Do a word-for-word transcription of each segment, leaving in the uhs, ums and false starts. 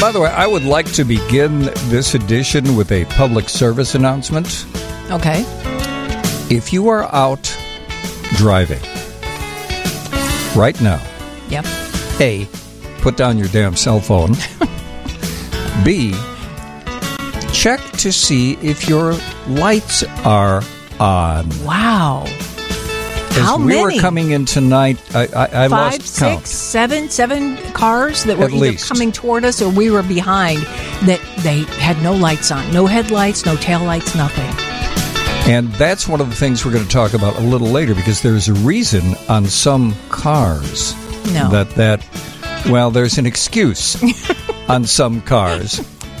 By the way, I would like to begin this edition with a public service announcement. Okay. If you are out driving right now, yep. A, put down your damn cell phone. B, check to see if your lights are on. Wow. As How we many? were coming in tonight, I, I, I Five, lost count. Five, six, seven, seven cars that were At either least. coming toward us or we were behind that they had no lights on. No headlights, no taillights, nothing. And that's one of the things we're going to talk about a little later, because there's a reason on some cars no. that that, well, there's an excuse on some cars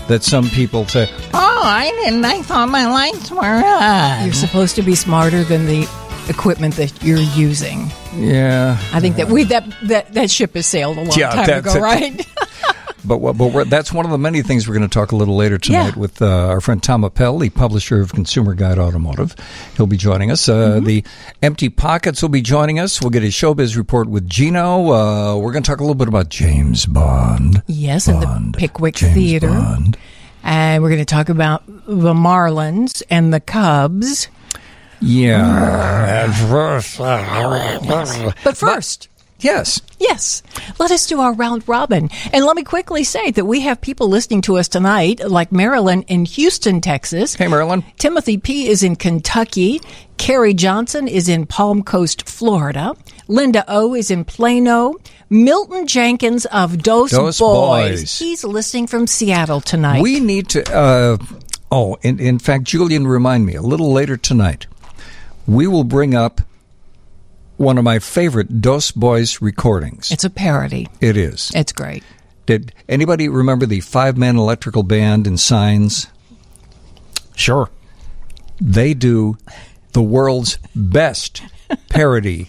that some people say, oh, I didn't, I thought my lights were on. You're supposed to be smarter than the equipment that you're using. Yeah, I think that we that that, that ship has sailed a long yeah, time ago, it. right? but but we're, that's one of the many things we're going to talk a little later tonight yeah. with uh, our friend Tom Appel, the publisher of Consumer Guide Automotive. He'll be joining us. Uh, mm-hmm. The Empty Pockets will be joining us. We'll get a showbiz report with Gino. Uh, we're going to talk a little bit about James Bond. Yes, Bond. and the Pickwick James Theater. Bond. And we're going to talk about the Marlins and the Cubs. Yeah. But first. But, yes. Yes. Let us do our round robin. And let me quickly say that we have people listening to us tonight, like Marilyn in Houston, Texas. Hey, Marilyn. Timothy P. is in Kentucky. Carrie Johnson is in Palm Coast, Florida. Linda O. is in Plano. Milton Jenkins of Dos, Dos Boys. Boys. He's listening from Seattle tonight. We need to... Uh, oh, in, in fact, Julian, remind me, a little later tonight... we will bring up one of my favorite Dos Boys recordings. It's a parody. It is. It's great. Did anybody remember the five-man electrical band in Signs? Sure. They do the world's best parody.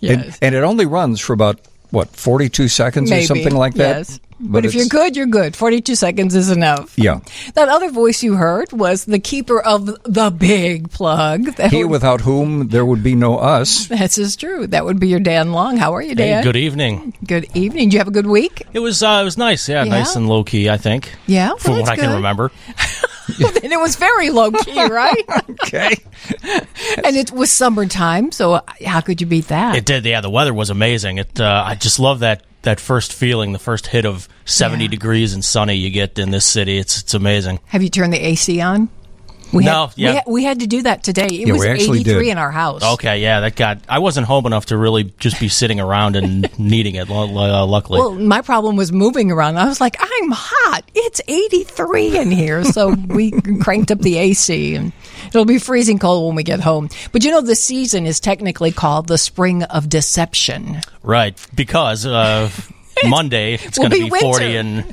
Yes. And, and it only runs for about, what, forty-two seconds Maybe. or something like that? Yes. But, but if you're good, you're good. forty-two seconds is enough. Yeah. That other voice you heard was the keeper of the big plug. That he would, without whom there would be no us. This is true. That would be your Dan Long. How are you, Dan? Hey, good evening. Good evening. Did you have a good week? It was uh, it was nice. Yeah, yeah, nice and low-key, I think. Yeah? Well, from what good. I can remember. Well, then it was very low-key, right? Okay. And it was summertime, so how could you beat that? It did. Yeah, the weather was amazing. It. Uh, I just love that. That first feeling, the first hit of seventy yeah. degrees and sunny you get in this city, it's it's amazing. Have you turned the A C on? We no, had, yeah. We, ha- we had to do that today. It yeah, was eighty-three did. in our house. Okay, yeah, that got... I wasn't home enough to really just be sitting around and needing it, uh, luckily. Well, my problem was moving around. I was like, I'm hot. It's eighty-three in here. So we cranked up the A C, and it'll be freezing cold when we get home. But you know, the season is technically called the Spring of Deception. Right, because uh, Monday it's going to be, be forty and...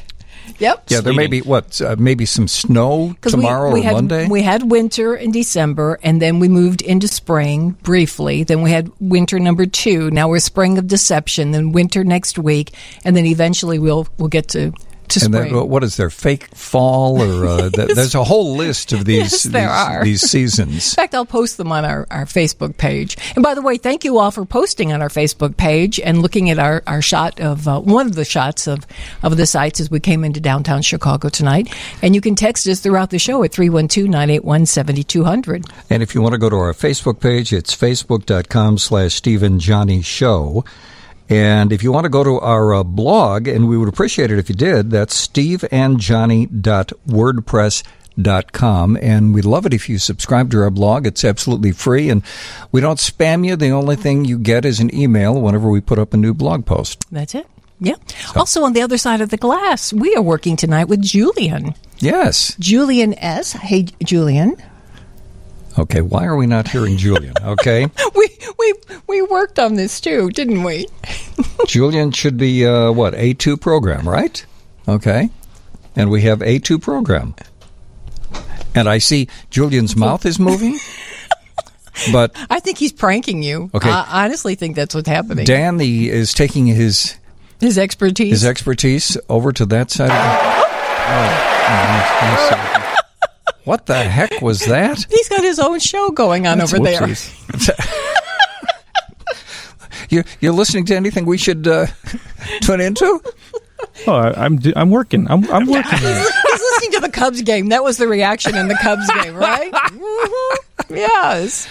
Yep. Yeah, there may be, what, uh, maybe some snow tomorrow we, we or had, Monday? We had winter in December, and then we moved into spring briefly. Then we had winter number two. Now we're spring of deception, then winter next week, and then eventually we'll we'll get to... And then, what is there, fake fall? or uh, yes. There's a whole list of these yes, there these, are. these seasons. In fact, I'll post them on our, our Facebook page. And by the way, thank you all for posting on our Facebook page and looking at our, our shot of uh, one of the shots of, of the sites as we came into downtown Chicago tonight. And you can text us throughout the show at three one two, nine eight one, seven two zero zero. And if you want to go to our Facebook page, it's facebook.com slash Stephen Johnny Show. And if you want to go to our uh, blog, and we would appreciate it if you did, that's steve and johnny dot wordpress dot com. And we'd love it if you subscribe to our blog. It's absolutely free, and we don't spam you. The only thing you get is an email whenever we put up a new blog post. That's it. Yeah. So. Also, on the other side of the glass, we are working tonight with Julian. Yes. Julian S. Hey, Julian. Okay, why are we not hearing Julian? Okay, we we we worked on this too, didn't we? Julian should be uh, what A two program, right? Okay, and we have A two program, and I see Julian's mouth is moving. But I think he's pranking you. Okay, I honestly think that's what's happening. Dan the, is taking his his expertise his expertise over to that side. Of the, oh, oh, what the heck was that? He's got his own show going on That's over whoopsies. there. you're, you're listening to anything we should uh, tune into? Oh, I, I'm I'm working. I'm I'm working. He's, he's listening to the Cubs game. That was the reaction in the Cubs game, right? Mm-hmm. Yes.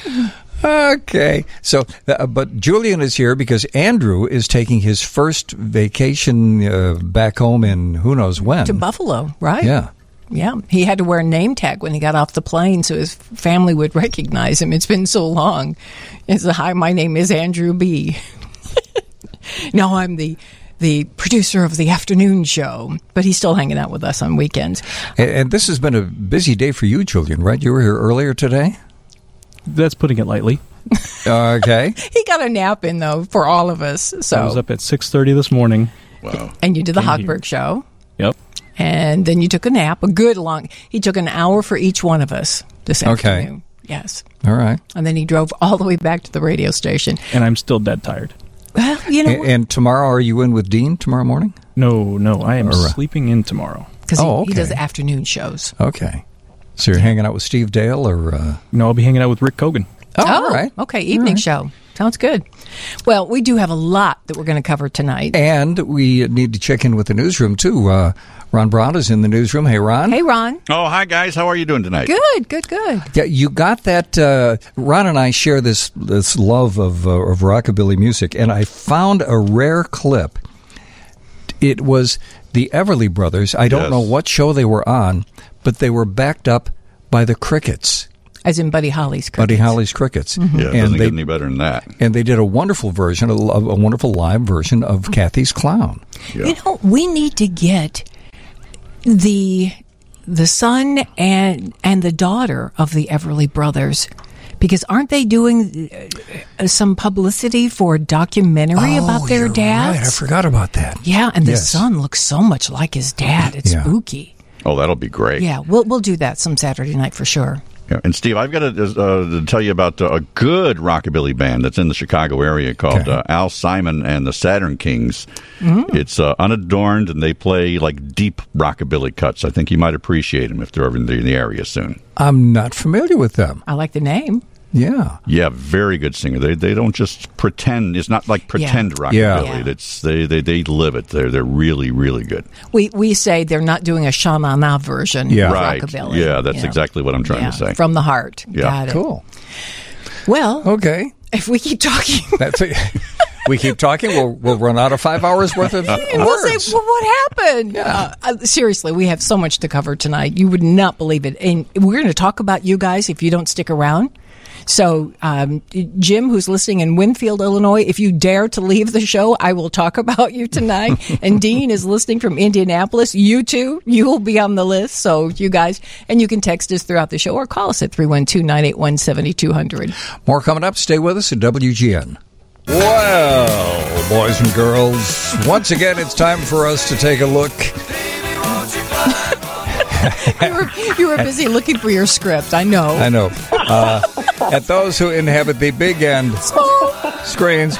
Okay. So, uh, but Julian is here because Andrew is taking his first vacation uh, back home in who knows when. To Buffalo, right? Yeah. Yeah. He had to wear a name tag when he got off the plane so his family would recognize him. It's been so long. It's a, hi, my name is Andrew B. No, I'm the... the producer of the afternoon show, but he's still hanging out with us on weekends. And, and this has been a busy day for you, Julian, right? You were here earlier today? That's putting it lightly. Okay. He got a nap in, though, for all of us. So I was up at six thirty this morning. Wow. And you did the Hochberg show. Yep. And then you took a nap, a good long... He took an hour for each one of us this afternoon. Okay. Yes. All right. And then he drove all the way back to the radio station. And I'm still dead tired. Well, you know, and, and tomorrow, are you in with Dean tomorrow morning? No, no, I am right. sleeping in tomorrow. Because he, oh, okay. he does afternoon shows. Okay. So you're hanging out with Steve Dale or? Uh... No, I'll be hanging out with Rick Kogan. Oh, oh all right. Okay, evening right. show. Sounds good. Well, we do have a lot that we're going to cover tonight. And we need to check in with the newsroom, too. Uh, Ron Brown is in the newsroom. Hey, Ron. Hey, Ron. Oh, hi, guys. How are you doing tonight? Good, good, good. Yeah, you got that. Uh, Ron and I share this this love of, uh, of rockabilly music, and I found a rare clip. It was the Everly Brothers. I don't yes. know what show they were on, but they were backed up by the Crickets. As in Buddy Holly's Crickets. Buddy Holly's Crickets. Mm-hmm. Yeah, it doesn't get any better than that. And they did a wonderful version, a, a wonderful live version of mm-hmm. Kathy's Clown. Yeah. You know, we need to get the the son and and the daughter of the Everly Brothers, because aren't they doing some publicity for a documentary oh, about their dads? Right. I forgot about that. Yeah, and yes. the son looks so much like his dad. It's yeah. spooky. Oh, that'll be great. Yeah, we'll we'll do that some Saturday night for sure. Yeah. And, Steve, I've got to, uh, to tell you about uh, a good rockabilly band that's in the Chicago area called okay. uh, Al Simon and the Saturn Kings. Mm. It's uh, unadorned, and they play, like, deep rockabilly cuts. I think you might appreciate them if they're over in the, in the area soon. I'm not familiar with them. I like the name. Yeah. Yeah, very good singer. They they don't just pretend. It's not like pretend yeah. rockabilly. Yeah. Yeah. It's they, they they live it. They're they're really really good. We we say they're not doing a Sha-na-na version yeah. of right. rockabilly. Yeah, that's you know? exactly what I'm trying yeah. to say. From the heart. Yeah. Got it. Cool. Well, okay. If we keep talking, that's it. We keep talking. We'll we'll run out of five hours worth of words. We'll say, well, what happened? Yeah. Uh, seriously, we have so much to cover tonight. You would not believe it, and we're going to talk about you guys if you don't stick around. So, um, Jim, who's listening in Winfield, Illinois, if you dare to leave the show, I will talk about you tonight. And Dean is listening from Indianapolis. You too. You will be on the list. So, you guys, and you can text us throughout the show or call us at three one two, nine eight one, seven two zero zero. More coming up. Stay with us at W G N. Well, boys and girls, once again, it's time for us to take a look. you, were, you were busy looking for your script. I know. I know. Uh, at those who inhabit the big and small screens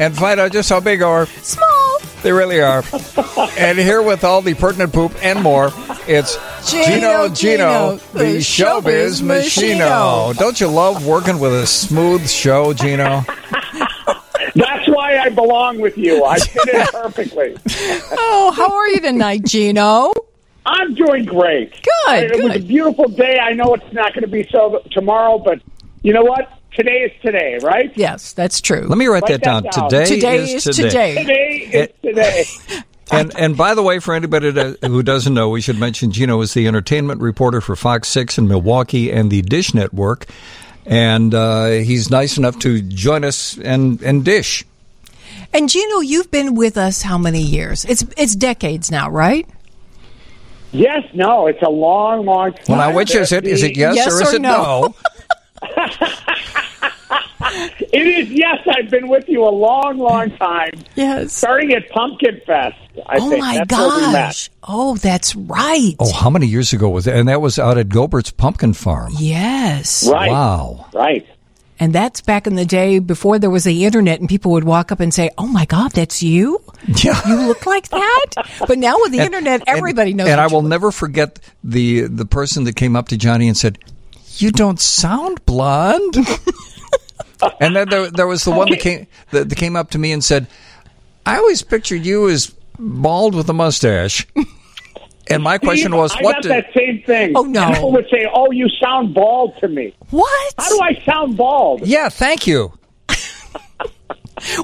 and find out just how big or small they really are. And here with all the pertinent poop and more, it's Gino, Gino, Gino the, the showbiz machino. machino. Don't you love working with a smooth show, Gino? That's why I belong with you. I did it perfectly. Oh, how are you tonight, Gino? I'm doing great. Good, I mean, good. It was a beautiful day. I know it's not going to be so tomorrow, but you know what? Today is today, right? Yes, that's true. Let me write, write that, that down. down. Today, today is, is today. Today is it, today. And and by the way, for anybody to, who doesn't know, we should mention Gino is the entertainment reporter for Fox six in Milwaukee and the Dish Network, and uh, he's nice enough to join us and, and dish. And Gino, you've been with us how many years? It's it's decades now, right? Yes, no, it's a long, long time. Well, now, which is it? Is it yes, yes or is or it no? no? It is yes. I've been with you a long, long time. Yes. Starting at Pumpkin Fest, I oh think. My that's gosh. Where we met. Oh, that's right. Oh, how many years ago was that? And that was out at Gobert's Pumpkin Farm. Yes. Right. Wow. Right. And that's back in the day before there was the internet, and people would walk up and say, "Oh my God, that's you! Yeah. You look like that." But now with the and, internet, everybody and, knows. And I will look. never forget the the person that came up to Johnny and said, "You don't sound blonde." And then there, there was the one that came that, that came up to me and said, "I always pictured you as bald with a mustache. And my question was, I what? I got did... that same thing. Oh no! People would say, "Oh, you sound bald to me." What? How do I sound bald? Yeah, thank you.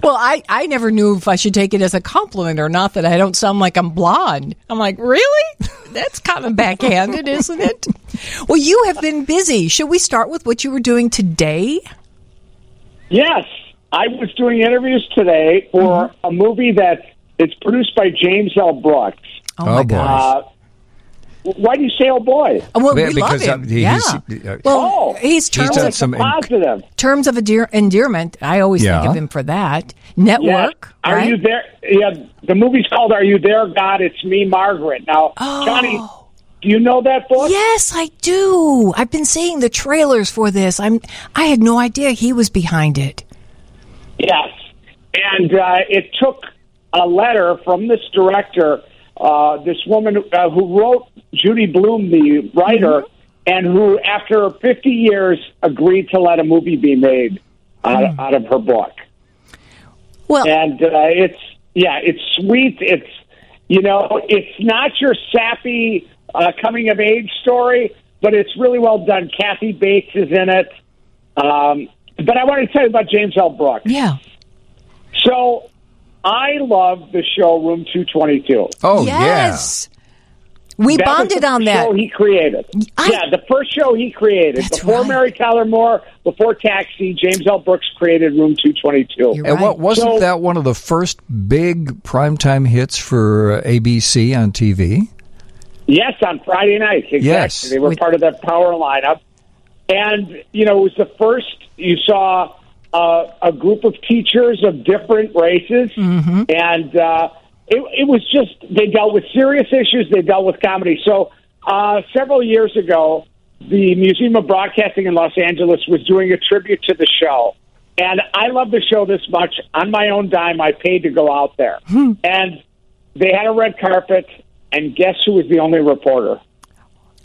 Well, I, I never knew if I should take it as a compliment or not, that I don't sound like I'm blonde. I'm like, really? That's kind of backhanded, isn't it? Well, you have been busy. Should we start with what you were doing today? Yes. I was doing interviews today for mm-hmm. a movie that it's produced by James L. Brooks. Oh, my oh, gosh. Uh, why do you say, oh, boy? Well, we because love him. He, yeah. He's, uh, well, oh, he's terms he's of some positive. Terms of endear- endearment. I always yeah. think of him for that. Network. Yeah. Are right? you there? Yeah. The movie's called Are You There, God? It's Me, Margaret. Now, oh. Johnny, do you know that book? Yes, I do. I've been seeing the trailers for this. I'm. I had no idea he was behind it. Yes. And uh, it took a letter from this director. Uh, this woman uh, who wrote Judy Bloom, the writer, mm-hmm. and who, after fifty years, agreed to let a movie be made out, mm. out of her book. Well, and uh, it's yeah, it's sweet. It's you know, it's not your sappy uh, coming of age story, but it's really well done. Kathy Bates is in it. Um, but I want to tell you about James L. Brooks. Yeah. So. I love the show Room two twenty-two. Oh, yes. Yeah. We that bonded on that. That was the show he created. I... Yeah, the first show he created. That's before right. Mary Tyler Moore, before Taxi, James L. Brooks created Room two twenty-two. You're and right. what, wasn't so, that one of the first big primetime hits for uh, A B C on T V? Yes, on Friday nights. Exactly. Yes. They were we... part of that power lineup. And, you know, it was the first you saw... Uh, a group of teachers of different races, mm-hmm. and uh, it, it was just, they dealt with serious issues, they dealt with comedy. So uh, several years ago, the Museum of Broadcasting in Los Angeles was doing a tribute to the show, and I love the show this much, on my own dime, I paid to go out there. Hmm. And they had a red carpet, and guess who was the only reporter?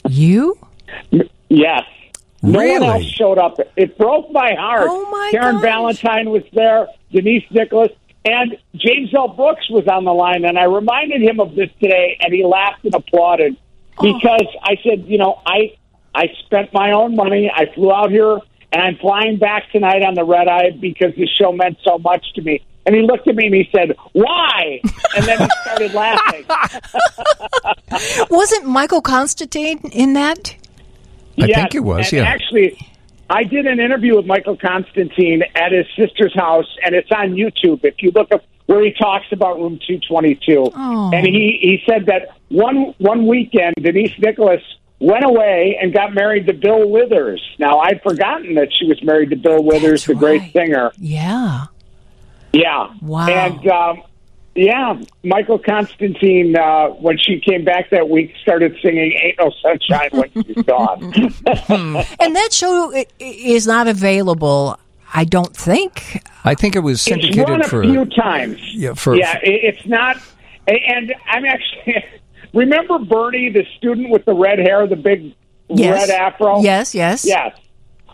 You? Yes. No really? one else showed up. It broke my heart. Oh my Karen gosh. Valentine was there, Denise Nicholas, and James L. Brooks was on the line, and I reminded him of this today, and he laughed and applauded because oh. I said, you know, I I spent my own money. I flew out here, and I'm flying back tonight on the red eye because this show meant so much to me. And he looked at me and he said, why? And then he started laughing. Wasn't Michael Constantine in that? I yes, think it was, and yeah. Actually, I did an interview with Michael Constantine at his sister's house, and it's on YouTube. If you look up where he talks about Room two twenty-two, oh. and he, he said that one one weekend, Denise Nicholas went away and got married to Bill Withers. Now, I'd forgotten that she was married to Bill Withers, That's the right. great singer. Yeah. Yeah. Wow. And, um, yeah, Michael Constantine, uh, when she came back that week, started singing Ain't No Sunshine When She's Gone. And that show is not available, I don't think. I think it was syndicated it's run a for... a few times. Yeah, for, yeah it's not... And I'm actually... Remember Bernie, the student with the red hair, the big yes. red afro? Yes, yes. Yes.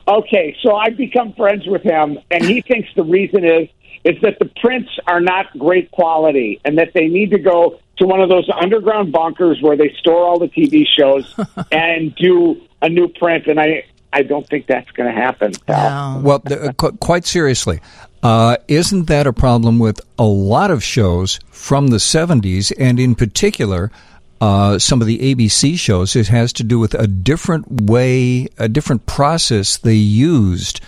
Okay, so I've become friends with him, and he thinks the reason is is that the prints are not great quality and that they need to go to one of those underground bunkers where they store all the T V shows and do a new print. And I, I don't think that's going to happen. Wow. Well, the, qu- quite seriously, uh, isn't that a problem with a lot of shows from the seventies and in particular uh, some of the A B C shows? It has to do with a different way, a different process they used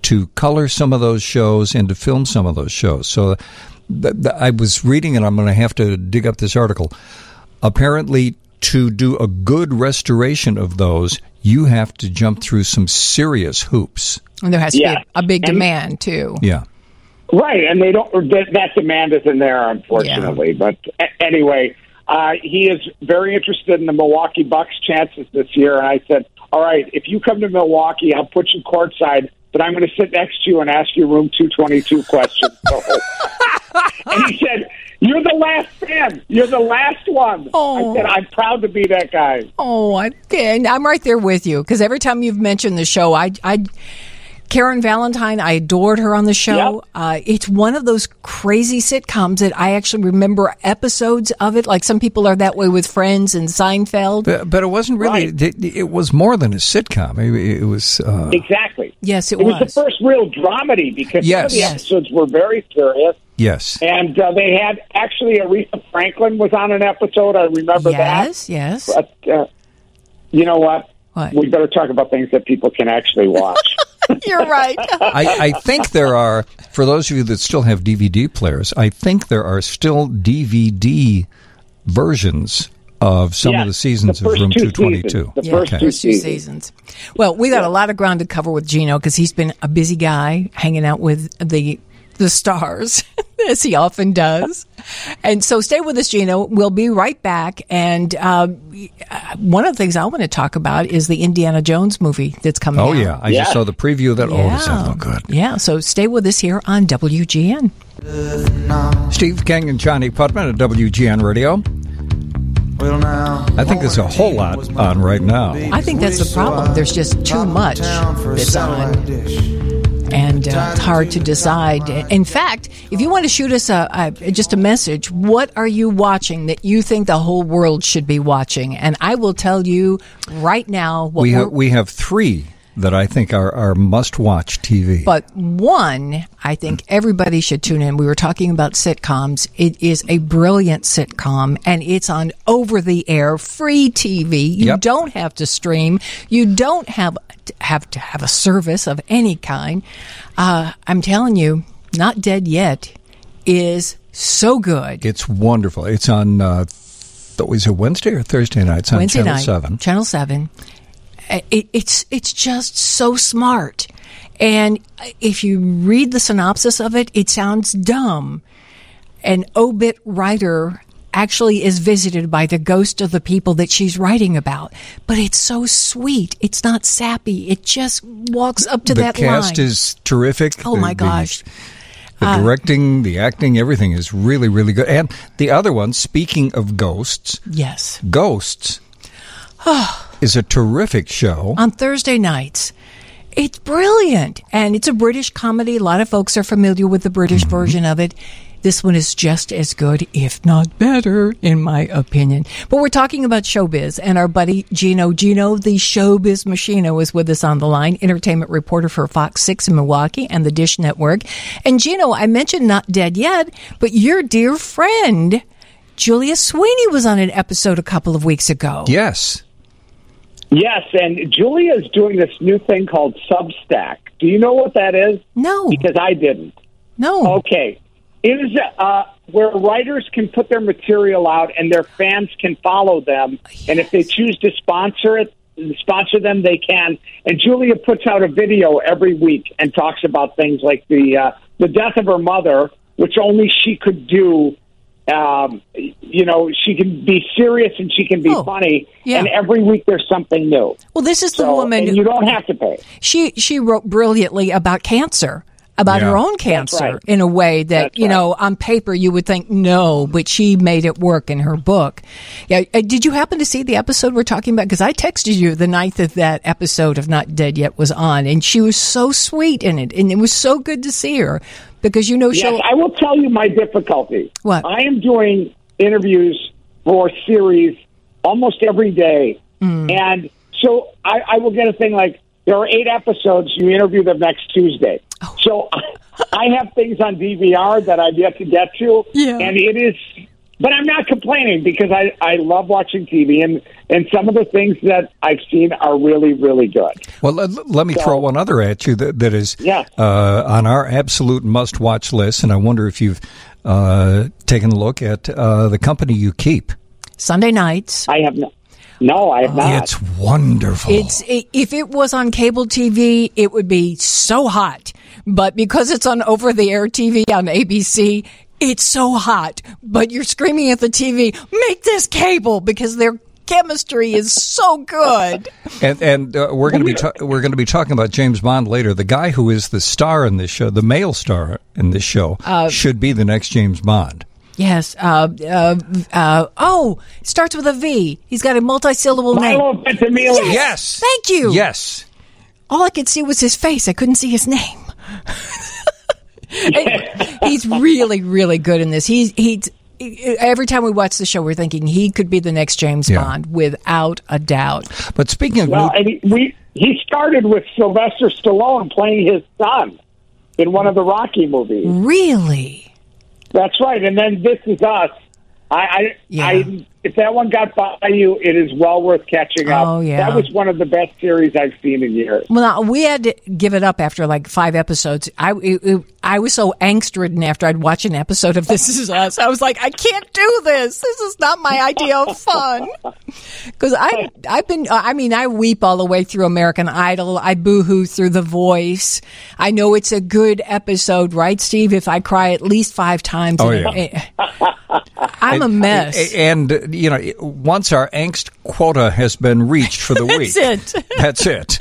to color some of those shows and to film some of those shows. So th- th- I was reading, and I'm going to have to dig up this article. Apparently, to do a good restoration of those, you have to jump through some serious hoops. And there has to yeah. be a big and, demand, too. Yeah. Right, and they don't. That, that demand isn't there, unfortunately. Yeah. But a- anyway, uh, he is very interested in the Milwaukee Bucks' chances this year, and I said, all right, if you come to Milwaukee, I'll put you courtside, but I'm going to sit next to you and ask you Room two twenty-two questions. And he said, you're the last fan. You're the last one. Oh. I said, I'm proud to be that guy. Oh, I, and I'm right there with you, because every time you've mentioned the show, I, I Karen Valentine, I adored her on the show. Yep. Uh, it's one of those crazy sitcoms that I actually remember episodes of it. Like some people are that way with Friends and Seinfeld. But, but it wasn't really, right. it, it was more than a sitcom. It, it was. Uh, exactly. Yes, it, it was. It was the first real dramedy because yes. some of the episodes were very serious. Yes. And uh, they had, actually, Aretha Franklin was on an episode. I remember yes, that. Yes, yes. But uh, you know what? What? We better talk about things that people can actually watch. You're right. I, I think there are, for those of you that still have D V D players, I think there are still D V D versions of some yeah, of the seasons the of Room two twenty-two. The yeah, first okay. two seasons. Well, we got yeah. a lot of ground to cover with Gino because he's been a busy guy hanging out with the the stars, as he often does. And so stay with us, Gino. We'll be right back. And uh, one of the things I want to talk about is the Indiana Jones movie that's coming oh, out. Oh, yeah. I yeah. just saw the preview of that. Yeah. Oh, does that look good? Yeah. So stay with us here on W G N. Steve King and Johnny Putman at W G N Radio. Well, now, I think there's a whole lot on right now. I think that's the problem. There's just too much that's on. And uh, it's hard to decide. In fact, if you want to shoot us a, a just a message, what are you watching that you think the whole world should be watching? And I will tell you right now. What we, have, we have three that I think are, are must-watch T V. But one, I think everybody should tune in. We were talking about sitcoms. It is a brilliant sitcom, and it's on over-the-air, free T V. You yep. don't have to stream. You don't have... have to have a service of any kind. Uh, I'm telling you, Not Dead Yet is so good. It's wonderful. It's on, uh, th- is it Wednesday or Thursday night? It's on Wednesday Channel night, seven. Channel seven. It, it's, it's just so smart. And if you read the synopsis of it, it sounds dumb. An obit writer actually is visited by the ghost of the people that she's writing about. But it's so sweet. It's not sappy. It just walks up to the that line. The cast is terrific. Oh, the, my gosh. The, the uh, directing, the acting, everything is really, really good. And the other one, speaking of ghosts. Yes. Ghosts is a terrific show. On Thursday nights. It's brilliant. And it's a British comedy. A lot of folks are familiar with the British mm-hmm. version of it. This one is just as good, if not better, in my opinion. But we're talking about showbiz, and our buddy Gino. Gino, the showbiz machino, is with us on the line, entertainment reporter for Fox six in Milwaukee and the Dish Network. And Gino, I mentioned Not Dead Yet, but your dear friend, Julia Sweeney, was on an episode a couple of weeks ago. Yes. Yes, and Julia is doing this new thing called Substack. Do you know what that is? No. Because I didn't. No. Okay. It is uh, where writers can put their material out and their fans can follow them. Yes. And if they choose to sponsor it, sponsor them, they can. And Julia puts out a video every week and talks about things like the uh, the death of her mother, which only she could do. Um, you know, she can be serious and she can be oh, funny, yeah. and every week there's something new. Well, this is so, the woman. And you don't have to pay. She she wrote brilliantly about cancer. About yeah. her own cancer right. in a way that, That's you know, right. on paper you would think no, but she made it work in her book. Yeah, did you happen to see the episode we're talking about? Because I texted you the night that that episode of Not Dead Yet was on, and she was so sweet in it, and it was so good to see her because you know yes, she'll... I will tell you my difficulty. What? I am doing interviews for series almost every day, mm. and so I, I will get a thing like, there are eight episodes, you interview them next Tuesday. Oh. So I have things on D V R that I've yet to get to, yeah. and it is, but I'm not complaining because I, I love watching T V, and, and some of the things that I've seen are really, really good. Well, let, let me so, throw one other at you that, that is yeah. uh, on our absolute must-watch list, and I wonder if you've uh, taken a look at uh, The Company You Keep. Sunday nights. I have not. No, I have not. It's wonderful. It's it, if it was on cable T V, it would be so hot. But because it's on over-the-air T V on A B C, it's so hot. But you're screaming at the T V, make this cable, because their chemistry is so good. And, and uh, we're going to be ta- we're going to be talking about James Bond later. The guy who is the star in this show, the male star in this show, uh, should be the next James Bond. Yes. Uh, uh, uh, oh, starts with a V. He's got a multi-syllable name. Milo Ventimiglia. Yes. Thank you. Yes. all I could see was his face. I couldn't see his name. Anyway, he's really, really good in this. He, he, every time we watch the show, we're thinking he could be the next James yeah. Bond, without a doubt. But speaking of... Well, and he, we, he started with Sylvester Stallone playing his son in one of the Rocky movies. Really? That's right. And then This Is Us. I, I, yeah. I if that one got by you, it is well worth catching up. Oh, yeah. That was one of the best series I've seen in years. Well, we had to give it up after like five episodes. I it, it, I was so angst-ridden after I'd watch an episode of This Is Us. I was like, I can't do this. This is not my idea of fun. Because I I've been I mean I weep all the way through American Idol. I boohoo through The Voice. I know it's a good episode, right, Steve? If I cry at least five times, oh, yeah. I, I'm a mess. And, and you know, once our angst quota has been reached for the week, that's it. That's it.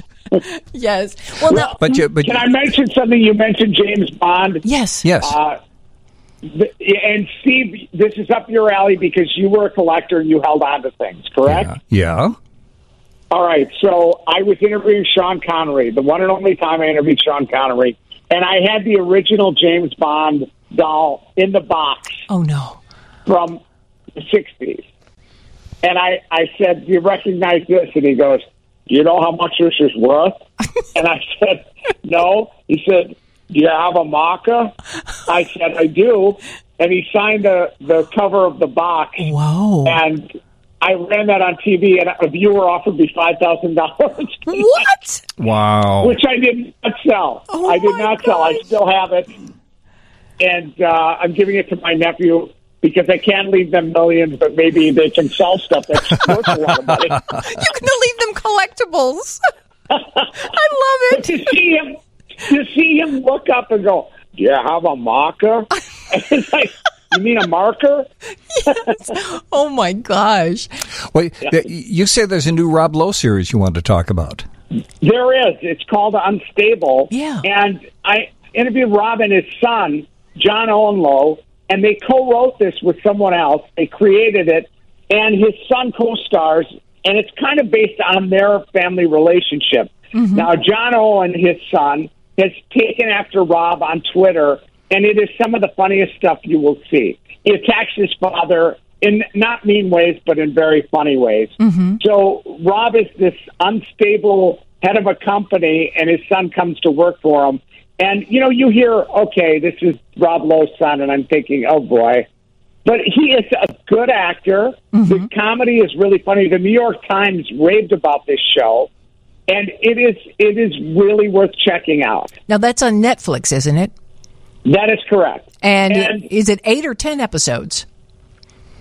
Yes. Well, well now, but you, but can you, I mention something? You mentioned James Bond. Yes. Yes. Uh, and Steve, this is up your alley because you were a collector and you held on to things, correct? Yeah. yeah. All right. So I was interviewing Sean Connery, the one and only time I interviewed Sean Connery, and I had the original James Bond doll in the box. Oh no! From the sixties, and I, I said, "Do you recognize this?" And he goes, "Do you know how much this is worth?" And I said, "No." He said, "Do you have a marker?" I said, "I do." And he signed the, the cover of the box. Whoa. And I ran that on T V, and a viewer offered me five thousand dollars. What? Wow. Which I did not sell. Oh, I did not gosh. sell. I still have it. And uh, I'm giving it to my nephew, because I can't leave them millions, but maybe they can sell stuff that's worth a lot of money. You're going to leave them collectibles. I love it. But to see him, to see him look up and go, "Do you have a marker?" It's like, you mean a marker? Yes. Oh my gosh! Well, yeah. You said there's a new Rob Lowe series you wanted to talk about. There is. It's called Unstable. Yeah. And I interviewed Rob and his son, John Owen Lowe. And they co-wrote this with someone else. They created it, and his son co-stars, and it's kind of based on their family relationship. Mm-hmm. Now, John Owen, his son, has taken after Rob on Twitter, and it is some of the funniest stuff you will see. He attacks his father in not mean ways, but in very funny ways. Mm-hmm. So Rob is this unstable head of a company, and his son comes to work for him. And, you know, you hear, okay, this is Rob Lowe's son, and I'm thinking, oh, boy. But he is a good actor. Mm-hmm. The comedy is really funny. The New York Times raved about this show, and it is it is really worth checking out. Now, that's on Netflix, isn't it? That is correct. And, and is it eight or ten episodes?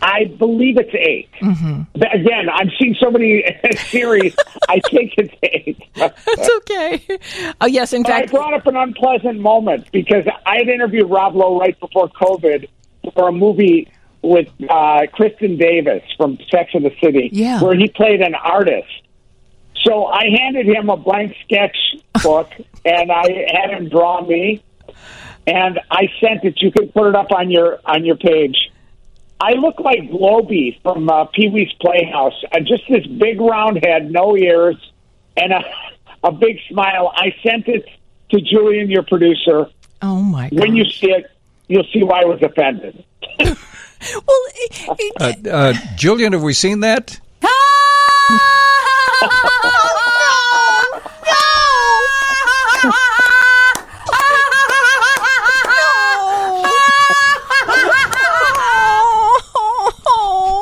I believe it's eight. Mm-hmm. Again, I've seen so many series, I think it's eight. That's okay. Oh, yes, in but fact. I brought up an unpleasant moment because I had interviewed Rob Lowe right before COVID for a movie with uh, Kristen Davis from Sex and the City, yeah. where he played an artist. So I handed him a blank sketchbook and I had him draw me, and I sent it. You can put it up on your on your page. I look like Globie from uh, Pee-wee's Playhouse. Uh, just this big round head, no ears, and a, a big smile. I sent it to Julian, your producer. Oh, my God. When you see it, you'll see why I was offended. Well, it, it, uh, uh, Julian, have we seen that?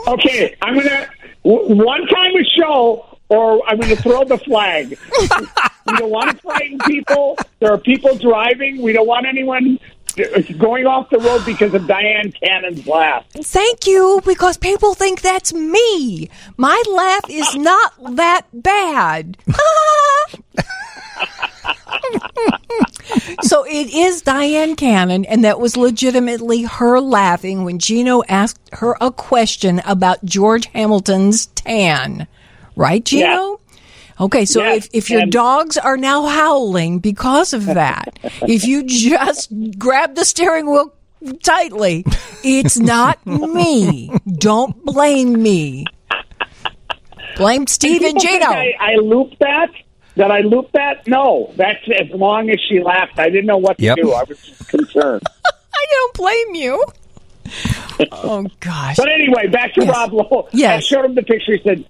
Okay, I'm going to, one time a show, or I'm going to throw the flag. We don't want to frighten people. There are people driving. We don't want anyone going off the road because of Diane Cannon's laugh. Thank you, because people think that's me. My laugh is not that bad. So it is Diane Cannon, and that was legitimately her laughing when Gino asked her a question about George Hamilton's tan. Right, Gino? Yeah. Okay, so yes, if, if your and- dogs are now howling because of that, if you just grab the steering wheel tightly, it's not me. Don't blame me. Blame Steve and Gino. I, I looped that. Did I loop that? No. That's as long as she laughed. I didn't know what to yep. do. I was just concerned. I don't blame you. Oh, gosh. But anyway, back to yes. Rob Lowe. Yes. I showed him the picture. He said,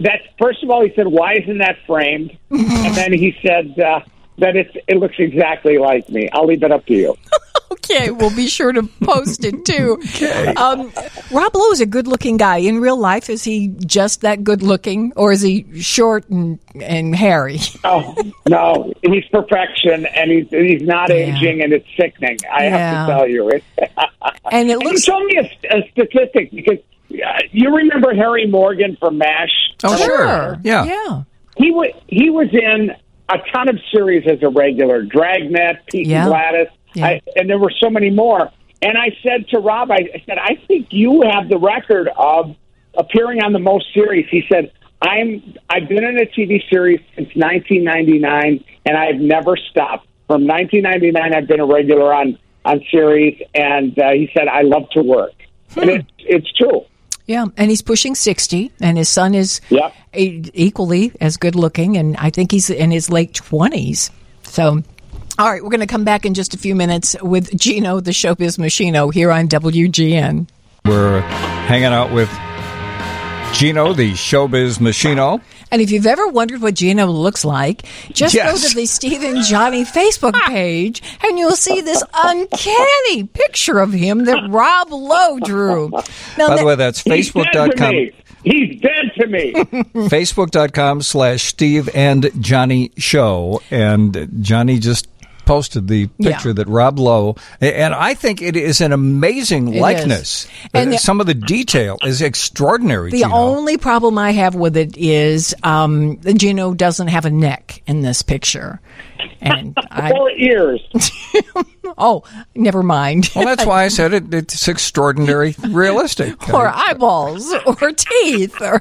that, first of all, he said, why isn't that framed? And then he said uh, that it's, it looks exactly like me. I'll leave it up to you. Okay, we'll be sure to post it, too. Okay. Um, Rob Lowe is a good-looking guy. In real life, is he just that good-looking, or is he short and, and hairy? Oh, no, he's perfection, and he's, he's not yeah. aging, and it's sickening, I yeah. have to tell you. It, and it looks... And you told me a, a statistic, because uh, you remember Harry Morgan from MASH? Oh, sure, yeah. yeah. He, w- he was in a ton of series as a regular, Dragnet, Pete yeah. and Gladys. Yeah. I, and there were so many more. And I said to Rob, I, I said, I think you have the record of appearing on the most series. He said, I'm, I've been in a T V series since nineteen ninety-nine, and I've never stopped. From nineteen ninety-nine, I've been a regular on, on series, and uh, he said, I love to work. Hmm. And it, it's true. Yeah, and he's pushing sixty, and his son is yep. a, equally as good-looking, and I think he's in his late twenties. So... All right, we're going to come back in just a few minutes with Gino, the Showbiz Machino, here on W G N. We're hanging out with Gino, the Showbiz Machino. And if you've ever wondered what Gino looks like, just yes. go to the Steve and Johnny Facebook page, and you'll see this uncanny picture of him that Rob Lowe drew. Now, by the way, that's Facebook dot com. He's dead to me. Facebook dot com slash Steve and Johnny Show. And Johnny just... posted the picture yeah. that Rob Lowe, and I think it is an amazing it likeness. And the, some of the detail is extraordinary. The Gino. Only problem I have with it is um, Gino doesn't have a neck in this picture. And I, or ears. Oh, never mind. Well, that's why I said it. It's extraordinary realistic. Or eyeballs, or teeth. Or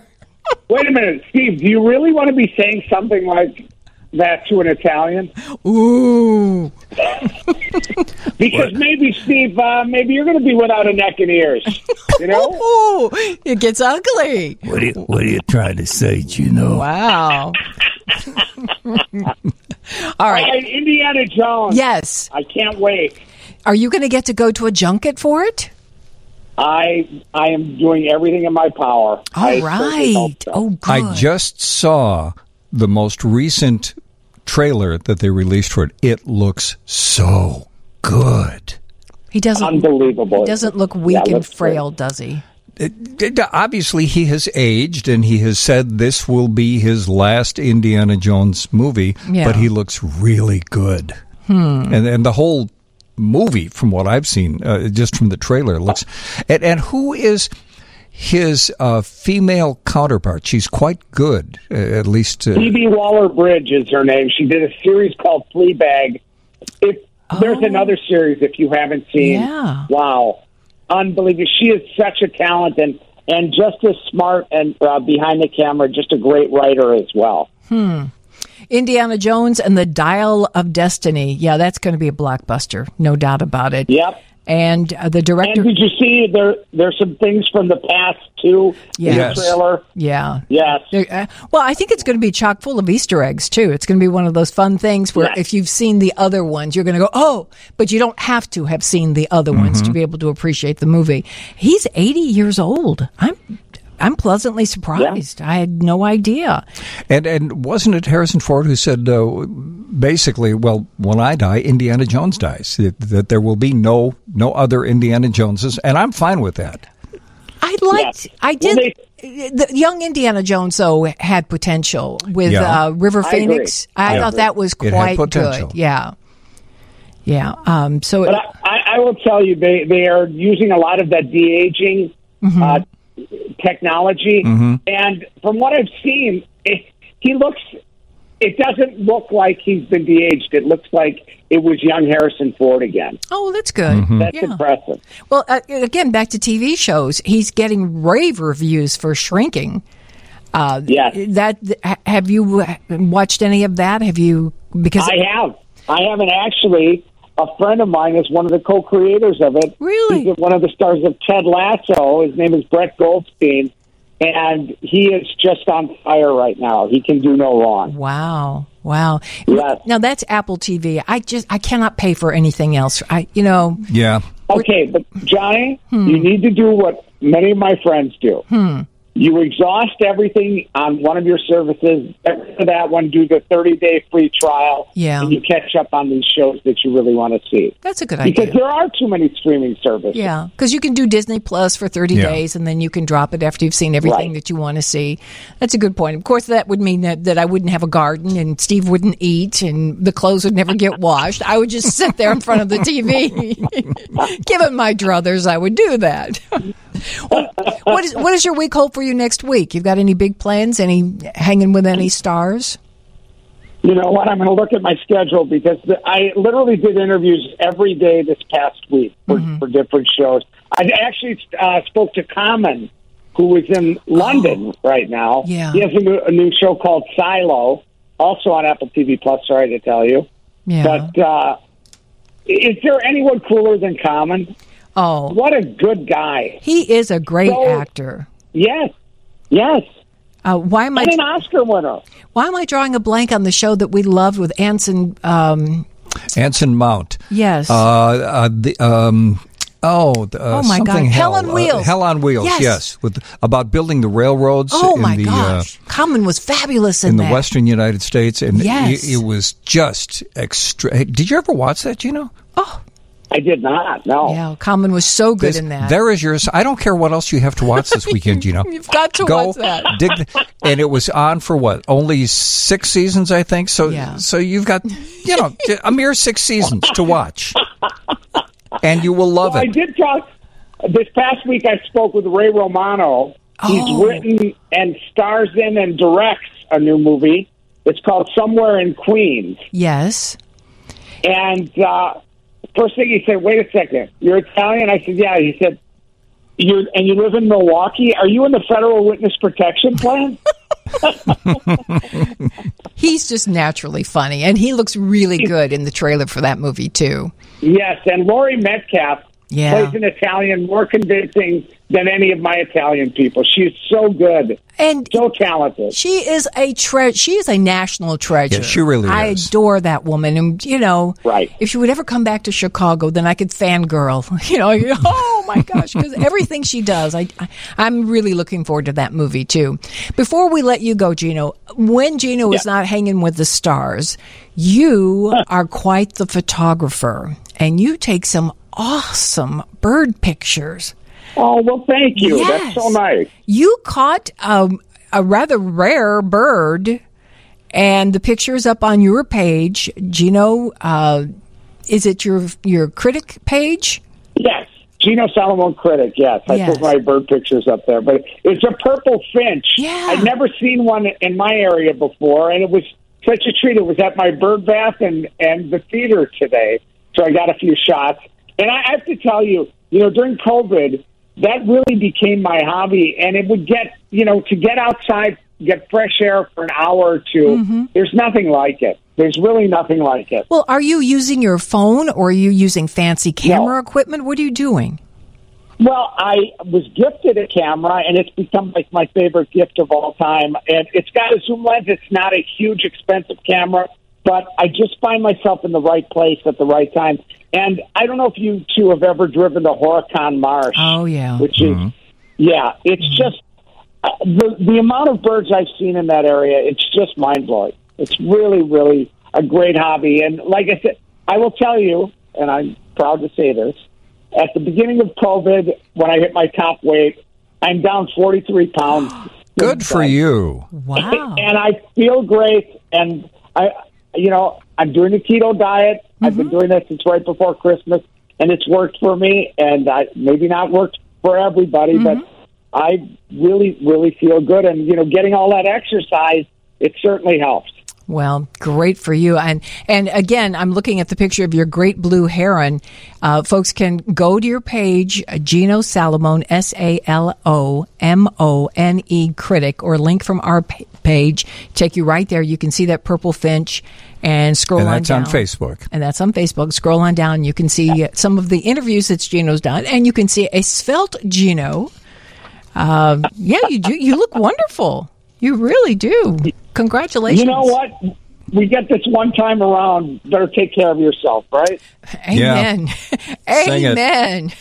wait a minute, Steve, do you really want to be saying something like... that to an Italian? Ooh. Because what? Maybe, Steve, uh, maybe you're going to be without a neck and ears. You know? Ooh, it gets ugly. What are you, what are you trying to say, Gino? Wow. All right. All right, Indiana Jones. Yes. I can't wait. Are you going to get to go to a junket for it? I I am doing everything in my power. All I right. So. Oh, good. I just saw... the most recent trailer that they released for it. It looks so good. He doesn't unbelievable. He doesn't look weak yeah, and frail, great. Does he? It, it, obviously, he has aged, and he has said this will be his last Indiana Jones movie. Yeah. But he looks really good, hmm. and and the whole movie, from what I've seen, uh, just from the trailer, looks. And, and who is? His uh, female counterpart, she's quite good, uh, at least. Uh, Phoebe Waller-Bridge is her name. She did a series called Fleabag. If oh. there's another series, if you haven't seen, yeah. wow, unbelievable. She is such a talent and, and just as smart and uh, behind the camera, just a great writer as well. Hmm. Indiana Jones and the Dial of Destiny. Yeah, that's going to be a blockbuster, no doubt about it. Yep. And uh, the director. And did you see there? There's some things from the past too. Yes. In the trailer. Yeah. Yes. Uh, well, I think it's going to be chock full of Easter eggs too. It's going to be one of those fun things where yes. if you've seen the other ones, you're going to go, oh, but you don't have to have seen the other mm-hmm. ones to be able to appreciate the movie. He's eighty years old. I'm, I'm pleasantly surprised. Yeah. I had no idea. And and wasn't it Harrison Ford who said uh, basically, well, when I die, Indiana Jones dies. That, that there will be no no other Indiana Joneses, and I'm fine with that. I liked. Yeah. I did. Well, they, the young Indiana Jones though had potential with yeah. uh, River Phoenix. I, I, I thought that was quite good. Yeah. Yeah. Um, so, but it, I, I will tell you, they they are using a lot of that de-aging. Mm-hmm. Uh, technology, mm-hmm. and from what I've seen, it, he looks, it doesn't look like he's been de-aged. It looks like it was young Harrison Ford again. Oh, that's good. Mm-hmm. That's yeah. impressive. Well, uh, again, back to T V shows, he's getting rave reviews for Shrinking. Uh, yes. That, have you watched any of that? Have you? Because I have. I haven't actually. A friend of mine is one of the co-creators of it. Really? He's one of the stars of Ted Lasso. His name is Brett Goldstein, and he is just on fire right now. He can do no wrong. Wow. Wow. Yes. Now that's Apple T V. I just I cannot pay for anything else. I you know. Yeah. Okay, but Johnny, hmm. you need to do what many of my friends do. Hmm. You exhaust everything on one of your services. After that one, do the thirty-day free trial, yeah. and you catch up on these shows that you really want to see. That's a good idea. Because there are too many streaming services. Yeah, because you can do Disney Plus for thirty yeah. days, and then you can drop it after you've seen everything right. that you want to see. That's a good point. Of course, that would mean that, that I wouldn't have a garden, and Steve wouldn't eat, and the clothes would never get washed. I would just sit there in front of the T V. Given my druthers, I would do that. Well, what is what is your week hold for you next week? You've got any big plans? Any hanging with any stars? You know what? I'm going to look at my schedule because the, I literally did interviews every day this past week for, mm-hmm. for different shows. I actually uh, spoke to Common, who is in London oh. right now. Yeah. He has a new, a new show called Silo, also on Apple T V Plus. Sorry to tell you. Yeah. But uh, is there anyone cooler than Common? Oh, what a good guy! He is a great so, actor. Yes, yes. Uh, why am and I an Oscar winner? Why am I drawing a blank on the show that we loved with Anson? Um, Anson Mount. Yes. Uh, uh, the, um, oh, uh, oh my God! Hell, Hell on Wheels. Uh, Hell on Wheels. Yes. yes. With about building the railroads. Oh in my the, gosh! Uh, Common was fabulous in, in that. the Western United States, and yes. it, it was just extra. Did you ever watch that, Gino? Oh. I did not, no. Yeah, Common was so good this, in that. There is yours. I don't care what else you have to watch this weekend, you know. You've got to Go, watch that. Dig the, and it was on for what? Only six seasons, I think. So yeah. so you've got, you know, a mere six seasons to watch. And you will love well, it. I did talk, this past week I spoke with Ray Romano. Oh. He's written and stars in and directs a new movie. It's called Somewhere in Queens. Yes. And, uh... first thing he said, wait a second, you're Italian? I said, yeah. He said, "You and you live in Milwaukee? Are you in the federal witness protection plan?" He's just naturally funny, and he looks really good in the trailer for that movie, too. Yes, and Laurie Metcalf yeah. plays an Italian more convincing than any of my Italian people. She's so good and so talented. She is a tre- She is a national treasure. Yeah, she really I is. I adore that woman. And, you know, right. if she would ever come back to Chicago, then I could fangirl. You know, oh, my gosh, because everything she does, I, I, I'm really looking forward to that movie, too. Before we let you go, Gino, when Gino yeah. is not hanging with the stars, you huh. are quite the photographer, and you take some awesome bird pictures. Oh, well, thank you. Yes. That's so nice. You caught um, a rather rare bird, and the picture is up on your page. Gino, uh, is it your your critic page? Yes, Gino Salomone critic, yes. I yes. put my bird pictures up there. But it's a purple finch. Yeah. I'd never seen one in my area before, and it was such a treat. It was at my bird bath and, and the theater today, so I got a few shots. And I have to tell you, you know, during COVID, that really became my hobby, and it would get, you know, to get outside, get fresh air for an hour or two, mm-hmm. there's nothing like it. There's really nothing like it. Well, are you using your phone, or are you using fancy camera no. equipment? What are you doing? Well, I was gifted a camera, and it's become like my favorite gift of all time. And it's got a zoom lens. It's not a huge, expensive camera, but I just find myself in the right place at the right time. And I don't know if you two have ever driven the Horicon Marsh. Oh, yeah. Which is, mm-hmm. yeah, it's mm-hmm. just, uh, the, the amount of birds I've seen in that area, it's just mind-blowing. It's really, really a great hobby. And like I said, I will tell you, and I'm proud to say this, at the beginning of COVID, when I hit my top weight, I'm down forty-three pounds. Good for you. Wow. And I feel great. And I, you know, I'm doing a keto diet. I've been doing this since right before Christmas, and it's worked for me, and I, maybe not worked for everybody, mm-hmm. but I really, really feel good. And, you know, getting all that exercise, it certainly helps. Well, great for you. And and again, I'm looking at the picture of your great blue heron. Uh, folks can go to your page, Gino Salomone, S A L O M O N E, critic, or link from our page. Take you right there. You can see that purple finch and scroll and on down. And that's on Facebook. And that's on Facebook. Scroll on down. You can see some of the interviews that Gino's done. And you can see a svelte Gino. Uh, yeah, you do. You look wonderful. You really do. Congratulations. You know what? we get this one time around, better take care of yourself, right? Amen. Yeah. Amen.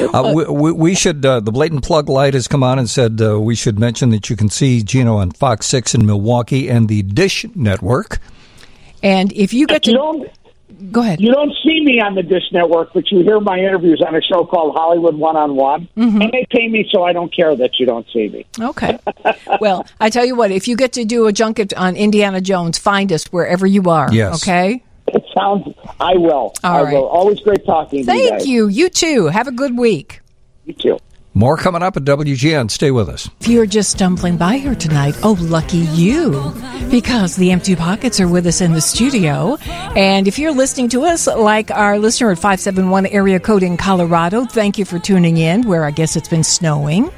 Uh, we, we, we should, uh, the blatant plug light has come on and said uh, we should mention that you can see Gino on Fox six in Milwaukee and the Dish Network. And if you get if to... You Go ahead. You don't see me on the Dish Network, but you hear my interviews on a show called Hollywood One-on-One, mm-hmm. and they pay me, so I don't care that you don't see me. Okay. Well, I tell you what, if you get to do a junket on Indiana Jones, find us wherever you are. Yes. Okay? It sounds, I will. All I right. will. Always great talking to Thank you guys. Thank you. You too. Have a good week. You too. More coming up at W G N. Stay with us. If you're just stumbling by here tonight, oh, lucky you, because the Empty Pockets are with us in the studio. And if you're listening to us, like our listener at five seven one area code in Colorado, thank you for tuning in, where I guess it's been snowing.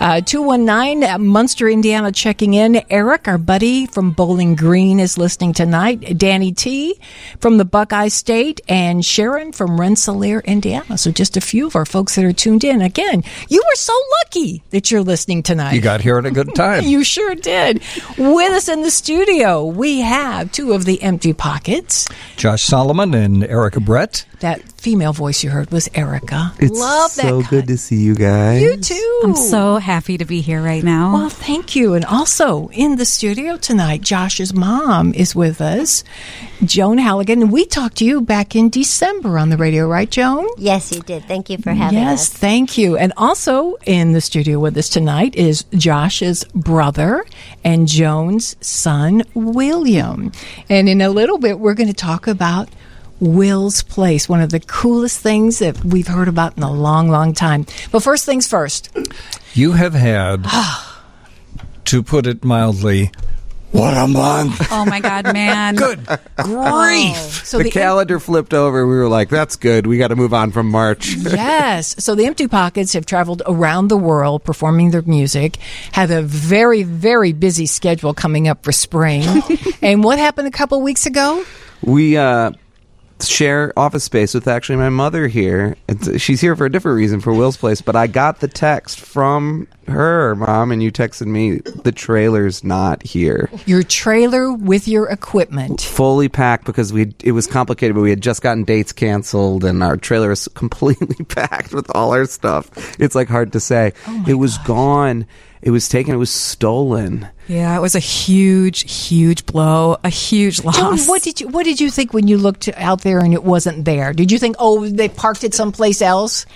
Uh, two one nine, Munster, Indiana, checking in. Eric, our buddy from Bowling Green, is listening tonight. Danny T. from the Buckeye State, and Sharon from Rensselaer, Indiana. So just a few of our folks that are tuned in. Again, you You were so lucky that you're listening tonight. You got here at a good time. You sure did. With us in the studio, we have two of the Empty Pockets. Josh Solomon and Erica Brett. That female voice you heard was Erica. It's Love that so kind. Good to see you guys. You too. I'm so happy to be here right now. Well, thank you. And also in the studio tonight, Josh's mom is with us, Joan Halligan. And we talked to you back in December on the radio, right, Joan? Yes, you did. Thank you for having yes, us. Yes, thank you. And also in the studio with us tonight is Josh's brother and Joan's son, William. And in a little bit, we're going to talk about Will's Place, one of the coolest things that we've heard about in a long, long time. But first things first. You have had, to put it mildly, what a month. Oh, my God, man. Good grief. Oh. So the, the calendar em- flipped over. We were like, that's good. We got to move on from March. Yes. So the Empty Pockets have traveled around the world performing their music, have a very, very busy schedule coming up for spring. And what happened a couple weeks ago? We... uh share office space with actually my mother here. It's, she's here for a different reason, for Will's Place, but I got the text from her, Mom, and you texted me, the trailer's not here. Your trailer with your equipment. Fully packed, because we it was complicated, but we had just gotten dates canceled, and our trailer is completely packed with all our stuff. It's like hard to say. Oh it was gosh. gone. It was taken. It was stolen. Yeah, it was a huge, huge blow, a huge loss. Joan, what did you What did you think when you looked out there and it wasn't there? Did you think, oh, they parked it someplace else?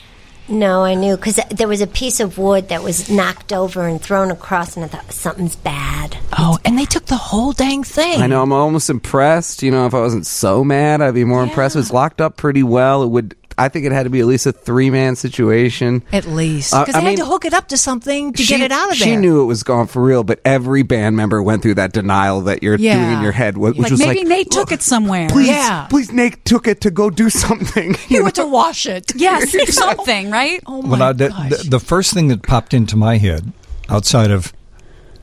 No, I knew, because there was a piece of wood that was knocked over and thrown across, and I thought, something's bad. Oh, and they took the whole dang thing. I know, I'm almost impressed. You know, if I wasn't so mad, I'd be more yeah. impressed. It was locked up pretty well. It would... I think it had to be at least a three-man situation. At least. Because uh, they mean, had to hook it up to something to she, get it out of there. She knew it was gone for real, but every band member went through that denial that you're yeah. doing in your head, which like, was maybe like... Maybe Nate took it somewhere. Please, yeah. please, Nate took it to go do something. He went know? to wash it. Yes, something, right? Oh, my well, now, the, gosh. The, the first thing that popped into my head, outside of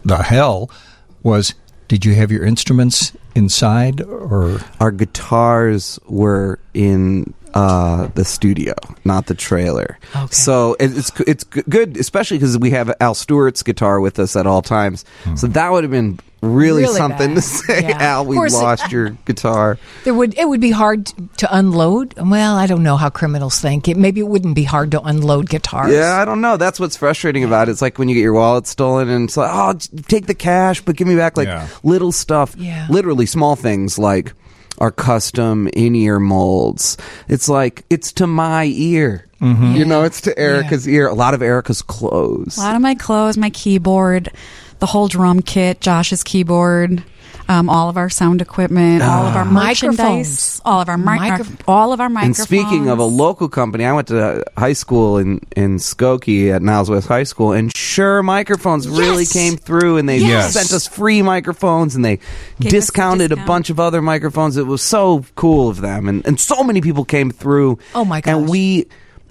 the hell, was, did you have your instruments inside? Or our guitars were in... Uh, the studio, not the trailer. Okay. So it, it's it's good, especially because we have Al Stewart's guitar with us at all times. Mm-hmm. So that would have been really, really something bad. to say, yeah. Al, we lost your guitar. There would It would be hard to unload. Well, I don't know how criminals think. It Maybe it wouldn't be hard to unload guitars. Yeah, I don't know. That's what's frustrating yeah. about it. It's like when you get your wallet stolen and it's like, oh, take the cash, but give me back like yeah. little stuff. Yeah. Literally small things like our custom in-ear molds. It's like, it's to my ear. Mm-hmm. You know, it's to Erica's yeah. ear. A lot of Erica's clothes. A lot of my clothes, my keyboard, the whole drum kit, Josh's keyboard, um, all of our sound equipment, uh, all of our merchandise, all of our, mar- Micro- our, all of our microphones. And speaking of a local company, I went to high school in, in Skokie at Niles West High School, and Sure Microphones yes! really came through, and they yes! sent us free microphones, and they Gave discounted a, a bunch of other microphones. It was so cool of them, and, and so many people came through. Oh, my gosh. And we...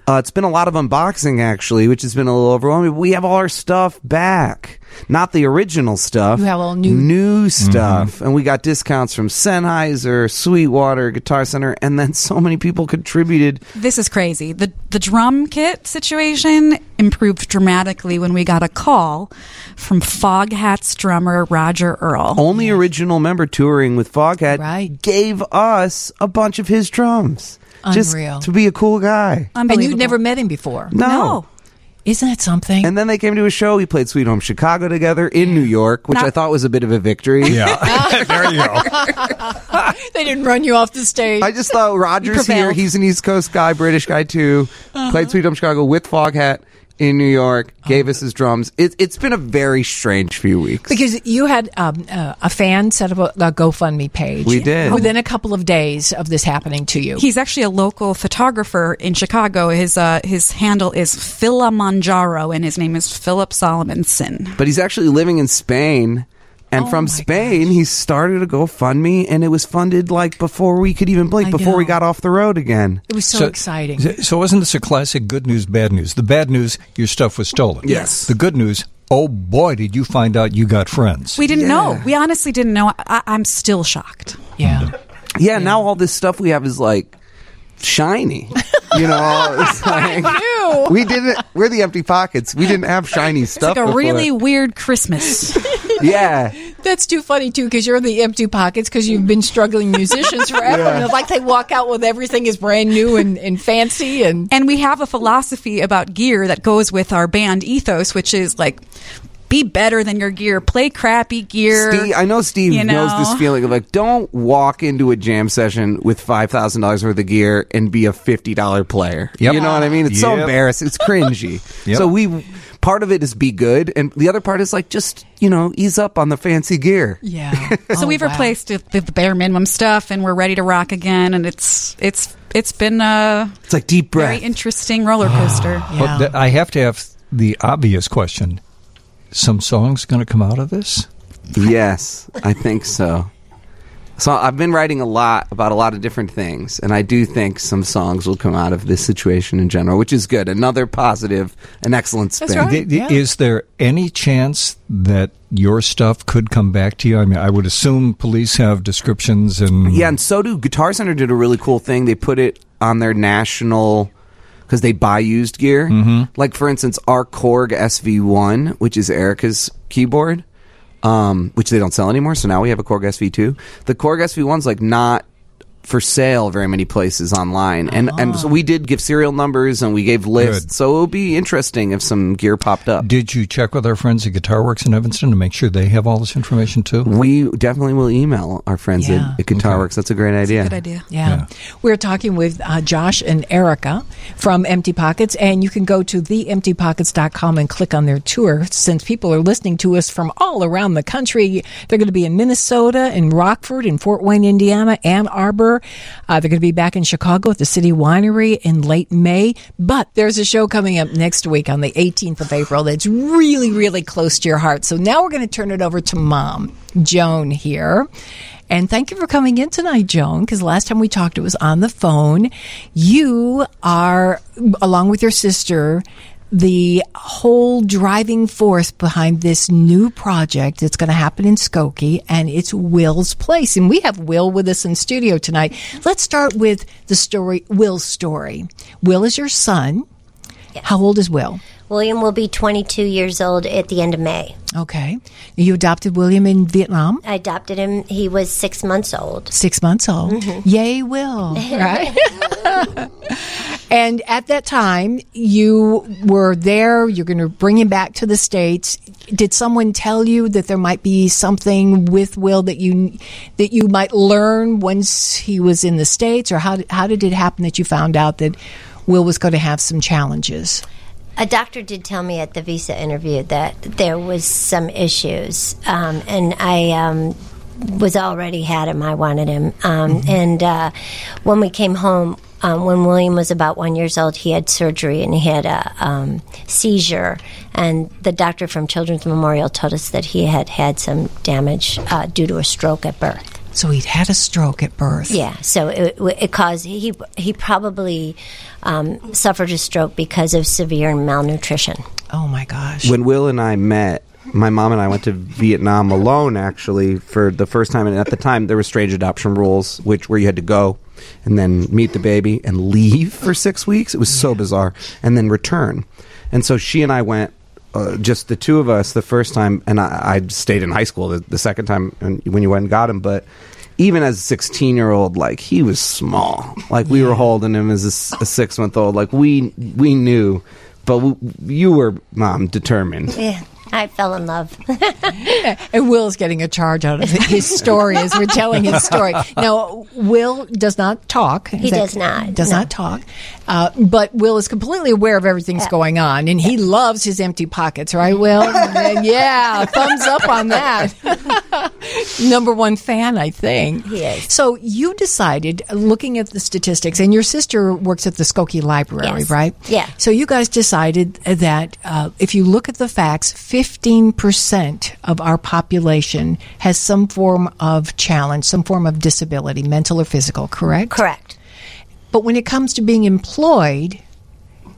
Uh, it's been a lot of unboxing, actually, which has been a little overwhelming. We have all our stuff back. Not the original stuff. You have all new... New stuff. Mm-hmm. And we got discounts from Sennheiser, Sweetwater, Guitar Center, and then so many people contributed. This is crazy. The, the drum kit situation improved dramatically when we got a call from Foghat's drummer, Roger Earl. Only yes. original member touring with Foghat right. gave us a bunch of his drums. Unreal. Just to be a cool guy. And you'd never met him before. No. no. Isn't that something? And then they came to a show. We played Sweet Home Chicago together in New York, which Not- I thought was a bit of a victory. Yeah. There you go. They didn't run you off the stage. I just thought Roger's here. He's an East Coast guy, British guy too. Uh-huh. Played Sweet Home Chicago with Foghat in New York, gave oh. us his drums. It, it's been a very strange few weeks. Because you had um, uh, a fan set up a, a GoFundMe page. We did. Within a couple of days of this happening to you. He's actually a local photographer in Chicago. His uh, his handle is Philamanjaro, and his name is Philip Solomonson. But he's actually living in Spain. And oh from Spain, gosh. he started a GoFundMe, and it was funded like before we could even blink, I before know. we got off the road again. It was so, so exciting. So wasn't this a classic good news, bad news? The bad news, your stuff was stolen. Yes. The good news, oh boy, did you find out you got friends. We didn't yeah. know. We honestly didn't know. I, I'm still shocked. Yeah. yeah. Yeah, now all this stuff we have is like shiny. You know, it's like, I knew. we didn't, we're the Empty Pockets. We didn't have shiny stuff. It's like a before. really weird Christmas. Yeah. That's too funny, too, because you're the Empty Pockets because you've been struggling musicians forever. Yeah. And it's like they walk out with everything is brand new and, and fancy. And and we have a philosophy about gear that goes with our band ethos, which is like, be better than your gear. Play crappy gear. Steve, I know Steve you know? knows this feeling of like, don't walk into a jam session with five thousand dollars worth of gear and be a fifty dollars player. Yep. You know what I mean? It's yep. so embarrassing. It's cringy. Yep. So we... Part of it is be good, and the other part is like just, you know, ease up on the fancy gear. Yeah. So oh, we've wow. replaced it with the bare minimum stuff, and we're ready to rock again. And it's it's it's been a it's like deep breath, very interesting roller coaster. yeah. Well, th- I have to have the obvious question: some song's going to come out of this? Yes, I think so. So I've been writing a lot about a lot of different things, and I do think some songs will come out of this situation in general, which is good. Another positive, an excellent spin. That's right. Yeah. Is there any chance that your stuff could come back to you? I mean, I would assume police have descriptions and... Yeah, and so do. Guitar Center did a really cool thing. They put it on their national... Because they buy used gear. Mm-hmm. Like, for instance, our Korg S V one, which is Erica's keyboard... Um, which they don't sell anymore, so now we have a Korg S V two. The Korg S V one's like not for sale very many places online, and uh-huh. and so we did give serial numbers and we gave lists. Good. So it would be interesting if some gear popped up. Did you check with our friends at GuitarWorks in Evanston to make sure they have all this information too? We definitely will email our friends yeah. at, at GuitarWorks. Okay. That's a great idea. That's a good idea. Yeah, yeah. We're talking with uh, Josh and Erica from Empty Pockets, and you can go to the empty pockets dot com and click on their tour. Since people are listening to us from all around the country, they're going to be in Minnesota, in Rockford, in Fort Wayne, Indiana, Ann Arbor. Uh, they're going to be back in Chicago at the City Winery in late May. But there's a show coming up next week on the eighteenth of April that's really, really close to your heart. So now we're going to turn it over to Mom, Joan here. And thank you for coming in tonight, Joan, because last time we talked, it was on the phone. You are, along with your sister, the whole driving force behind this new project that's going to happen in Skokie, and it's Will's Place. And we have Will with us in studio tonight. Let's start with the story, Will's story. Will is your son. Yes. How old is Will? William will be twenty-two years old at the end of May. Okay. You adopted William in Vietnam? I adopted him. He was six months old. Six months old. Mm-hmm. Yay, Will. Right? And at that time, you were there. You're going to bring him back to the States. Did someone tell you that there might be something with Will that you that you might learn once he was in the States? Or how, how did it happen that you found out that Will was going to have some challenges? A doctor did tell me at the visa interview that there was some issues. Um, and I... Um, was already had him. I wanted him. Um, mm-hmm. And uh, when we came home, um, when William was about one years old, he had surgery and he had a um, seizure. And the doctor from Children's Memorial told us that he had had some damage uh, due to a stroke at birth. So he'd had a stroke at birth. Yeah, so it, it caused, he he probably um, suffered a stroke because of severe malnutrition. Oh, my gosh. When Will and I met, my mom and I went to Vietnam alone, actually, for the first time. And at the time, there were strange adoption rules, which where you had to go and then meet the baby and leave for six weeks. It was so bizarre. And then return. And so she and I went. Uh, just the two of us the first time, and I, I stayed in high school the, the second time when you went and got him, but even as a sixteen-year-old, like, he was small. Like, we yeah. were holding him as a, a six-month-old. Like, we we knew, but we, you were, Mom, determined. Yeah. I fell in love. And Will's getting a charge out of his story as we're telling his story. Now, Will does not talk. He that, does not. Does no. not talk. Uh, but Will is completely aware of everything's uh, going on, and he loves his empty pockets, right, Will? Yeah, thumbs up on that. Number one fan, I think. He is. So you decided, looking at the statistics, and your sister works at the Skokie Library, yes. right? Yeah. So you guys decided that uh, if you look at the facts, fifteen percent of our population has some form of challenge, some form of disability, mental or physical, correct? Correct. But when it comes to being employed,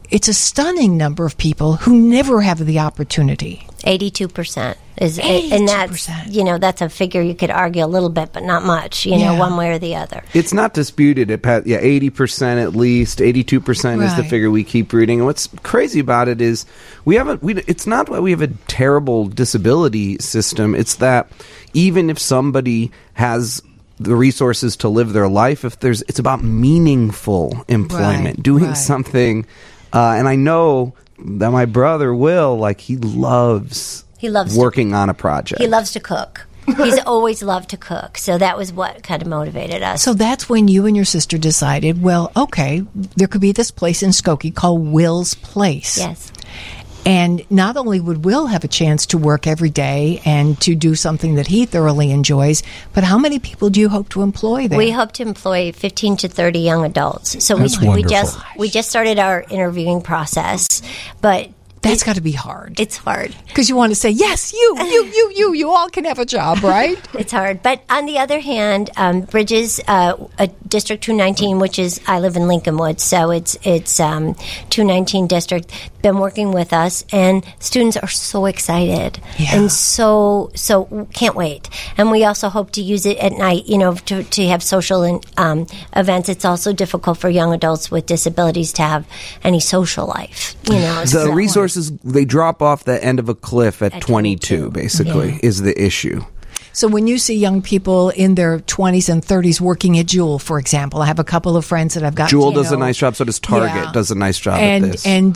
it's a stunning number of people who never have the opportunity. eighty-two percent is eighty-two percent. And that's, you know, that's a figure you could argue a little bit, but not much, you yeah. know, one way or the other. It's not disputed. It passed, yeah, eighty percent at least, eighty-two percent right. is the figure we keep reading. And what's crazy about it is we haven't, we, it's not that we have a terrible disability system. It's that even if somebody has the resources to live their life, if there's, it's about meaningful employment, right. doing right. something. Uh, and I know that my brother Will, like, he loves he loves working to, on a project. He loves to cook. He's always loved to cook. So that was what kind of motivated us. So that's when you and your sister decided, well, okay, there could be this place in Skokie called Will's Place. Yes. And not only would Will have a chance to work every day and to do something that he thoroughly enjoys, but how many people do you hope to employ there? We hope to employ fifteen to thirty young adults. So that's we wonderful. we just we just started our interviewing process, but that's got to be hard. It's hard. Because you want to say, yes, you, you, you, you, you all can have a job, right? It's hard. But on the other hand, um, Bridges, uh, uh, District two nineteen, which is, I live in Lincolnwood, so it's it's um, two nineteen District, been working with us, and students are so excited. Yeah. And so, so can't wait. And we also hope to use it at night, you know, to, to have social and, um, events. It's also difficult for young adults with disabilities to have any social life, you know. The so resource Is they drop off the end of a cliff at, at twenty-two, twenty-two, basically, yeah. is the issue. So when you see young people in their twenties and thirties working at Jewel, for example, I have a couple of friends that I've got. Jewel does know, a nice job, so does Target yeah. does a nice job and, at this. And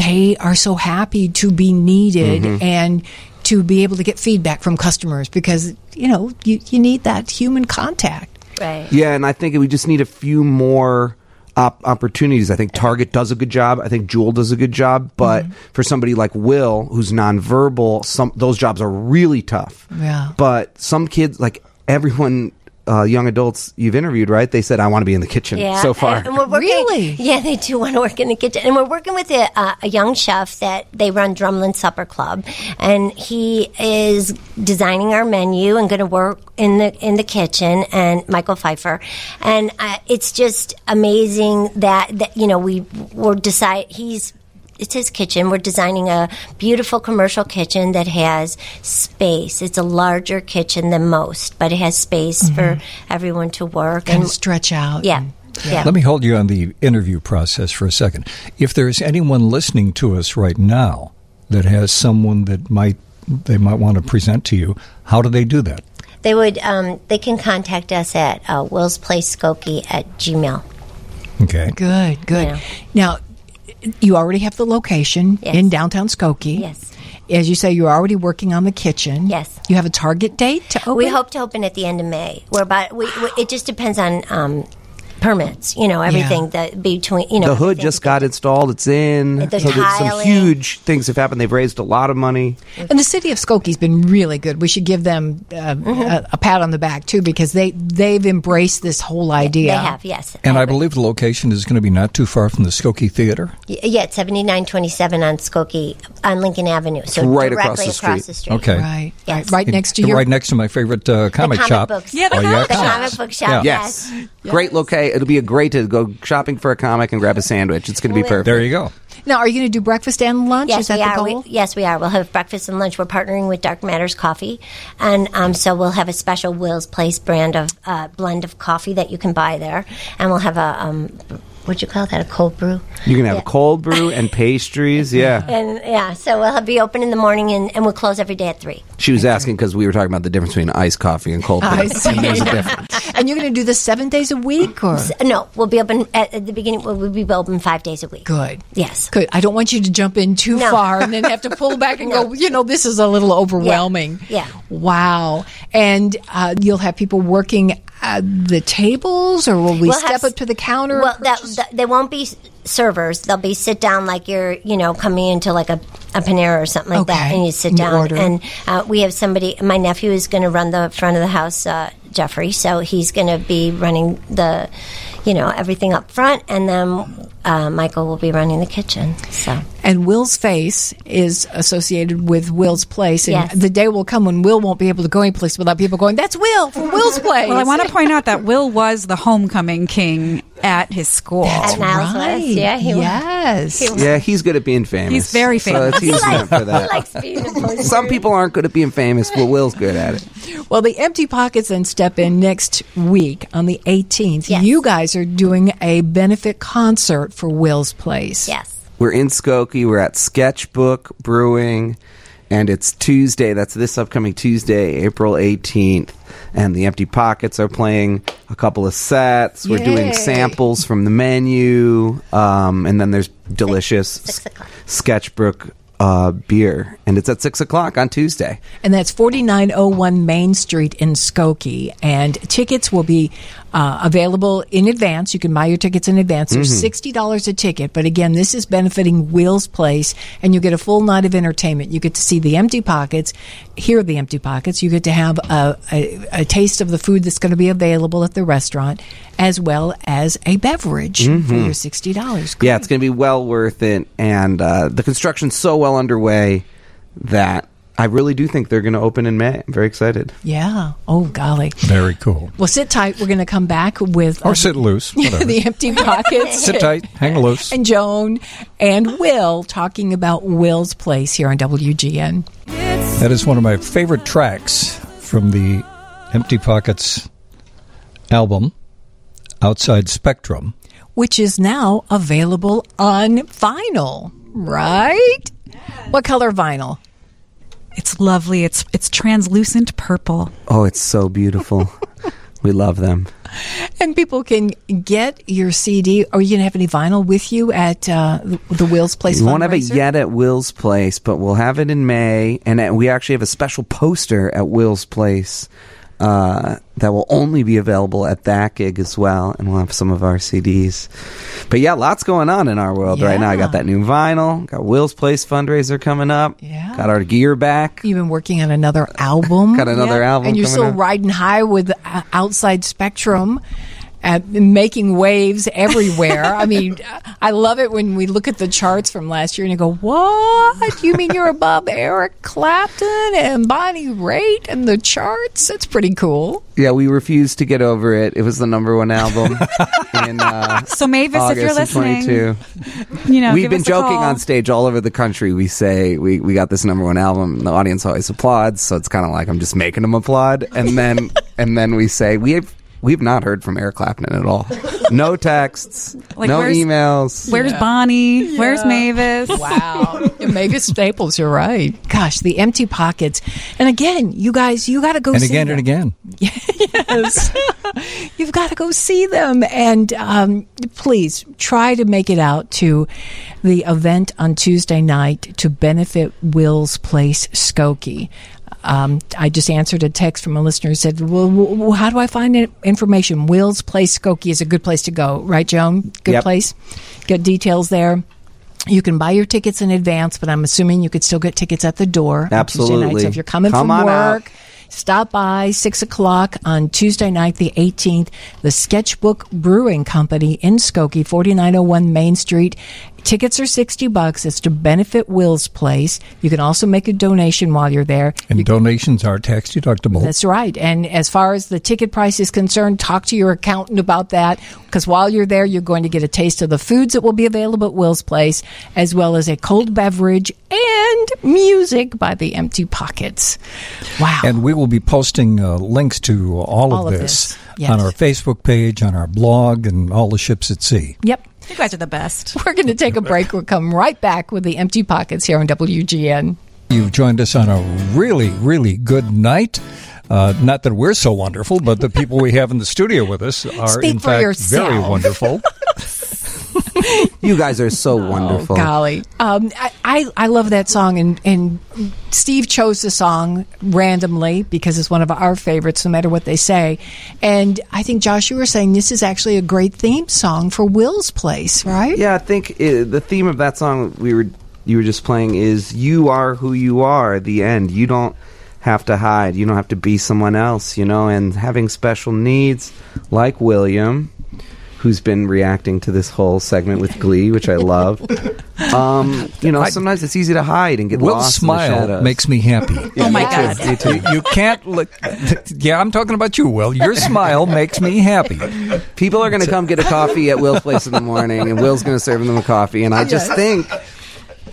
they are so happy to be needed mm-hmm. and to be able to get feedback from customers because, you know, you, you need that human contact. Right. Yeah, and I think we just need a few more Op- opportunities. I think Target does a good job. I think Jewel does a good job. But mm-hmm. for somebody like Will, who's nonverbal, some those jobs are really tough. Yeah. But some kids, like everyone, uh, young adults you've interviewed, right? They said, "I want to be in the kitchen." Yeah. So far, and, and we're working, really? Yeah, they do want to work in the kitchen. And we're working with a, uh, a young chef that they run Drumlin Supper Club, and he is designing our menu and going to work in the in the kitchen. And Michael Pfeiffer, and uh, it's just amazing that, that you know we we're decide he's. It's his kitchen. We're designing a beautiful commercial kitchen that has space. It's a larger kitchen than most, but it has space mm-hmm. for everyone to work. Kind and of stretch out. Yeah. And, yeah. yeah. Let me hold you on the interview process for a second. If there's anyone listening to us right now that has someone that might they might want to present to you, how do they do that? They would. Um, they can contact us at uh, Will's Place Skokie at Gmail. Okay. Good, good. Yeah. Now, you already have the location yes. in downtown Skokie. Yes. As you say, you're already working on the kitchen. Yes. You have a target date to open? We hope to open at the end of May. We're about, we, wow. we, it just depends on um, permits, you know, everything yeah. that between, you know. The hood just got installed. It's in. The so some huge things have happened. They've raised a lot of money. And the city of Skokie's been really good. We should give them uh, mm-hmm. a, a pat on the back, too, because they, they've embraced this whole idea. They have, yes. And I, I believe the location is going to be not too far from the Skokie Theater. Yeah, it's seventy-nine twenty-seven on Skokie, on Lincoln Avenue. So it's right across the, across the street. Okay. Right. Yes. Right, right next to your... Right next to my favorite uh, comic, comic shop. Books. Yeah, the, oh, yeah, the comic book shop, yeah. yes. yes. Great location. It'll be a great to go shopping for a comic and grab a sandwich. It's going to be perfect. There you go. Now, are you going to do breakfast and lunch? Yes, Is that we the are. goal? We, yes, we are. We'll have breakfast and lunch. We're partnering with Dark Matters Coffee, and um, so we'll have a special Will's Place brand of uh, blend of coffee that you can buy there, and we'll have a. Um, What'd you call that? A cold brew? You can have yeah. a cold brew and pastries, yeah. and yeah, so we'll be open in the morning, and, and we'll close every day at three. She was asking because we were talking about the difference between iced coffee and cold brew. I see. And there's a difference. And you're going to do this seven days a week? Or No, we'll be open at, at the beginning. We'll be open five days a week. Good. Yes. Good. I don't want you to jump in too no. far and then have to pull back and no. go, you know, this is a little overwhelming. Yeah. yeah. Wow. And uh, you'll have people working Uh, the tables, or will we we'll step up to the counter? Well, that, that, they won't be servers. They'll be sit down, like you're, you know, coming into like a, a Panera or something like okay. that, and you sit down. Order. And uh, we have somebody. My nephew is going to run the front of the house, uh, Jeffrey. So he's going to be running the, you know, everything up front, and then uh, Michael will be running the kitchen. So. And Will's Face is associated with Will's Place. And yes. the day will come when Will won't be able to go anyplace without people going, that's Will from Will's Place. Well, I want to point out that Will was the homecoming king at his school. That's at Niles right. West. Yeah, he yes. was. He was. Yeah, he's good at being famous. He's very famous. So he, likes, for that. he likes being Some people aren't good at being famous, but Will's good at it. Well, the Empty Pockets and Step In next week on the eighteenth. Yes. You guys are doing a benefit concert for Will's Place. Yes. We're in Skokie. We're at Sketchbook Brewing, and it's Tuesday. That's this upcoming Tuesday, April eighteenth, and the Empty Pockets are playing a couple of sets. We're Yay. doing samples from the menu, um, and then there's delicious six, six o'clock. Sketchbook uh, beer, and it's at six o'clock on Tuesday. And that's forty-nine oh one Main Street in Skokie, and tickets will be... Uh, available in advance. You can buy your tickets in advance. They're mm-hmm. sixty dollars a ticket. But again, this is benefiting Will's Place, and you get a full night of entertainment. You get to see the Empty Pockets, hear the Empty Pockets. You get to have a, a, a taste of the food that's going to be available at the restaurant, as well as a beverage mm-hmm. for your sixty dollars. Good. Yeah, it's going to be well worth it. And uh, the construction's so well underway that I really do think they're going to open in May. I'm very excited. Yeah. Oh, golly. Very cool. Well, sit tight. We're going to come back with... Or uh, sit loose. The Empty Pockets. Sit tight. Hang loose. And Joan and Will talking about Will's Place here on W G N. That is one of my favorite tracks from the Empty Pockets album, Outside Spectrum. Which is now available on vinyl, right? Yeah. What color vinyl? It's lovely. It's it's translucent purple. Oh, it's so beautiful. We love them. And people can get your C D. Are you going to have any vinyl with you at uh, the Will's Place fundraiser? We won't have it yet at Will's Place, but we'll have it in May. And at, we actually have a special poster at Will's Place uh, that will only be available at that gig as well. And we'll have some of our C Ds. But yeah, lots going on in our world yeah. right now. I got that new vinyl. Got Will's Place fundraiser coming up. Yeah. Got our gear back. You've been working on another album. Got another yeah. album. And you're still up. riding high with uh, Outside Spectrum, uh, making waves everywhere. I mean, I love it when we look at the charts from last year and you go, what? You mean you're above Eric Clapton and Bonnie Raitt and the charts? That's pretty cool. Yeah, we refused to get over it. It was the number one album. in, uh, so Mavis, August if you're listening, you know, we've been joking on stage all over the country. We say we, we got this number one album, and the audience always applauds. So it's kind of like I'm just making them applaud, and then and then we say we've we've not heard from Eric Clapton at all. No texts, like, no where's, emails. Where's yeah. Bonnie? Yeah. Where's Mavis? Wow. Mavis Staples, you're right. Gosh, the Empty Pockets. And again, you guys, you got to go and see again, them. And again and again. Yes. You've got to go see them. And um, please try to make it out to the event on Tuesday night to benefit Will's Place Skokie. Um, I just answered a text from a listener who said, well, well how do I find it, information? Will's Place, Skokie is a good place to go. Right, Joan? Good yep. place. Get details there. You can buy your tickets in advance, but I'm assuming you could still get tickets at the door. Absolutely. On Tuesday night. So if you're coming Come from work, out. Stop by six o'clock on Tuesday night, the eighteenth, the Sketchbook Brewing Company in Skokie, forty-nine oh one Main Street. Tickets are sixty bucks. It's to benefit Will's Place. You can also make a donation while you're there. And you donations can, are tax deductible. That's right. And as far as the ticket price is concerned, talk to your accountant about that, because while you're there, you're going to get a taste of the foods that will be available at Will's Place, as well as a cold beverage and music by the Empty Pockets. Wow. And we will be posting uh, links to all, all of, of this, this. Yes. on our Facebook page, on our blog, and all the ships at sea. Yep. You guys are the best. We're going to take a break. We'll come right back with the Empty Pockets here on W G N. You've joined us on a really, really good night. Uh, not that we're so wonderful, but the people we have in the studio with us are, Speak in fact, yourself. very wonderful. You guys are so oh, wonderful. Golly. Um, I, I, I love that song, and, and Steve chose the song randomly because it's one of our favorites, no matter what they say. And I think, Josh, you were saying this is actually a great theme song for Will's Place, right? Yeah, I think it, the theme of that song we were you were just playing is you are who you are at the end. You don't have to hide. You don't have to be someone else, you know, and having special needs like William, who's been reacting to this whole segment with glee, which I love. Um, you know, sometimes it's easy to hide and get Will's lost in the shadows. Will's smile makes me happy. Yeah, oh, my God. Too, too. You, you can't look... Yeah, I'm talking about you, Will. Your smile makes me happy. People are going to come get a coffee at Will's Place in the morning, and Will's going to serve them a coffee, and I just think...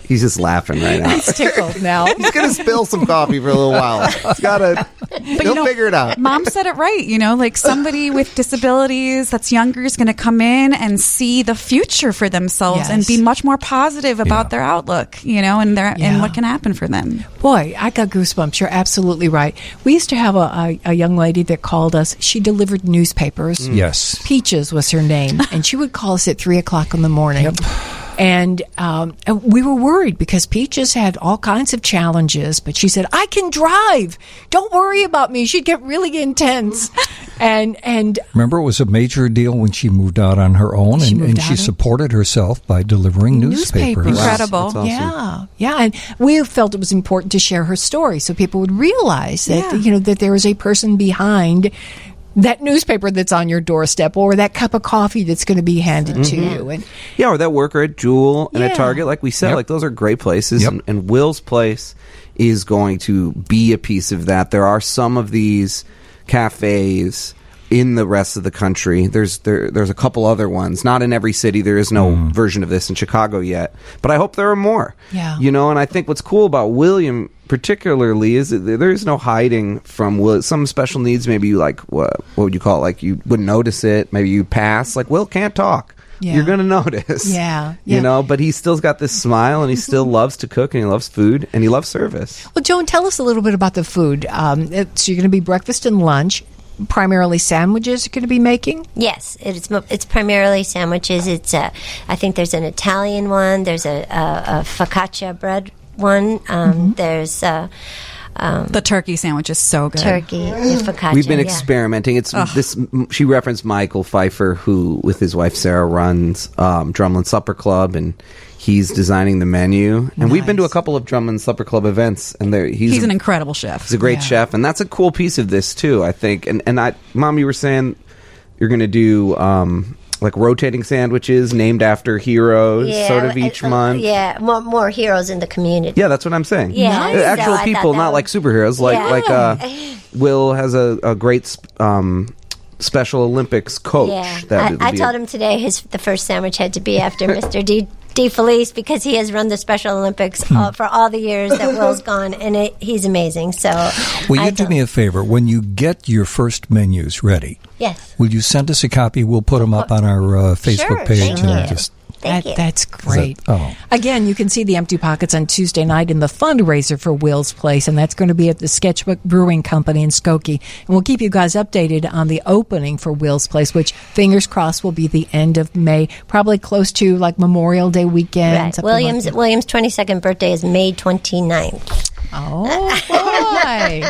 He's just laughing right now. He's tickled now. He's going to spill some coffee for a little while. He's got to, he'll you know, figure it out. Mom said it right. You know, like somebody with disabilities that's younger is going to come in and see the future for themselves yes. and be much more positive about yeah. their outlook, you know, and their, yeah. and what can happen for them. Boy, I got goosebumps. You're absolutely right. We used to have a, a, a young lady that called us. She delivered newspapers. Mm. Yes. Peaches was her name. And she would call us at three o'clock in the morning. Yep. And um, we were worried because Peaches had all kinds of challenges, but she said, I can drive. Don't worry about me. She'd get really intense. And and remember, it was a major deal when she moved out on her own, she and, and she supported herself by delivering newspapers. newspapers. Incredible. Awesome. Yeah. Yeah. And we felt it was important to share her story so people would realize that, yeah. you know, that there was a person behind that newspaper that's on your doorstep, or that cup of coffee that's going to be handed mm-hmm. to you. And yeah, or that worker at Jewel and yeah. at Target, like we said, yep. like those are great places. Yep. And, and Will's Place is going to be a piece of that. There are some of these cafes in the rest of the country. There's there, there's a couple other ones. Not in every city. There is no mm. version of this in Chicago yet. But I hope there are more. Yeah. You know, and I think what's cool about William particularly is that there is no hiding from Will. Some special needs, maybe you like, what, what would you call it? Like you wouldn't notice it. Maybe you pass. Like, Will can't talk. Yeah. You're going to notice. Yeah, yeah. You know, but he still's got this smile, and he still loves to cook, and he loves food, and he loves service. Well, Joan, tell us a little bit about the food. Um, it, so you're going to be breakfast and lunch. Primarily sandwiches you're going to be making? Yes, it's it's primarily sandwiches. It's uh, I think there's an Italian one. There's a, a, a focaccia bread one. Um, mm-hmm. There's uh, um, the turkey sandwich is so good. Turkey and focaccia. We've been experimenting. Yeah. It's Ugh. this. She referenced Michael Pfeiffer, who with his wife Sarah runs um, Drumlin Supper Club, and he's designing the menu. And nice. We've been to a couple of Drumlin Supper Club events. And there, he's, he's an incredible chef. He's a great yeah. chef. And that's a cool piece of this, too, I think. And, and I, Mom, you were saying you're going to do... Um, like rotating sandwiches named after heroes, yeah, sort of each uh, month. Yeah, more, more heroes in the community. Yeah, that's what I'm saying. Yeah, nice. Actual so people, not was... like superheroes. Like yeah. like uh, Will has a, a great um, Special Olympics coach. Yeah, that I, I told a... him today his the first sandwich had to be after Mister D. DeFelice, because he has run the Special Olympics hmm. all, for all the years that Will's gone, and it, he's amazing. So, will you I do me a favor? When you get your first menus ready, yes, will you send us a copy? We'll put them up on our uh, Facebook sure, page. Thank and you. Just Thank that, you. That's great. That, oh. Again, you can see the Empty Pockets on Tuesday night in the fundraiser for Will's Place, and that's going to be at the Sketchbook Brewing Company in Skokie. And we'll keep you guys updated on the opening for Will's Place, which, fingers crossed, will be the end of May, probably close to like Memorial Day weekend. Right. William's like William's twenty-second birthday is May twenty-ninth. Oh,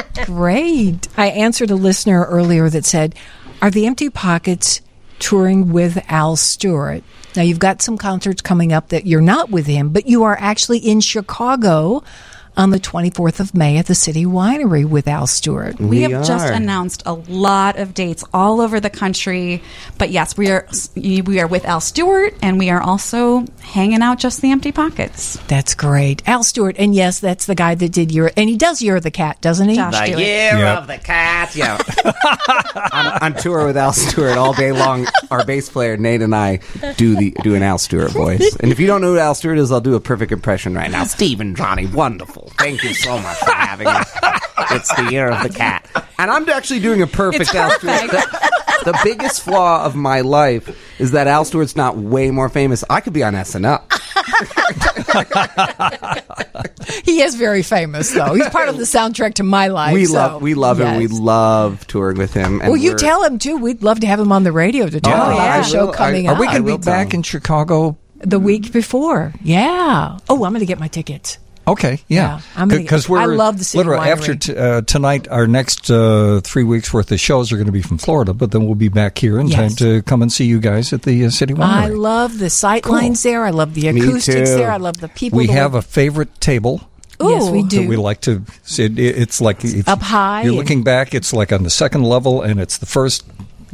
boy. Great. I answered a listener earlier that said, are the Empty Pockets touring with Al Stewart? Now, you've got some concerts coming up that you're not with him, but you are actually in Chicago on the twenty-fourth of May at the City Winery with Al Stewart. We, we have are. just announced a lot of dates all over the country. But yes, we are we are with Al Stewart, and we are also hanging out just the Empty Pockets. That's great. Al Stewart, and yes, that's the guy that did Year, and he does Year of the Cat, doesn't he? Josh the Stewart. Year yep. of the Cat, yeah. I'm on tour with Al Stewart all day long. Our bass player, Nate, and I do the do an Al Stewart voice. And if you don't know who Al Stewart is, I'll do a perfect impression right now. Steve and Johnny, wonderful. Thank you so much for having us. It's the Year of the Cat. And I'm actually doing a perfect Al Stewart. The, the biggest flaw of my life is that Al Stewart's not way more famous. I could be on S N L. He is very famous, though. He's part of the soundtrack to my life. We so. love, we love yes. him. We love touring with him. And well, you tell him, too. We'd love to have him on the radio to talk oh, about yeah. the show will, coming I, up. Are we going to be back in Chicago? The week before. Yeah. Oh, I'm going to get my tickets. Okay, yeah, because yeah, I love the City Winery. After t- uh, tonight, our next uh, three weeks' worth of shows are going to be from Florida, but then we'll be back here in yes. time to come and see you guys at the uh, City Winery. I love the sight cool. lines there. I love the acoustics there. I love the people. We have work. a favorite table. Ooh, yes, we do. That we like to see. It, it's like if up high. You're looking back. It's like on the second level, and it's the first.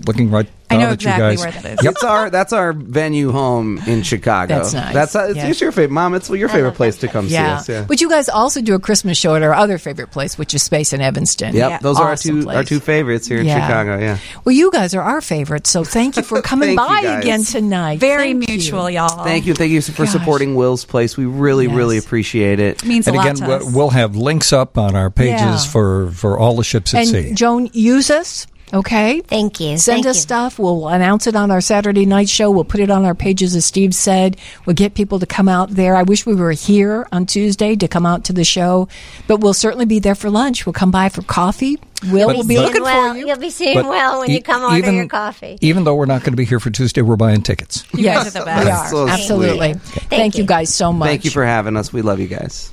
Looking right now I know that exactly you guys, where that is. Yep. It's our, that's our venue home in Chicago. That's nice. That's, it's, yes. it's your favorite, Mom. It's your favorite place to come yeah. see us. Yeah. But you guys also do a Christmas show at our other favorite place, which is Space in Evanston. Yep. Yeah. Those awesome are our two place. our two favorites here yeah. in Chicago. Yeah. Well, you guys are our favorites, so thank you for coming by again tonight. Very thank mutual, you. y'all. Thank you. Thank you for Gosh. supporting Will's Place. We really, yes. really appreciate it. It means and a lot again, to us. We'll have links up on our pages yeah. for, for all the ships at and sea. And Joan, use us. Okay. Thank you. Send Thank us you. stuff. We'll announce it on our Saturday night show. We'll put it on our pages, as Steve said. We'll get people to come out there. I wish we were here on Tuesday to come out to the show, but we'll certainly be there for lunch. We'll come by for coffee. Will will be, be looking well. for you. You'll be seeing but Will when e- you come order even, your coffee. Even though we're not going to be here for Tuesday, we're buying tickets. You yes, guys are the best. We are. So Absolutely. Sweet. Thank, Thank you. you guys so much. Thank you for having us. We love you guys.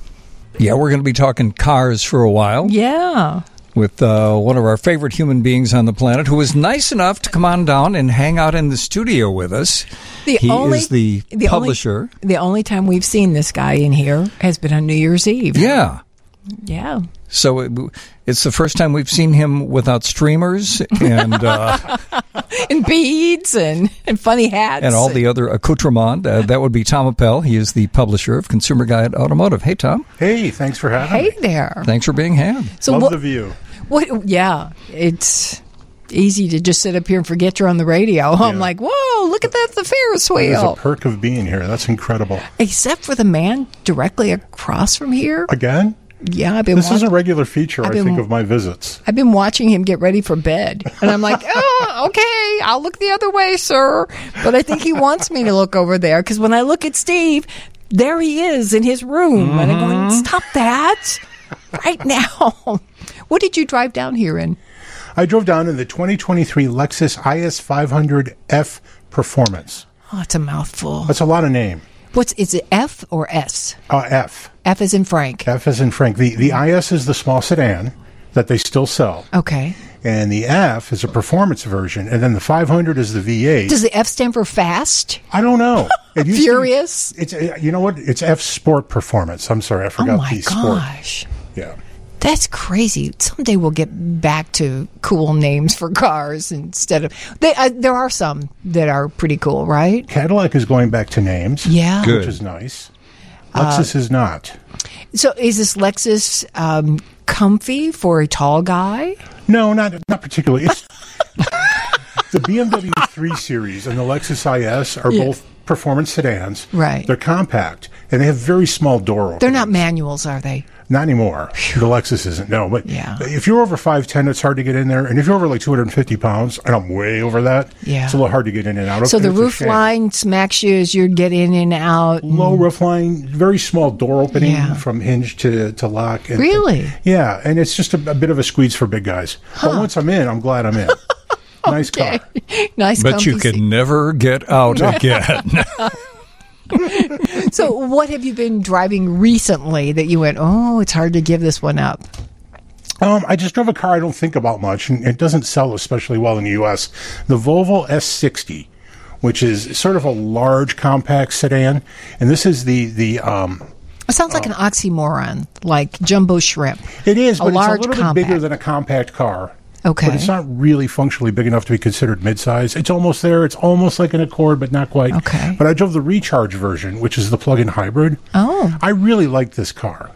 Yeah, we're going to be talking cars for a while. Yeah. With uh, one of our favorite human beings on the planet, who was nice enough to come on down and hang out in the studio with us. The he only, is the, the publisher. Only, the only time we've seen this guy in here has been on New Year's Eve. Yeah. Yeah. So it, it's the first time we've seen him without streamers and uh, and beads and, and funny hats. And all the other accoutrements. Uh, that would be Tom Appel. He is the publisher of Consumer Guide Automotive. Hey, Tom. Hey, thanks for having hey me. Hey there. Thanks for being here. So Love wh- the view. What, yeah, it's easy to just sit up here and forget you're on the radio. Yeah. I'm like, whoa, look at that, the Ferris wheel. There's a perk of being here. That's incredible. Except for the man directly across from here. Again? Yeah, I've been. This watch- is a regular feature, been, I think, of my visits. I've been watching him get ready for bed, and I'm like, oh, okay, I'll look the other way, sir. But I think he wants me to look over there, because when I look at Steve, there he is in his room, mm-hmm. and I'm going, stop that right now. What did you drive down here in? I drove down in the twenty twenty-three Lexus I S five hundred F Performance. Oh, it's a mouthful. That's a lot of name. What's is it F or S? Uh, F. F as in Frank. F as in Frank. The the I S is the small sedan that they still sell. Okay. And the F is a performance version, and then the five hundred is the V eight. Does the F stand for fast? I don't know. It used Furious? To, it's you know what? It's F Sport Performance. I'm sorry, I forgot oh my the Sport. Oh gosh. Yeah. That's crazy. Someday we'll get back to cool names for cars instead of... They, uh, there are some that are pretty cool, right? Cadillac is going back to names, yeah, Good. which is nice. Lexus uh, is not. So is this Lexus um, comfy for a tall guy? No, not not particularly. It's, the B M W three Series and the Lexus I S are yeah. both performance sedans. Right. They're compact, and they have very small door openings. They're not manuals, are they? Not anymore. The Lexus isn't, no. But yeah. if you're over five ten, it's hard to get in there. And if you're over like two hundred fifty pounds, and I'm way over that, yeah. it's a little hard to get in and out of. So the roof line smacks you as you get in and out. And low roof line, very small door opening yeah. from hinge to, to lock. And, really? And, yeah. And it's just a, a bit of a squeeze for big guys. Huh. But once I'm in, I'm glad I'm in. Nice okay. car. Nice car. But you can seat. never get out no. again. So what have you been driving recently that you went, oh, it's hard to give this one up? Um, I just drove a car I don't think about much, and it doesn't sell especially well in the U S. The Volvo S sixty, which is sort of a large compact sedan, and this is the the. Um, it sounds like uh, an oxymoron, like jumbo shrimp. It is, but a large it's a little compact. bit bigger than a compact car. Okay, but it's not really functionally big enough to be considered midsize. It's almost there. It's almost like an Accord, but not quite. Okay, but I drove the Recharge version, which is the plug-in hybrid. Oh, I really like this car.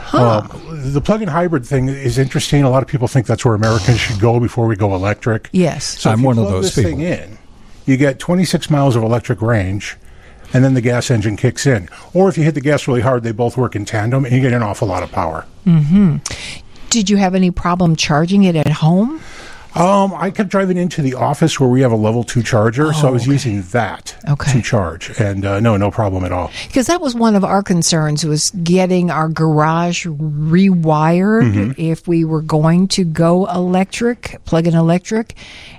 Huh. Um, the plug-in hybrid thing is interesting. A lot of people think that's where Americans should go before we go electric. Yes, so I'm one of those people. If you plug this thing in, you get twenty-six miles of electric range, and then the gas engine kicks in. Or if you hit the gas really hard, they both work in tandem, and you get an awful lot of power. Mm-hmm. Did you have any problem charging it at home? Um, I kept driving into the office where we have a level two charger, oh, so I was okay. using that okay. to charge, and uh, no, no problem at all. Because that was one of our concerns, was getting our garage rewired mm-hmm. if we were going to go electric, plug-in electric,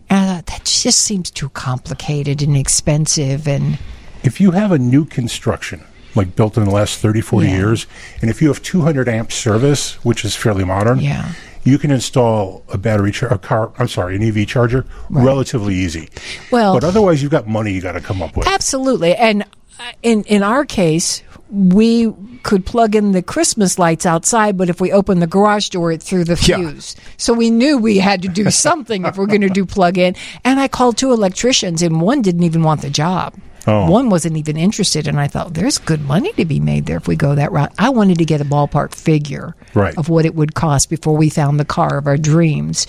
and I thought, that just seems too complicated and expensive. And if you have a new construction, like built in the last thirty, forty yeah. years, and if you have two hundred amp service, which is fairly modern, yeah. you can install a battery, char- a car. I'm sorry, an E V charger, right. relatively easy. Well, but otherwise, you've got money you got to come up with. Absolutely, and in in our case, we could plug in the Christmas lights outside, but if we opened the garage door, it threw the fuse. Yeah. So we knew we had to do something if we're going to do plug in. And I called two electricians, and one didn't even want the job. Oh. One wasn't even interested, and I thought, there's good money to be made there if we go that route. I wanted to get a ballpark figure right. of what it would cost before we found the car of our dreams.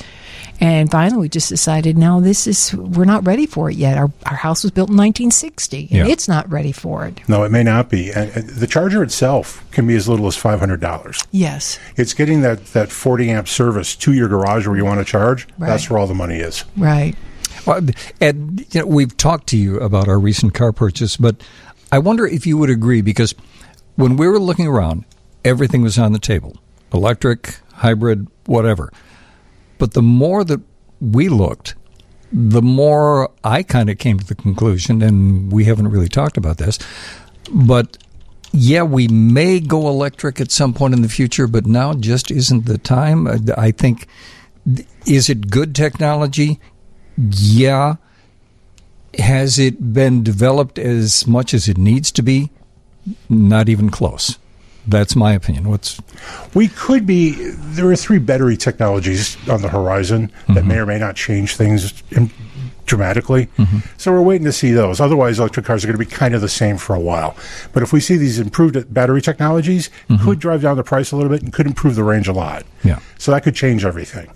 And finally, we just decided, no, this is, we're not ready for it yet. Our our house was built in nineteen sixty, and yeah. it's not ready for it. No, it may not be. And the charger itself can be as little as five hundred dollars. Yes. It's getting that, that forty amp service to your garage where you want to charge. Right. That's where all the money is. Right. Well, and you know, we've talked to you about our recent car purchase, but I wonder if you would agree, because when we were looking around, everything was on the table, electric, hybrid, whatever. But the more that we looked, the more I kind of came to the conclusion, and we haven't really talked about this, but yeah, we may go electric at some point in the future, but now just isn't the time. I think, is it good technology? Yeah. Has it been developed as much as it needs to be? Not even close. That's my opinion. What's we could be, there are three battery technologies on the horizon mm-hmm. that may or may not change things dramatically. Mm-hmm. So we're waiting to see those. Otherwise, electric cars are going to be kind of the same for a while. But if we see these improved battery technologies, mm-hmm. could drive down the price a little bit and could improve the range a lot. Yeah. So that could change everything.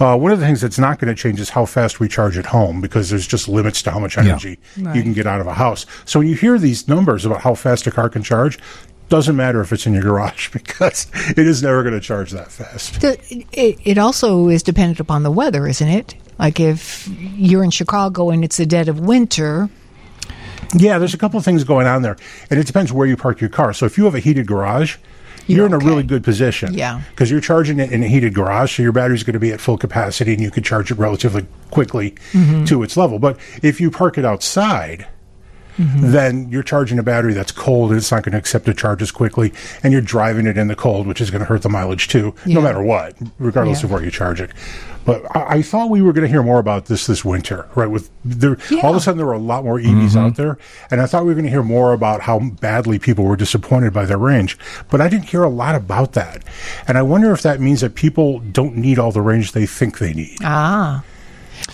Uh, one of the things that's not going to change is how fast we charge at home, because there's just limits to how much energy yeah. right. you can get out of a house. So when you hear these numbers about how fast a car can charge, doesn't matter if it's in your garage, because it is never going to charge that fast. It, it also is dependent upon the weather, isn't it? Like if you're in Chicago and it's the dead of winter. Yeah, there's a couple of things going on there. And it depends where you park your car. So if you have a heated garage, you're, you're in okay. a really good position. Yeah. Because you're charging it in a heated garage, so your battery's going to be at full capacity and you can charge it relatively quickly mm-hmm. to its level. But if you park it outside, mm-hmm. then you're charging a battery that's cold and it's not going to accept the charge as quickly, and you're driving it in the cold, which is going to hurt the mileage too, yeah. no matter what, regardless yeah. of where you charge it. But I, I thought we were going to hear more about this this winter, right? With there, yeah. all of a sudden, there were a lot more E Vs mm-hmm. out there, and I thought we were going to hear more about how badly people were disappointed by their range, but I didn't hear a lot about that. And I wonder if that means that people don't need all the range they think they need. Ah.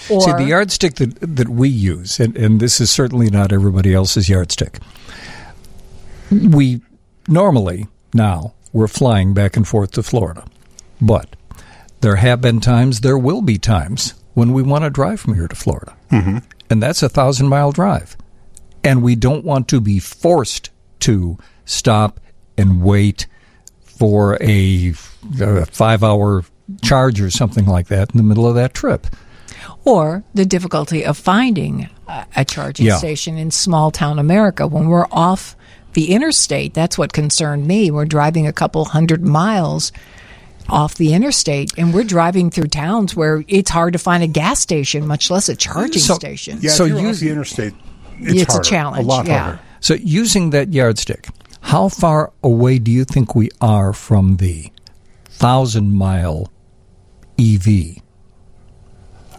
Or, see, the yardstick that that we use, and, and this is certainly not everybody else's yardstick, we normally, now, we're flying back and forth to Florida. But there have been times, there will be times, when we want to drive from here to Florida. Mm-hmm. And that's a thousand-mile drive. And we don't want to be forced to stop and wait for a, a five-hour charge or something like that in the middle of that trip. Or the difficulty of finding a charging yeah. station in small-town America. When we're off the interstate, that's what concerned me. We're driving a couple hundred miles off the interstate, and we're driving through towns where it's hard to find a gas station, much less a charging so, station. Yeah, so if you're you, off the interstate, it's, it's a challenge. A lot yeah. harder. So using that yardstick, how far away do you think we are from the thousand-mile E V?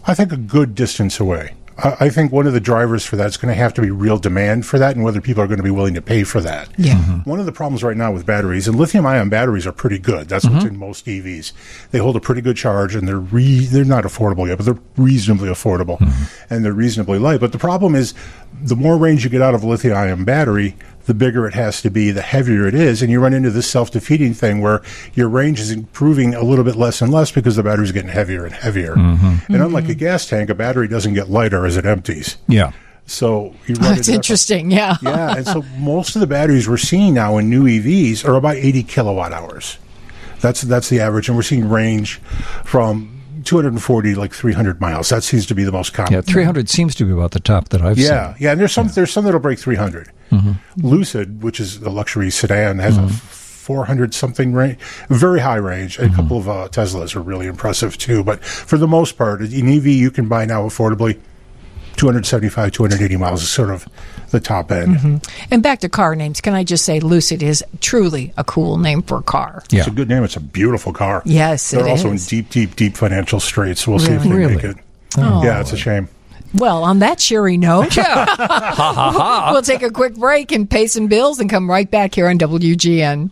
I think a good distance away. I think one of the drivers for that is going to have to be real demand for that and whether people are going to be willing to pay for that. Yeah. Mm-hmm. One of the problems right now with batteries, and lithium-ion batteries are pretty good. That's mm-hmm. what's in most E Vs. They hold a pretty good charge, and they're re- they're not affordable yet, but they're reasonably affordable, mm-hmm. and they're reasonably light. But the problem is the more range you get out of a lithium-ion battery, the bigger it has to be, the heavier it is, and you run into this self-defeating thing where your range is improving a little bit less and less because the battery's getting heavier and heavier. Mm-hmm. And mm-hmm. unlike a gas tank, a battery doesn't get lighter as it empties. Yeah. So you run oh, that's interesting, different. yeah. yeah, and so most of the batteries we're seeing now in new E Vs are about eighty kilowatt hours. That's, that's the average, and we're seeing range from two hundred forty like three hundred miles. That seems to be the most common. Yeah, three hundred seems to be about the top that I've yeah, seen. Yeah, yeah, and there's some yeah. there's some that'll break three hundred. Mm-hmm. Lucid, which is a luxury sedan, has mm-hmm. a four hundred something range, very high range. Mm-hmm. A couple of uh, Teslas are really impressive too, but for the most part, an E V you can buy now affordably two seventy-five, two eighty miles is sort of the top end. Mm-hmm. And back to car names, can I just say Lucid is truly a cool name for a car. Yeah. It's a good name. It's a beautiful car. Yes, They're it also is. in deep, deep, deep financial straits. We'll really? see if they really? make it. Oh. Yeah, it's a shame. Well, on that cheery note, we'll take a quick break and pay some bills and come right back here on W G N.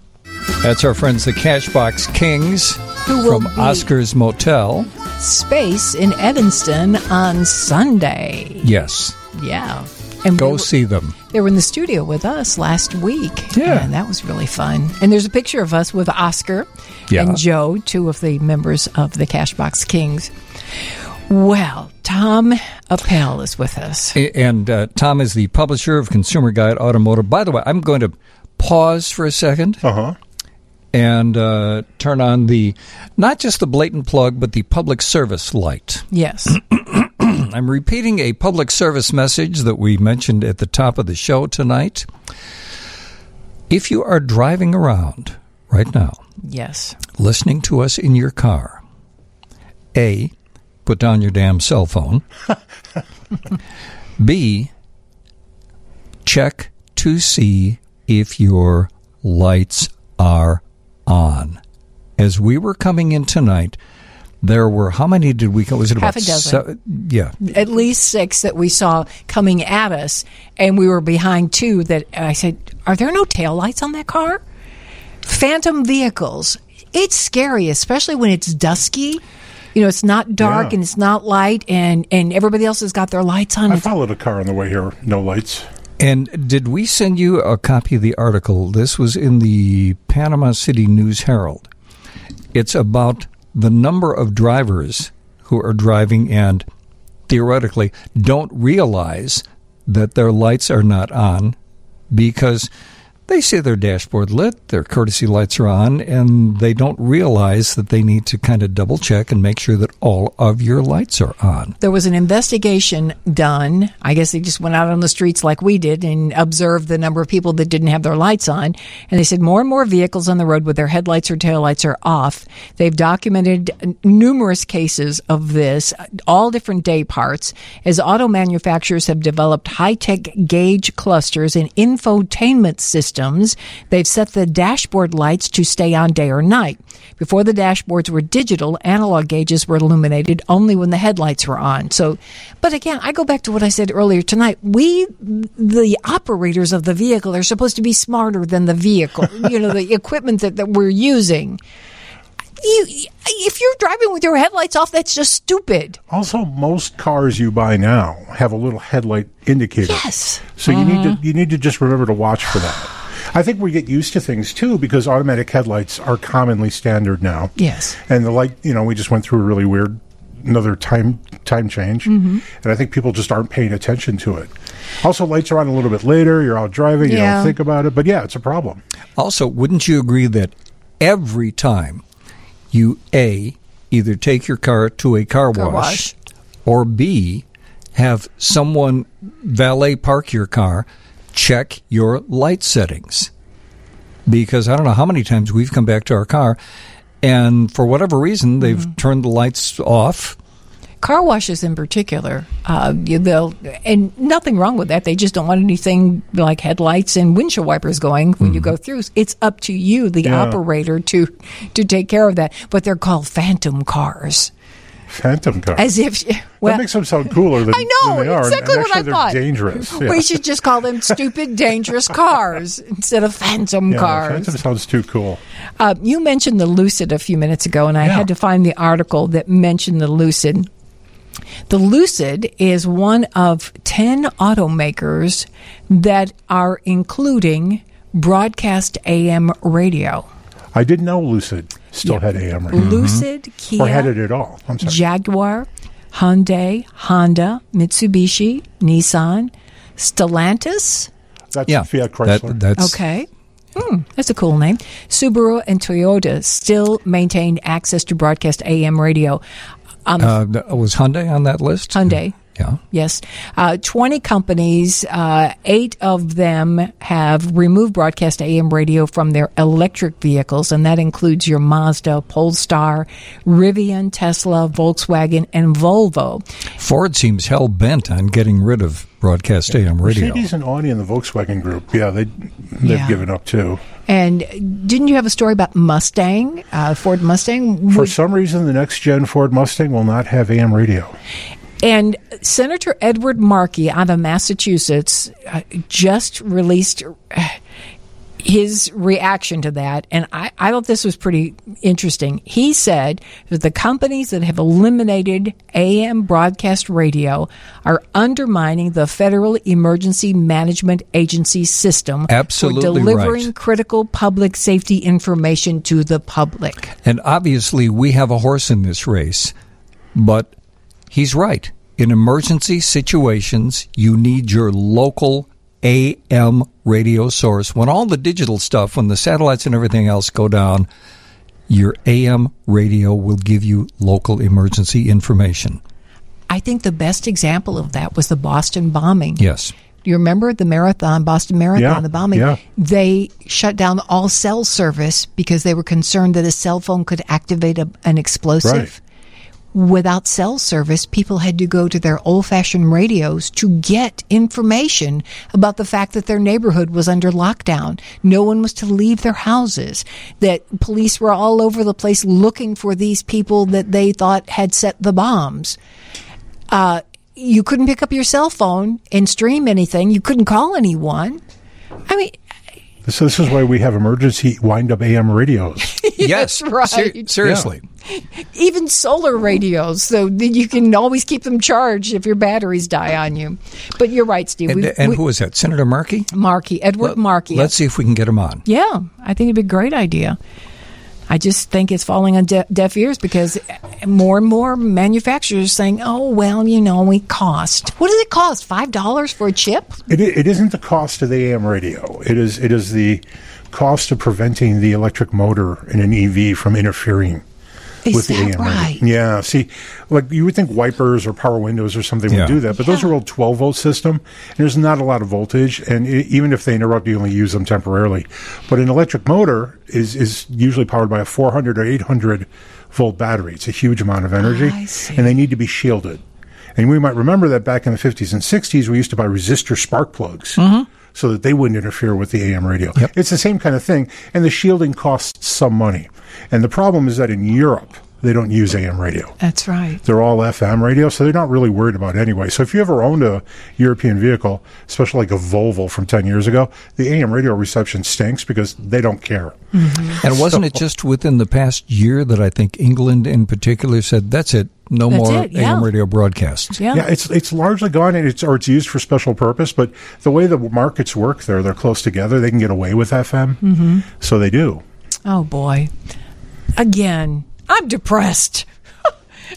That's our friends, the Cashbox Kings, who will from Oscar's Motel. Space in Evanston on Sunday. Yes. Yeah. And Go we were, see them. They were in the studio with us last week. Yeah. And that was really fun. And there's a picture of us with Oscar yeah. and Joe, two of the members of the Cashbox Kings. Well, Tom Appel is with us. And uh, Tom is the publisher of Consumer Guide Automotive. By the way, I'm going to pause for a second. Uh-huh. And uh, turn on the, not just the blatant plug, but the public service light. Yes. I'm repeating a public service message that we mentioned at the top of the show tonight. If you are driving around right now. Yes. Listening to us in your car. A, put down your damn cell phone. B, check to see if your lights are on. As we were coming in tonight, there were, how many did we go? Was it about half a dozen? Seven, yeah. At least six that we saw coming at us, and we were behind two that I said, are there no taillights on that car? Phantom vehicles. It's scary, especially when it's dusky. You know, it's not dark yeah. and it's not light, and, and everybody else has got their lights on. I followed a car on the way here, no lights. And did we send you a copy of the article? This was in the Panama City News Herald. It's about the number of drivers who are driving and, theoretically, don't realize that their lights are not on because they see their dashboard lit, their courtesy lights are on, and they don't realize that they need to kind of double-check and make sure that all of your lights are on. There was an investigation done. I guess they just went out on the streets like we did and observed the number of people that didn't have their lights on. And they said more and more vehicles on the road with their headlights or taillights are off. They've documented numerous cases of this, all different day parts, as auto manufacturers have developed high-tech gauge clusters and infotainment systems. Systems, they've set the dashboard lights to stay on day or night. Before the dashboards were digital, analog gauges were illuminated only when the headlights were on. So, but again, I go back to what I said earlier tonight. We, the operators of the vehicle, are supposed to be smarter than the vehicle, you know, the equipment that, that we're using. You, if you're driving with your headlights off, that's just stupid. Also, most cars you buy now have a little headlight indicator. Yes. So uh-huh. you need to you need to just remember to watch for that. I think we get used to things, too, because automatic headlights are commonly standard now. Yes. And the light, you know, we just went through a really weird, another time time change. Mm-hmm. And I think people just aren't paying attention to it. Also, lights are on a little bit later. You're out driving. Yeah. You don't think about it. But, yeah, it's a problem. Also, wouldn't you agree that every time you, A, either take your car to a car, car wash, wash, or B, have someone valet park your car, check your light settings? Because I don't know how many times we've come back to our car, and for whatever reason, they've mm-hmm. turned the lights off. car washes in particular, uh, they'll, and nothing wrong with that. They just don't want anything like headlights and windshield wipers going when mm-hmm. you go through. It's up to you, the yeah. operator, to to take care of that. But they're called phantom cars. Phantom cars. As if well, that makes them sound cooler than, I know, than they are. Exactly what I thought. Dangerous. Yeah. We should just call them stupid, dangerous cars instead of phantom yeah, cars. Phantom sounds too cool. Uh, you mentioned the Lucid a few minutes ago, and I yeah. had to find the article that mentioned the Lucid. The Lucid is one of ten automakers that are including broadcast A M radio. I didn't know Lucid still yeah. had A M radio. Lucid, mm-hmm. Kia, or had it at all. I'm sorry. Jaguar, Hyundai, Honda, Mitsubishi, Nissan, Stellantis. That's yeah, Fiat Chrysler. That, that's okay. Hmm, that's a cool name. Subaru and Toyota still maintain access to broadcast A M radio. Um, uh, was Hyundai on that list? Hyundai. Yeah. Yeah. Yes. Uh, twenty companies, uh, eight of them have removed broadcast A M radio from their electric vehicles, and that includes your Mazda, Polestar, Rivian, Tesla, Volkswagen, and Volvo. Ford seems hell-bent on getting rid of broadcast A M radio. Mercedes and Audi and the Volkswagen group, yeah, they, they've yeah. given up too. And didn't you have a story about Mustang, uh, Ford Mustang? For Would- some reason, the next-gen Ford Mustang will not have A M radio. And Senator Edward Markey out of Massachusetts uh, just released his reaction to that. And I, I thought this was pretty interesting. He said that the companies that have eliminated A M broadcast radio are undermining the Federal Emergency Management Agency system. Absolutely for delivering right. critical public safety information to the public. And obviously we have a horse in this race, but... he's right. In emergency situations, you need your local A M radio source. When all the digital stuff, when the satellites and everything else go down, your A M radio will give you local emergency information. I think the best example of that was the Boston bombing. Yes. You remember the marathon, Boston Marathon, yeah, the bombing? Yeah. They shut down all cell service because they were concerned that a cell phone could activate a, an explosive. Right. Without cell service, people had to go to their old-fashioned radios to get information about the fact that their neighborhood was under lockdown. No one was to leave their houses, that police were all over the place looking for these people that they thought had set the bombs. Uh, you couldn't pick up your cell phone and stream anything. You couldn't call anyone. I mean... So this is why we have emergency wind-up A M radios. Yes, right. Ser- seriously. Yeah. Even solar radios, so that you can always keep them charged if your batteries die on you. But you're right, Steve. And, we, and we, who is that? Senator Markey? Markey, Edward Let, Markey. Let's see if we can get him on. Yeah, I think it'd be a great idea. I just think it's falling on de- deaf ears because more and more manufacturers are saying, oh, well, you know, we cost. What does it cost? five dollars for a chip? It, it isn't the cost of the A M radio. It is it is the cost of preventing the electric motor in an E V from interfering is with the A M right? radio. Yeah. See, like you would think wipers or power windows or something yeah. would do that, but yeah. those are old twelve-volt system, and there's not a lot of voltage, and it, even if they interrupt, you only use them temporarily. But an electric motor is, is usually powered by a four hundred or eight hundred-volt battery. It's a huge amount of energy, oh, and they need to be shielded. And we might remember that back in the fifties and sixties, we used to buy resistor spark plugs. Mm-hmm. So that they wouldn't interfere with the A M radio. Yep. It's the same kind of thing, and the shielding costs some money. And the problem is that in Europe, they don't use A M radio. That's right. They're all F M radio, so they're not really worried about it anyway. So if you ever owned a European vehicle, especially like a Volvo from ten years ago, the A M radio reception stinks because they don't care. Mm-hmm. And wasn't so, it just within the past year that I think England in particular said, that's it, no that's more it, yeah. A M radio broadcasts? Yeah. yeah, it's it's largely gone, and it's or it's used for special purpose, but the way the markets work there, they're close together. They can get away with F M, mm-hmm. so they do. Oh, boy. Again. I'm depressed.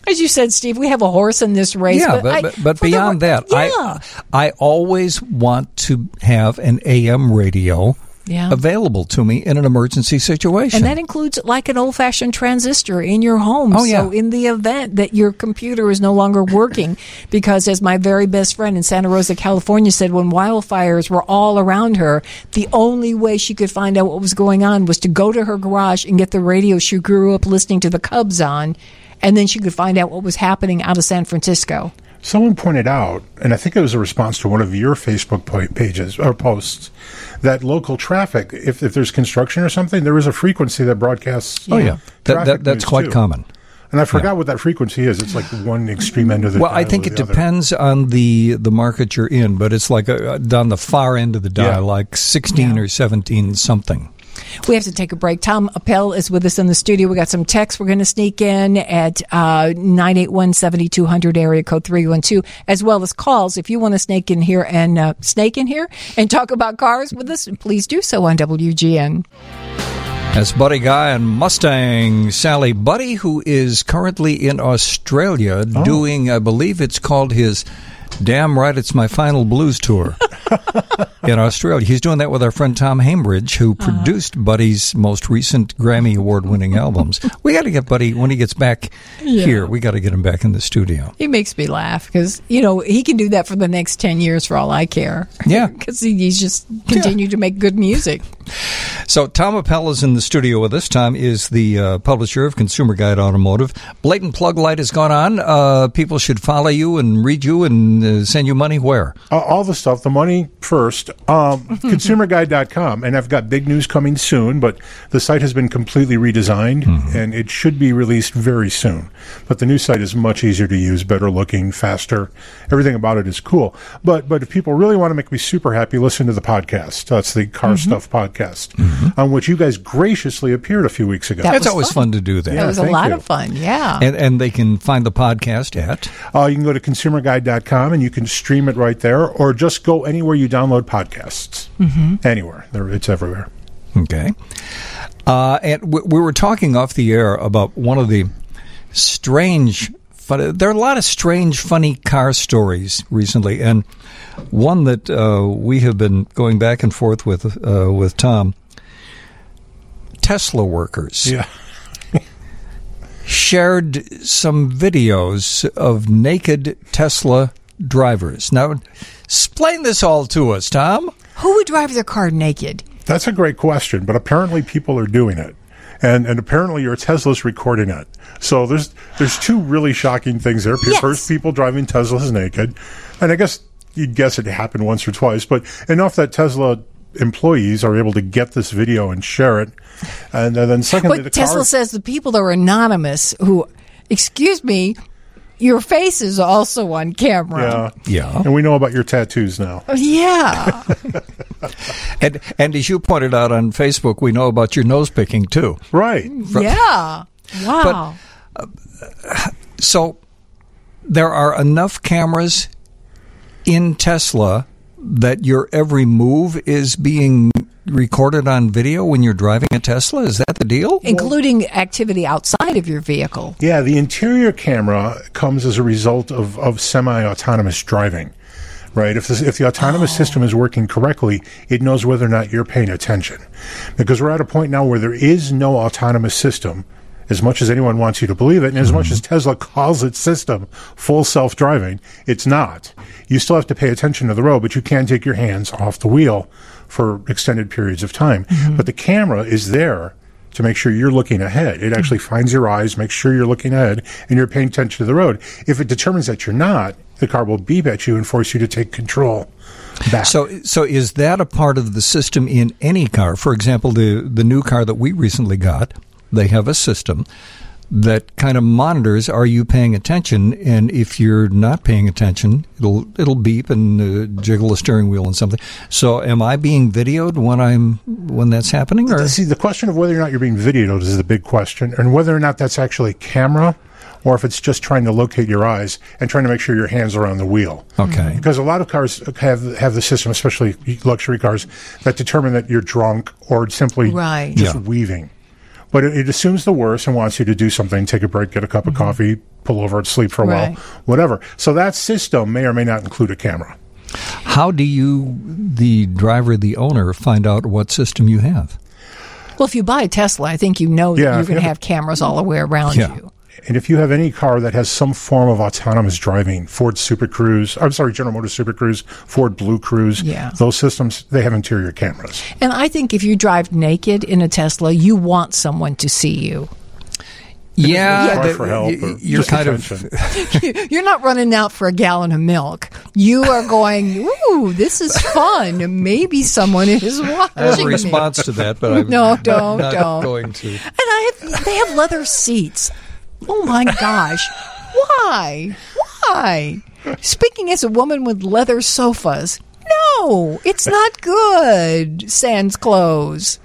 As you said, Steve, we have a horse in this race. Yeah, but, but, but, but I, beyond the, that, yeah. I I always want to have an A M radio yeah. available to me in an emergency situation. And that includes like an old-fashioned transistor in your home. Oh, yeah. So in the event that your computer is no longer working, because as my very best friend in Santa Rosa, California said, when wildfires were all around her, the only way she could find out what was going on was to go to her garage and get the radio she grew up listening to the Cubs on and then she could find out what was happening out of San Francisco. Someone pointed out, and I think it was a response to one of your Facebook pages or posts, that local traffic, if, if there's construction or something, there is a frequency that broadcasts. Oh, yeah. That, that, that's quite too. common. And I forgot yeah. what that frequency is. It's like one extreme end of the dial. Well, I think it depends other. on the the market you're in, but it's like a, down the far end of the dial, yeah. like sixteen yeah. or seventeen something. We have to take a break. Tom Appel is with us in the studio. We got some texts we're going to sneak in at uh, nine eight one, seven two zero zero, area code three one two, as well as calls. If you want to snake in here and uh, snake in here and talk about cars with us, please do so on W G N. That's Buddy Guy and Mustang Sally. Buddy, who is currently in Australia oh. doing, I believe it's called his... Damn right, it's my final blues tour in Australia. He's doing that with our friend Tom Hambridge, who uh-huh. produced Buddy's most recent Grammy Award-winning albums. We got to get Buddy, when he gets back yeah. here, we got to get him back in the studio. He makes me laugh because, you know, he can do that for the next ten years for all I care. Yeah. Because he, he's just continued yeah. to make good music. So Tom Appel is in the studio with us. Tom is the uh, publisher of Consumer Guide Automotive. Blatant plug light has gone on. Uh, people should follow you and read you and uh, send you money where? Uh, all the stuff. The money first. Um, consumer guide dot com. And I've got big news coming soon, but the site has been completely redesigned, mm-hmm. and it should be released very soon. But the new site is much easier to use, better looking, faster. Everything about it is cool. But, but if people really want to make me super happy, listen to the podcast. That's the Car mm-hmm. Stuff podcast. Mm-hmm. On which you guys graciously appeared a few weeks ago. That That's always fun. fun to do that. It yeah, was a lot you. of fun, yeah. And, and they can find the podcast at? Uh, you can go to consumer guide dot com and you can stream it right there, or just go anywhere you download podcasts. Mm-hmm. Anywhere. There, it's everywhere. Okay. Uh, and w- we were talking off the air about one of the strange, fun- there are a lot of strange, funny car stories recently, and one that uh, we have been going back and forth with uh, with Tom, Tesla workers yeah. shared some videos of naked Tesla drivers. Now, explain this all to us, Tom. Who would drive their car naked? That's a great question, but apparently people are doing it. And and apparently your Tesla's recording it. So there's there's two really shocking things there. Yes. First, people driving Teslas naked. And I guess... you'd guess it happened once or twice, but enough that Tesla employees are able to get this video and share it. And then secondly, but the Tesla car- says the people that are anonymous who, excuse me, your face is also on camera. Yeah. yeah. And we know about your tattoos now. Yeah. and and as you pointed out on Facebook, we know about your nose picking too. Right. Yeah. Wow. But, uh, so there are enough cameras in Tesla that your every move is being recorded on video when you're driving a Tesla? Is that the deal? Including activity outside of your vehicle. Yeah, the interior camera comes as a result of, of semi-autonomous driving, right? If the, if the autonomous oh. system is working correctly, it knows whether or not you're paying attention. Because we're at a point now where there is no autonomous system, as much as anyone wants you to believe it, and as mm-hmm. much as Tesla calls its system full self-driving, it's not. You still have to pay attention to the road, but you can take your hands off the wheel for extended periods of time. Mm-hmm. But the camera is there to make sure you're looking ahead. It actually mm-hmm. finds your eyes, makes sure you're looking ahead, and you're paying attention to the road. If it determines that you're not, the car will beep at you and force you to take control back. So, so is that a part of the system in any car? For example, the, the new car that we recently got, they have a system that kind of monitors, are you paying attention? And if you're not paying attention, it'll it'll beep and uh, jiggle the steering wheel and something. So am I being videoed when I'm when that's happening? Or? See, the question of whether or not you're being videoed is the big question, and whether or not that's actually a camera or if it's just trying to locate your eyes and trying to make sure your hands are on the wheel. Okay. Because a lot of cars have have the system, especially luxury cars, that determine that you're drunk or simply right. just yeah. weaving. But it assumes the worst and wants you to do something, take a break, get a cup mm-hmm. of coffee, pull over and sleep for a right. while, whatever. So that system may or may not include a camera. How do you, the driver, the owner, find out what system you have? Well, if you buy a Tesla, I think you know yeah, that you're going to have cameras all the way around yeah. you. And if you have any car that has some form of autonomous driving, Ford Super Cruise, I'm sorry, General Motors Super Cruise, Ford Blue Cruise, yeah. those systems, they have interior cameras. And I think if you drive naked in a Tesla, you want someone to see you. Yeah, the, for help you, you're kind attention. of you're not running out for a gallon of milk. You are going, ooh, this is fun. Maybe someone is watching. I have a response me. to that, but I'm no, don't, not, not don't. going to. And I have, they have leather seats. Oh my gosh, why, why? Speaking as a woman with leather sofas, no, it's not good. Sans clothes.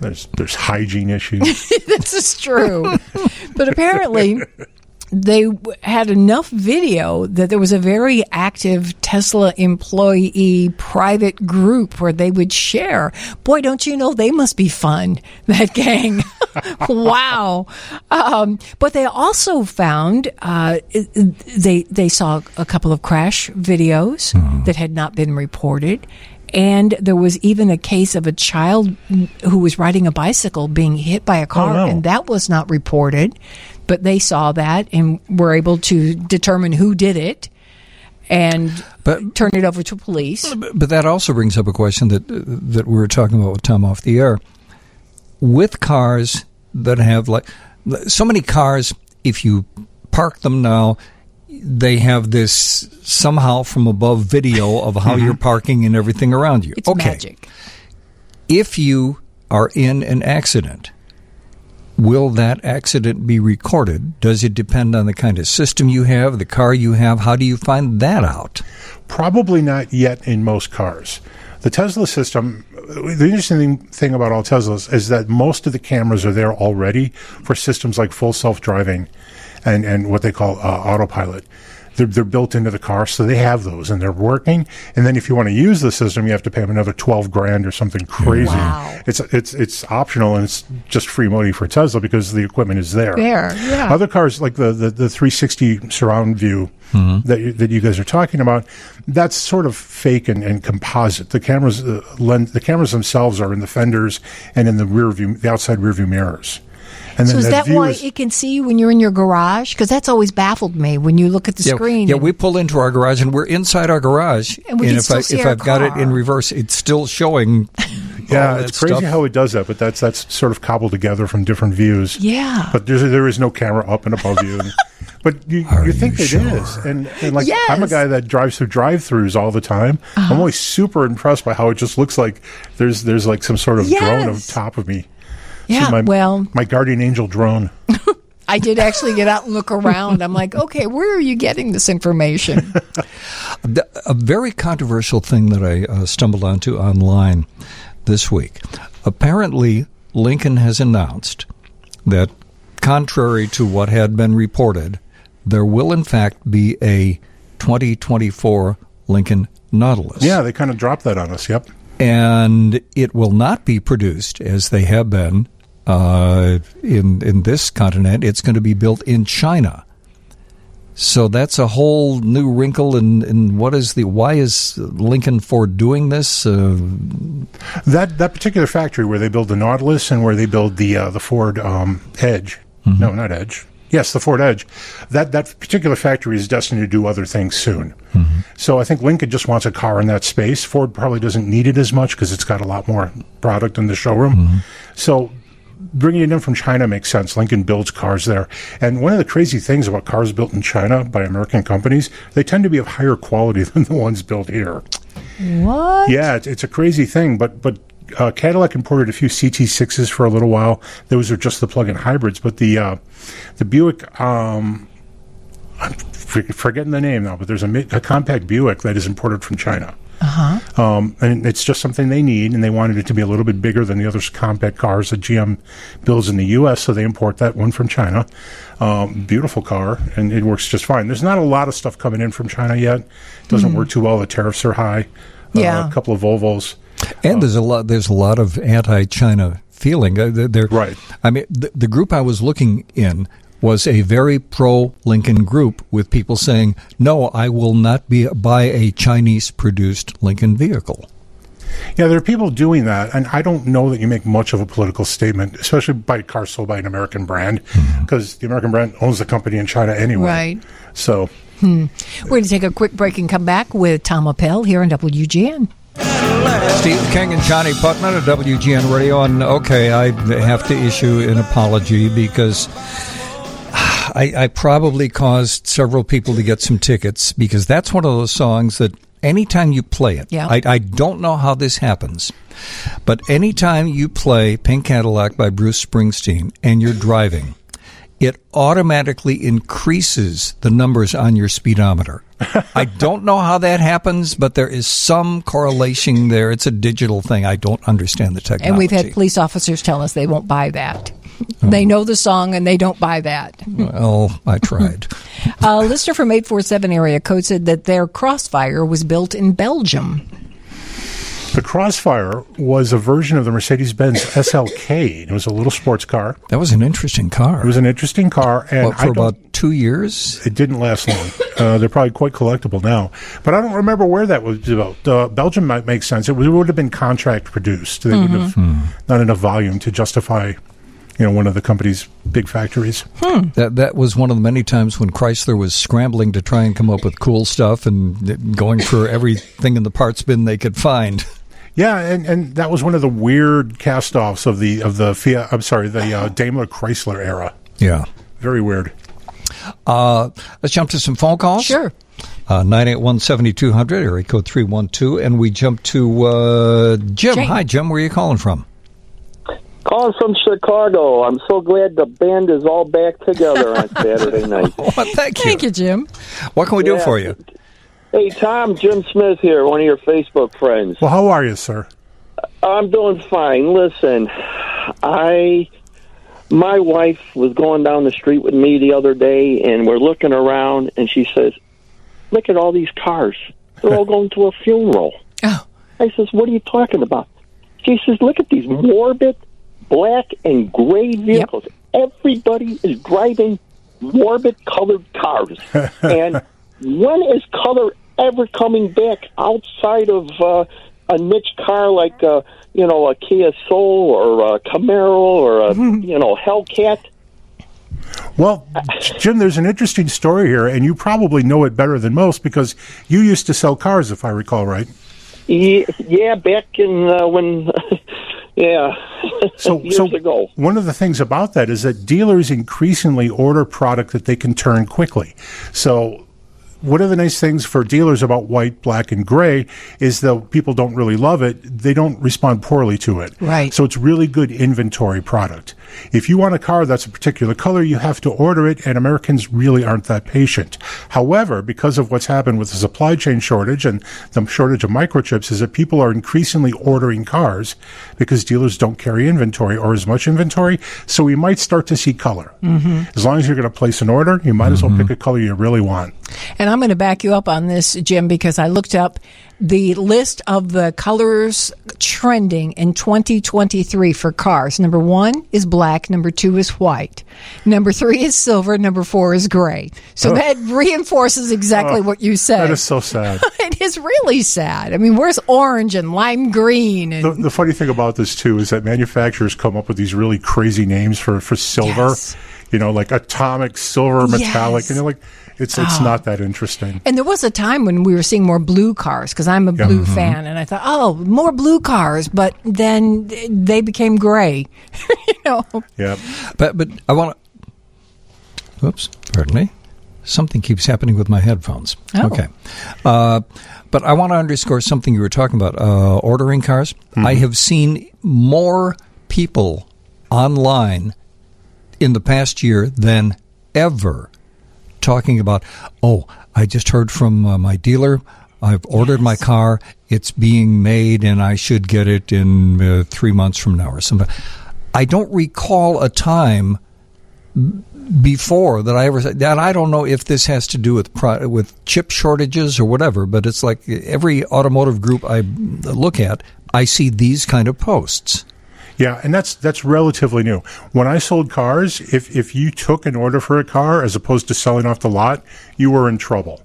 There's there's hygiene issues. This is true. But apparently they had enough video that there was a very active Tesla employee private group where they would share. Boy, don't you know, they must be fun, that gang. Wow. Um, but they also found, uh, they, they saw a couple of crash videos mm. that had not been reported. And there was even a case of a child who was riding a bicycle being hit by a car, oh, no. and that was not reported. But they saw that and were able to determine who did it and but, turn it over to police. But that also brings up a question that that we were talking about with Tom off the air. With cars that have, like, so many cars, if you park them now, they have this somehow from above video of how mm-hmm. you're parking and everything around you. It's okay. magic. If you are in an accident, will that accident be recorded? Does it depend on the kind of system you have, the car you have? How do you find that out? Probably not yet in most cars. The Tesla system, the interesting thing about all Teslas is that most of the cameras are there already for systems like full self-driving and, and what they call uh, autopilot. They're, they're built into the car, so they have those, and they're working. And then if you want to use the system, you have to pay them another twelve grand or something crazy. Wow. It's it's it's optional, and it's just free money for Tesla because the equipment is there. There, yeah. Other cars, like the, the, the three sixty surround view mm-hmm. that, you, that you guys are talking about, that's sort of fake and, and composite. The cameras uh, lend, the cameras themselves are in the fenders and in the rear view, the outside rear view mirrors. And so is that, that why is, it can see you when you're in your garage? Because that's always baffled me when you look at the yeah, screen. Yeah, we pull into our garage, and we're inside our garage. And, we and can if, still I, see if our I've car. got it in reverse, it's still showing. Yeah, it's crazy stuff. How it does that, but that's that's sort of cobbled together from different views. Yeah. But there's, there is no camera up and above you. But you, you think you it sure? is. And, and like yes. I'm a guy that drives through drive-thrus all the time. Uh-huh. I'm always super impressed by how it just looks like there's, there's like some sort of yes. drone on top of me. Yeah, so my, well, my guardian angel drone. I did actually get out and look around. I'm like, okay, where are you getting this information? A very controversial thing that I uh, stumbled onto online this week. Apparently, Lincoln has announced that, contrary to what had been reported, there will in fact be a twenty twenty-four Lincoln Nautilus. Yeah, they kind of dropped that on us, yep. And it will not be produced as they have been. Uh, in in this continent, it's going to be built in China. So that's a whole new wrinkle. And and what is the why is Lincoln Ford doing this? Uh, that that particular factory where they build the Nautilus and where they build the uh, the Ford um, Edge. Mm-hmm. No, not Edge. Yes, the Ford Edge. That that particular factory is destined to do other things soon. Mm-hmm. So I think Lincoln just wants a car in that space. Ford probably doesn't need it as much because it's got a lot more product in the showroom. Mm-hmm. So bringing it in from China makes sense. Lincoln builds cars there. And one of the crazy things about cars built in China by American companies, they tend to be of higher quality than the ones built here. What? Yeah, it's, it's a crazy thing, but but... Uh, Cadillac imported a few C T sixes for a little while. Those are just the plug-in hybrids. But the uh, the Buick, um, I'm forgetting the name now, but there's a, a compact Buick that is imported from China. Uh-huh. Um, and it's just something they need, and they wanted it to be a little bit bigger than the other compact cars that G M builds in the U S, so they import that one from China. Um, beautiful car, and it works just fine. There's not a lot of stuff coming in from China yet. It doesn't mm-hmm. work too well. The tariffs are high. Uh, yeah. A couple of Volvos. And um, there's a lot. There's a lot of anti-China feeling. Uh, they're, right. I mean, the, the group I was looking in was a very pro-Lincoln group with people saying, "No, I will not be buy a Chinese-produced Lincoln vehicle." Yeah, there are people doing that, and I don't know that you make much of a political statement, especially by a car sold by an American brand, because mm-hmm. the American brand owns the company in China anyway. Right. So hmm. we're going to take a quick break and come back with Tom Appel here on W G N. Steve King and Johnny Putman at W G N Radio. And okay, I have to issue an apology because I, I probably caused several people to get some tickets, because that's one of those songs that anytime you play it, yeah. I, I don't know how this happens, but anytime you play Pink Cadillac by Bruce Springsteen and you're driving, it automatically increases the numbers on your speedometer. I don't know how that happens, but there is some correlation there. It's a digital thing. I don't understand the technology. And we've had police officers tell us they won't buy that. Oh. They know the song and they don't buy that. Well, I tried. A listener from eight four seven area code said that their Crossfire was built in Belgium. The Crossfire was a version of the Mercedes-Benz S L K. It was a little sports car. That was an interesting car. It was an interesting car. And what, for about two years? It didn't last long. Uh, they're probably quite collectible now. But I don't remember where that was developed. Uh, Belgium might make sense. It would have been contract produced. They mm-hmm. would have mm. not enough volume to justify... You know, one of the company's big factories. Hmm. That that was one of the many times when Chrysler was scrambling to try and come up with cool stuff and going for everything in the parts bin they could find. Yeah, and, and that was one of the weird cast-offs of the of the Fiat. I'm sorry, the uh, Daimler Chrysler era. Yeah, very weird. Uh, let's jump to some phone calls. Sure. Uh, nine eight one, seven two zero zero, area code three one two, and we jump to uh, Jim. Jane. Hi, Jim. Where are you calling from? Calling from Chicago. I'm so glad the band is all back together on Saturday night. Well, thank you. Thank you, Jim. What can we yeah. do for you? Hey, Tom, Jim Smith here, one of your Facebook friends. Well, how are you, sir? I'm doing fine. Listen, I, my wife was going down the street with me the other day, and we're looking around, and she says, look at all these cars. They're all going to a funeral. Oh. I says, what are you talking about? She says, look at these morbid black and gray vehicles. Yep. Everybody is driving morbid-colored cars. And when is color ever coming back outside of uh, a niche car like, uh, you know, a Kia Soul or a Camaro or a, you know, Hellcat? Well, Jim, there's an interesting story here, and you probably know it better than most because you used to sell cars, if I recall right. Yeah, yeah back in uh, when... Yeah, so, years so ago. One of the things about that is that dealers increasingly order product that they can turn quickly. So one of the nice things for dealers about white, black, and gray is though people don't really love it, they don't respond poorly to it. Right. So it's really good inventory product. If you want a car that's a particular color, you have to order it, and Americans really aren't that patient. However, because of what's happened with the supply chain shortage and the shortage of microchips, is that people are increasingly ordering cars because dealers don't carry inventory or as much inventory, so we might start to see color. Mm-hmm. As long as you're going to place an order, you might mm-hmm. as well pick a color you really want. And I'm going to back you up on this, Jim, because I looked up the list of the colors trending in twenty twenty-three for cars. Number one is black. Number two is white. Number three is silver. Number four is gray. So oh. that reinforces exactly oh, what you said. That is so sad. It is really sad. I mean, where's orange and lime green? And the, the funny thing about this, too, is that manufacturers come up with these really crazy names for, for silver. Yes. You know, like atomic, silver, metallic. Yes. And you're like, it's it's oh. not that interesting. And there was a time when we were seeing more blue cars, because I'm a yeah. blue mm-hmm. fan. And I thought, oh, more blue cars. But then they became gray. You know? Yeah. But, but I want to... Oops, pardon me. Something keeps happening with my headphones. Oh. Okay. Uh, but I want to underscore something you were talking about, uh, ordering cars. Mm-hmm. I have seen more people online in the past year than ever talking about, oh, I just heard from uh, my dealer. I've ordered yes. my car. It's being made, and I should get it in uh, three months from now or something. I don't recall a time before that I ever said that. I don't know if this has to do with pro- with chip shortages or whatever, but it's like every automotive group I look at, I see these kind of posts. Yeah, and that's that's relatively new. When I sold cars, if if you took an order for a car as opposed to selling off the lot, you were in trouble.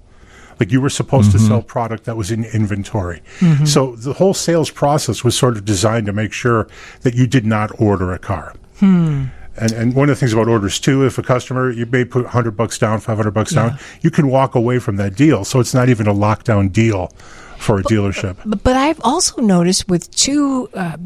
Like you were supposed mm-hmm. to sell product that was in inventory. Mm-hmm. So the whole sales process was sort of designed to make sure that you did not order a car. Hmm. And and one of the things about orders, too, if a customer, you may put one hundred bucks down, five hundred bucks yeah. down, you can walk away from that deal. So it's not even a lockdown deal for a but, dealership. But I've also noticed with two, uh,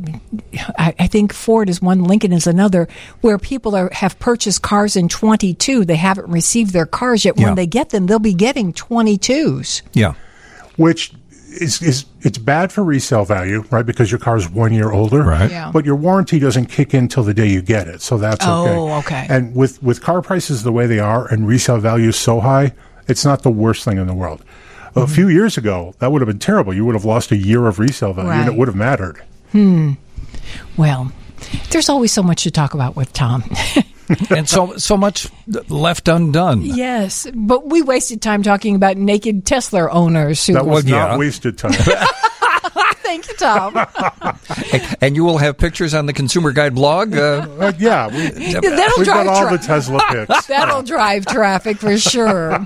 I, I think Ford is one, Lincoln is another, where people are have purchased cars in twenty-two. They haven't received their cars yet. When yeah. they get them, they'll be getting twenty-twos. Yeah. Which is, is it's bad for resale value, right? Because your car is one year older. Right. Yeah. But your warranty doesn't kick in till the day you get it. So that's oh, okay. Oh, okay. And with, with car prices the way they are and resale value so high, it's not the worst thing in the world. Mm-hmm. A few years ago, that would have been terrible. You would have lost a year of resale value, right. and it would have mattered. Hmm. Well, there's always so much to talk about with Tom. And so so much left undone. Yes, but we wasted time talking about naked Tesla owners. Who that was not yeah. wasted time. Thank you, Tom. And you will have pictures on the Consumer Guide blog? Uh, uh, yeah. We, yeah that'll we've drive got all tra- the Tesla pics. That'll drive traffic for sure.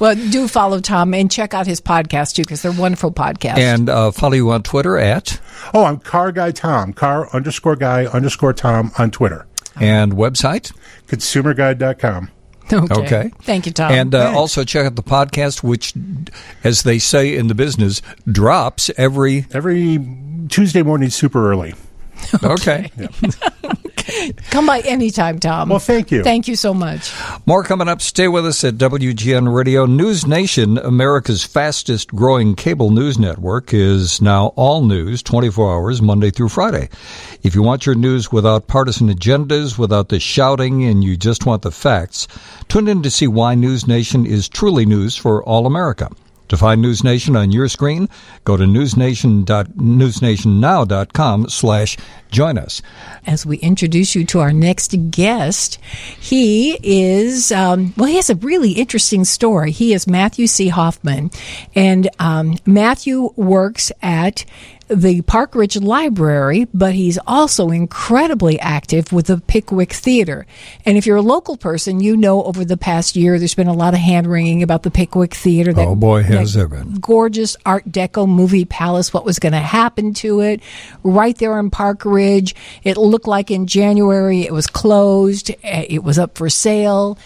Well, do follow Tom and check out his podcast, too, because they're wonderful podcasts. And uh, follow you on Twitter at? Oh, I'm Car Guy Tom. Car underscore guy underscore Tom on Twitter. And website? Consumer Guide dot com. Okay. okay. Thank you, Tom. And uh, also check out the podcast, which, as they say in the business, drops every... Every Tuesday morning super early. Okay. okay. Yeah. Come by anytime, Tom. Well, thank you. Thank you so much. More coming up. Stay with us at W G N Radio. News Nation, America's fastest growing cable news network, is now all news, twenty-four hours, Monday through Friday. If you want your news without partisan agendas, without the shouting, and you just want the facts, tune in to see why News Nation is truly news for all America. To find News Nation on your screen, go to newsnation dot newsnationnow dot com slash join us. As we introduce you to our next guest, he is, um, well, he has a really interesting story. He is Matthew C. Hoffman, and um, Matthew works at the Park Ridge Library, but he's also incredibly active with the Pickwick Theater. And if you're a local person, you know over the past year there's been a lot of hand-wringing about the Pickwick Theater. That, oh, boy, has there been. Gorgeous Art Deco movie palace, what was going to happen to it, right there on Park Ridge. It looked like in January it was closed, it was up for sale.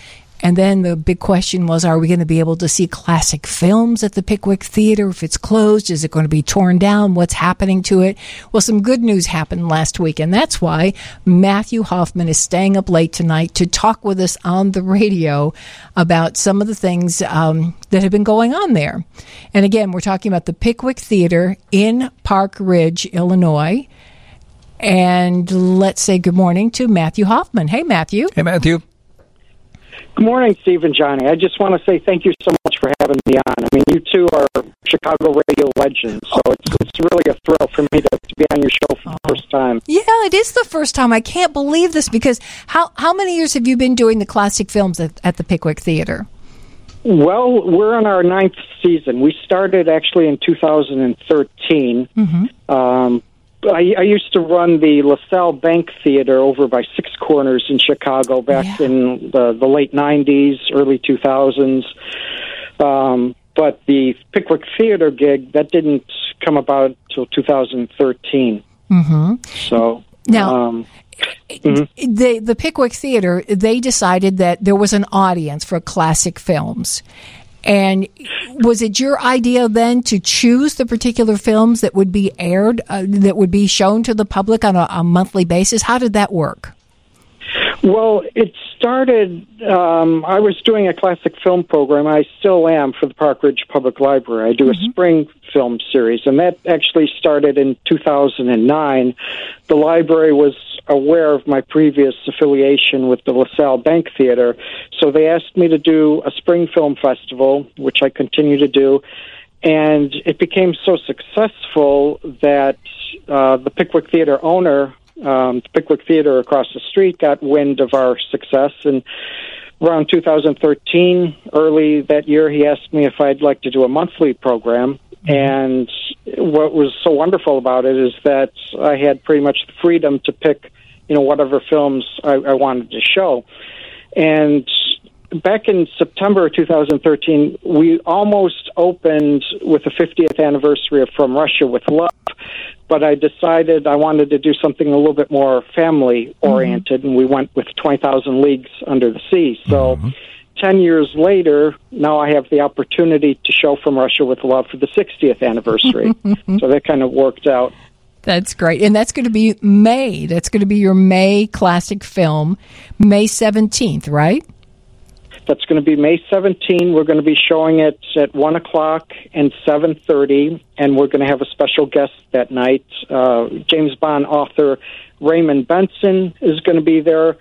And then the big question was, are we going to be able to see classic films at the Pickwick Theater? If it's closed, is it going to be torn down? What's happening to it? Well, some good news happened last week, and that's why Matthew Hoffman is staying up late tonight to talk with us on the radio about some of the things um, that have been going on there. And again, we're talking about the Pickwick Theater in Park Ridge, Illinois. And let's say good morning to Matthew Hoffman. Hey, Matthew. Hey, Matthew. Good morning, Steve and Johnny. I just want to say thank you so much for having me on. I mean, you two are Chicago radio legends, so it's it's really a thrill for me to, to be on your show for the first time. Yeah, it is the first time. I can't believe this, because how, how many years have you been doing the classic films at, at the Pickwick Theater? Well, we're on our ninth season. We started actually in two thousand thirteen. Mm-hmm. Um I, I used to run the LaSalle Bank Theater over by Six Corners in Chicago back yeah. in the, the late nineties, early two thousands. Um, but the Pickwick Theater gig, that didn't come about until two thousand thirteen. Mm-hmm. So now, um, mm-hmm. the, the Pickwick Theater, they decided that there was an audience for classic films. And was it your idea then to choose the particular films that would be aired, uh, that would be shown to the public on a, a monthly basis? How did that work? Well, it started, um, I was doing a classic film program. I still am for the Park Ridge Public Library. I do mm-hmm. a spring film series, and that actually started in two thousand nine. The library was aware of my previous affiliation with the LaSalle Bank Theater, so they asked me to do a spring film festival, which I continue to do. And it became so successful that uh, the Pickwick Theater owner, Um, the Pickwick Theater across the street, got wind of our success, and around two thousand thirteen, early that year, he asked me if I'd like to do a monthly program. And what was so wonderful about it is that I had pretty much the freedom to pick, you know, whatever films I, I wanted to show. And back in September of two thousand thirteen, we almost opened with the fiftieth anniversary of From Russia with Love, but I decided I wanted to do something a little bit more family-oriented, mm-hmm. and we went with twenty thousand Leagues Under the Sea. So mm-hmm. ten years later, now I have the opportunity to show From Russia with Love for the sixtieth anniversary. So that kind of worked out. That's great. And that's going to be May. That's going to be your May classic film, May seventeenth, right? That's going to be May seventeenth. We're going to be showing it at one o'clock and seven thirty, and we're going to have a special guest that night. Uh, James Bond author Raymond Benson is going to be there.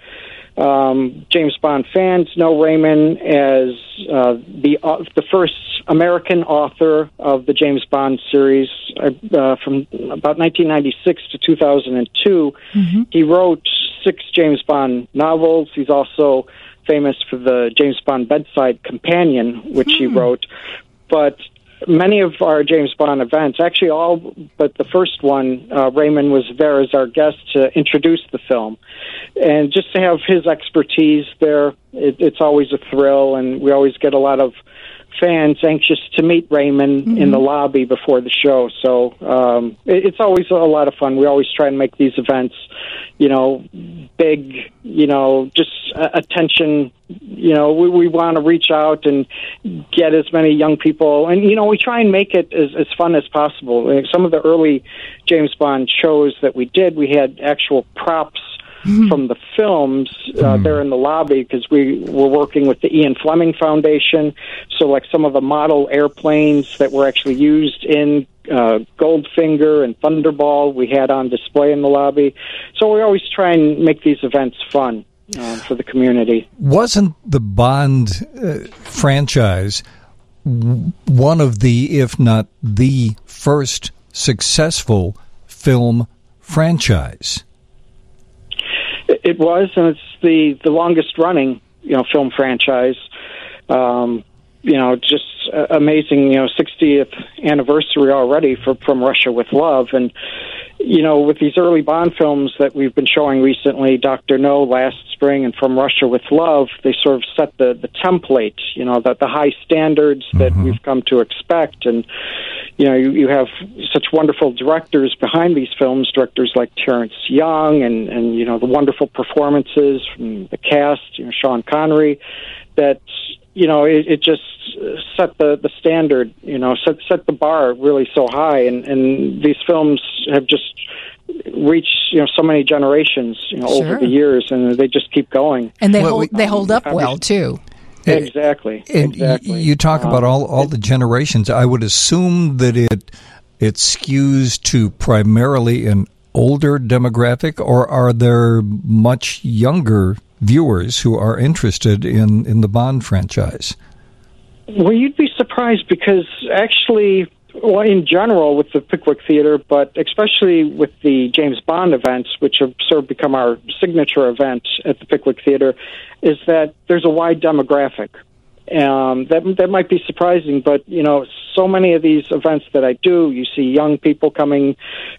Um, James Bond fans know Raymond as uh, the uh, the first American author of the James Bond series uh, from about nineteen ninety-six to two thousand two. Mm-hmm. He wrote six James Bond novels. He's also famous for the James Bond Bedside Companion, which hmm. he wrote. But many of our James Bond events, actually all but the first one, uh, Raymond was there as our guest to introduce the film. And just to have his expertise there, it, it's always a thrill, and we always get a lot of fans anxious to meet Raymond mm-hmm. in the lobby before the show. So um, it, it's always a lot of fun. We always try and make these events, you know, big, you know, just uh, attention. You know, we, we want to reach out and get as many young people. And, you know, we try and make it as, as fun as possible. Some of the early James Bond shows that we did, we had actual props Mm-hmm. from the films uh, mm-hmm. there in the lobby, because we were working with the Ian Fleming Foundation. So like some of the model airplanes that were actually used in uh, Goldfinger and Thunderball, we had on display in the lobby. So we always try and make these events fun uh, for the community. Wasn't the Bond uh, franchise one of the, if not the first successful film franchise? It was, and it's the, the longest-running, you know, film franchise. Um, you know, just uh, amazing, you know, sixtieth anniversary already for From Russia with Love. And, you know, with these early Bond films that we've been showing recently, Doctor No, last spring, and From Russia with Love, they sort of set the, the template, you know, the, the high standards that mm-hmm. we've come to expect. And, you know, you, you have such wonderful directors behind these films, directors like Terrence Young and, and you know, the wonderful performances from the cast, you know, Sean Connery, that, you know, it, it just set the, the standard, you know, set, set the bar really so high. And, and these films have just reached, you know, so many generations, you know, sure. over the years, and they just keep going. And they, well, hold, we, they hold up um, well, too. Exactly. And exactly. You talk about all, all the generations. I would assume that it it skews to primarily an older demographic, or are there much younger viewers who are interested in, in the Bond franchise? Well, you'd be surprised, because actually, well, in general with the Pickwick Theater, but especially with the James Bond events, which have sort of become our signature event at the Pickwick Theater, is that there's a wide demographic. Um, that that might be surprising, but, you know, so many of these events that I do, you see young people coming,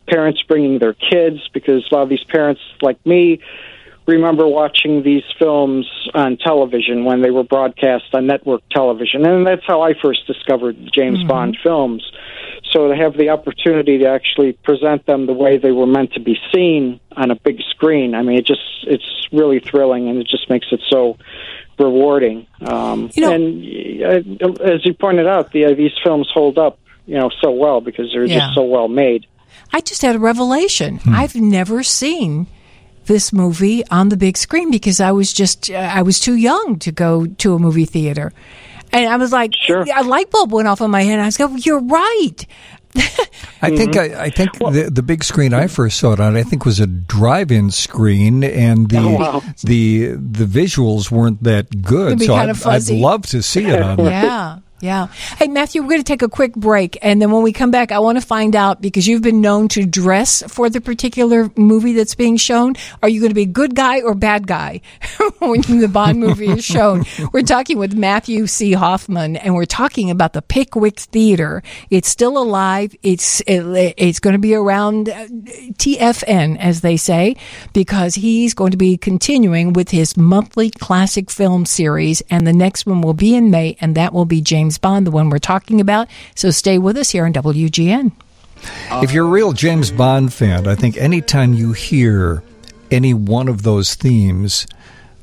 parents bringing their kids, because a lot of these parents, like me, remember watching these films on television when they were broadcast on network television. And that's how I first discovered James mm-hmm. Bond films. So to have the opportunity to actually present them the way they were meant to be seen on a big screen, I mean, it just it's really thrilling, and it just makes it so rewarding. Um, you know, and uh, as you pointed out, the, uh, these films hold up, you know, so well, because they're yeah. just so well made. I just had a revelation. Hmm. I've never seen this movie on the big screen, because I was just, uh, I was too young to go to a movie theater. And I was like, sure. a light bulb went off in my head. And I was going, you're right. I think I, I think well, the, the big screen I first saw it on, I think, was a drive-in screen, and the oh, wow. the the visuals weren't that good. So I'd, I'd love to see it on yeah. Yeah. Hey, Matthew, we're going to take a quick break, and then when we come back, I want to find out, because you've been known to dress for the particular movie that's being shown. Are you going to be good guy or bad guy when the Bond movie is shown? We're talking with Matthew C. Hoffman, and we're talking about the Pickwick Theater. It's still alive. It's it, it's going to be around T F N, as they say, because he's going to be continuing with his monthly classic film series, and the next one will be in May, and that will be James Bond, the one we're talking about. So stay with us here on W G N. If you're a real James Bond fan, I think anytime you hear any one of those themes,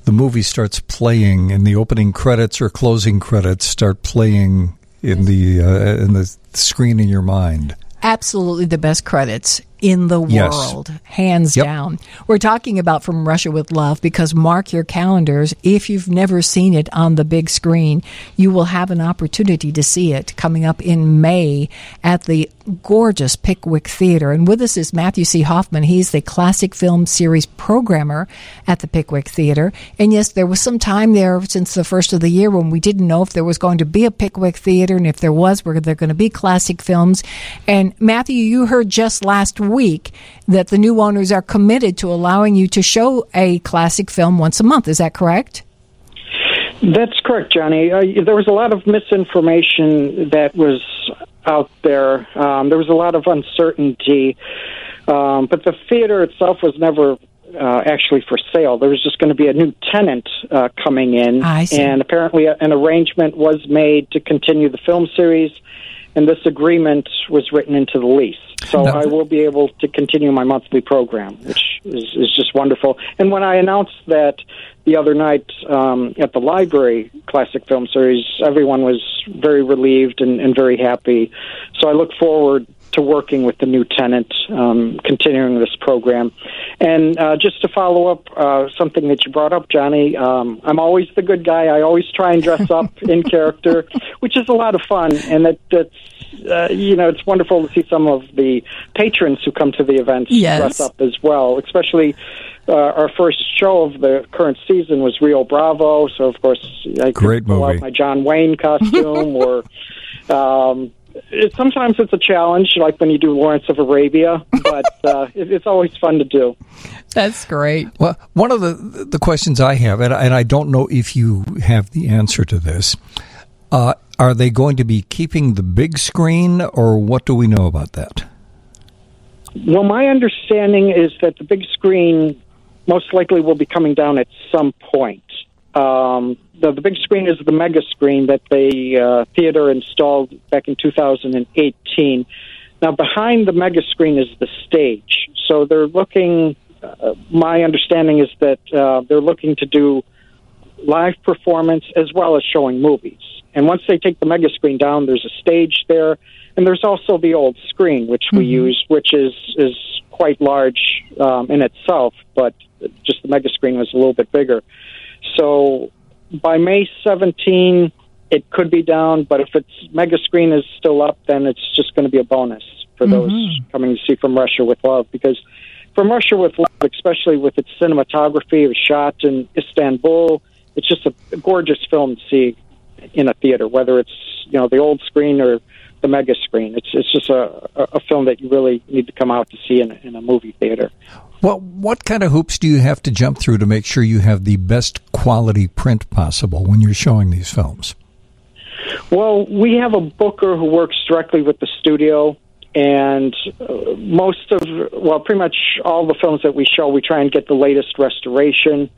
the movie starts playing and the opening credits or closing credits start playing in the uh, in the screen in your mind. Absolutely the best credits in the world, yes. hands yep. down. We're talking about From Russia with Love, because mark your calendars. If you've never seen it on the big screen, you will have an opportunity to see it coming up in May at the gorgeous Pickwick Theater. And with us is Matthew C. Hoffman. He's the classic film series programmer at the Pickwick Theater. And yes, there was some time there since the first of the year when we didn't know if there was going to be a Pickwick Theater, and if there was, were there going to be classic films? And Matthew, you heard just last week that the new owners are committed to allowing you to show a classic film once a month. Is that correct? That's correct, Johnny. Uh, there was a lot of misinformation that was out there. Um, there was a lot of uncertainty, um, but the theater itself was never uh, actually for sale. There was just going to be a new tenant uh, coming in, and apparently an arrangement was made to continue the film series. And this agreement was written into the lease. So no. I will be able to continue my monthly program, which is, is just wonderful. And when I announced that the other night um, at the library, Classic Film Series, everyone was very relieved and, and very happy. So I look forward to working with the new tenant, um, continuing this program. And uh, just to follow up uh, something that you brought up, Johnny, um, I'm always the good guy. I always try and dress up in character, which is a lot of fun. And that, that's, uh, you know, it's wonderful to see some of the patrons who come to the events yes. dress up as well, especially uh, our first show of the current season was Rio Bravo. So, of course, I could pull out my John Wayne costume or... Um, Sometimes it's a challenge, like when you do Lawrence of Arabia, but uh, it's always fun to do. That's great. Well, one of the the questions I have, and I, and I don't know if you have the answer to this, uh, are they going to be keeping the big screen, or what do we know about that? Well, my understanding is that the big screen most likely will be coming down at some point. Um, the, the big screen is the mega screen that the uh, theater installed back in two thousand eighteen. Now, behind the mega screen is the stage. So they're looking, uh, my understanding is that uh, they're looking to do live performance as well as showing movies. And once they take the mega screen down, there's a stage there. And there's also the old screen, which mm-hmm. we use, which is, is quite large um, in itself, but just the mega screen was a little bit bigger. So by May seventeenth, it could be down, but if its mega screen is still up, then it's just going to be a bonus for mm-hmm. those coming to see From Russia with Love, because From Russia with Love, especially with its cinematography, it was shot in Istanbul. It's just a gorgeous film to see in a theater, whether it's, you know, the old screen or the mega screen. It's it's just a, a film that you really need to come out to see in, in a movie theater. Well, what kind of hoops do you have to jump through to make sure you have the best quality print possible when you're showing these films? Well, we have a booker who works directly with the studio, and most of, well, pretty much all the films that we show, we try and get the latest restoration.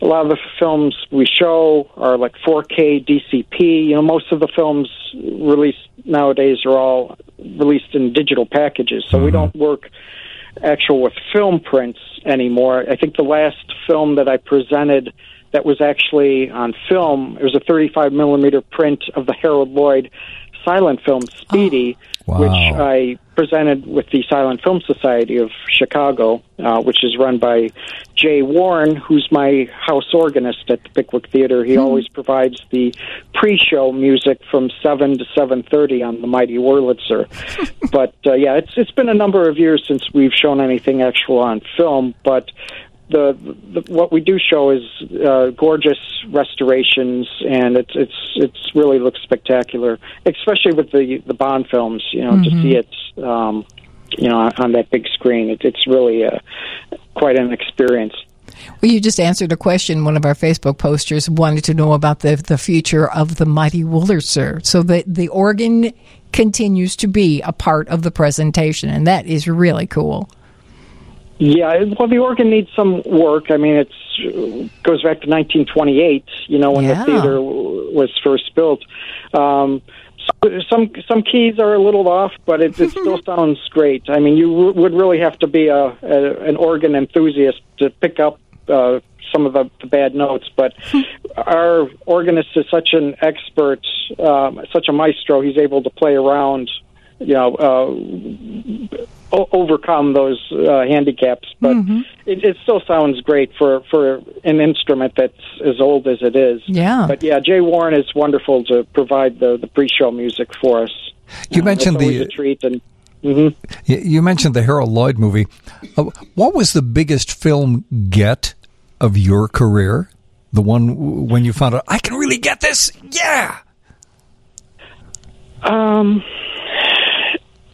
A lot of the films we show are like four K, D C P. You know, most of the films released nowadays are all released in digital packages, so mm-hmm. we don't work actual with film prints anymore. I think the last film that I presented that was actually on film, it was a thirty-five millimeter print of the Harold Lloyd silent film Speedy, oh, wow. which I presented with the Silent Film Society of Chicago, uh, which is run by Jay Warren, who's my house organist at the Pickwick Theater. He mm. always provides the pre-show music from seven to seven thirty on the Mighty Wurlitzer. But, uh, yeah, it's it's been a number of years since we've shown anything actual on film, but The, the what we do show is uh, gorgeous restorations, and it's it's it's really looks spectacular, especially with the the Bond films. You know, mm-hmm. to see it, um, you know, on, on that big screen, it, it's really uh, quite an experience. Well, you just answered a question. One of our Facebook posters wanted to know about the the future of the Mighty Wurlitzer. So the the organ continues to be a part of the presentation, and that is really cool. Yeah, well, the organ needs some work. I mean, it goes back to nineteen twenty-eight, you know, when yeah. the theater was first built. Um, so some some keys are a little off, but it, it still sounds great. I mean, you w- would really have to be a, a an organ enthusiast to pick up uh, some of the, the bad notes, but our organist is such an expert, um, such a maestro. He's able to play around, you know, uh, o- overcome those uh, handicaps. But mm-hmm. it, it still sounds great for, for an instrument that's as old as it is. Yeah. But yeah, Jay Warren is wonderful to provide the, the pre-show music for us. You uh, mentioned the a treat and. Mm-hmm. You mentioned the Harold Lloyd movie. Uh, what was the biggest film get of your career? The one w- when you found out, I can really get this? Yeah! Um,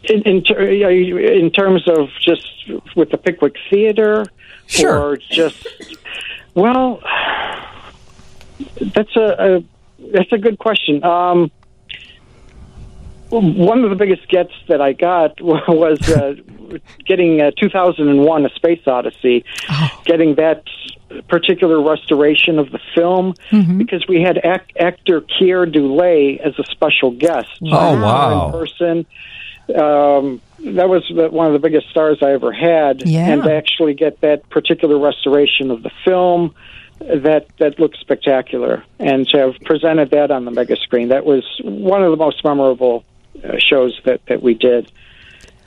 in, in, ter- in terms of just with the Pickwick Theater? Sure. Or just, well, that's a, a, that's a good question. Um, One of the biggest gets that I got was uh, getting uh, two thousand one, A Space Odyssey, oh. getting that particular restoration of the film, mm-hmm. because we had act- actor Keir Dulley as a special guest. Oh, wow. In person. Um, that was the, one of the biggest stars I ever had, yeah. and to actually get that particular restoration of the film. That that looks spectacular, and to have presented that on the mega screen, that was one of the most memorable Uh, shows that, that we did.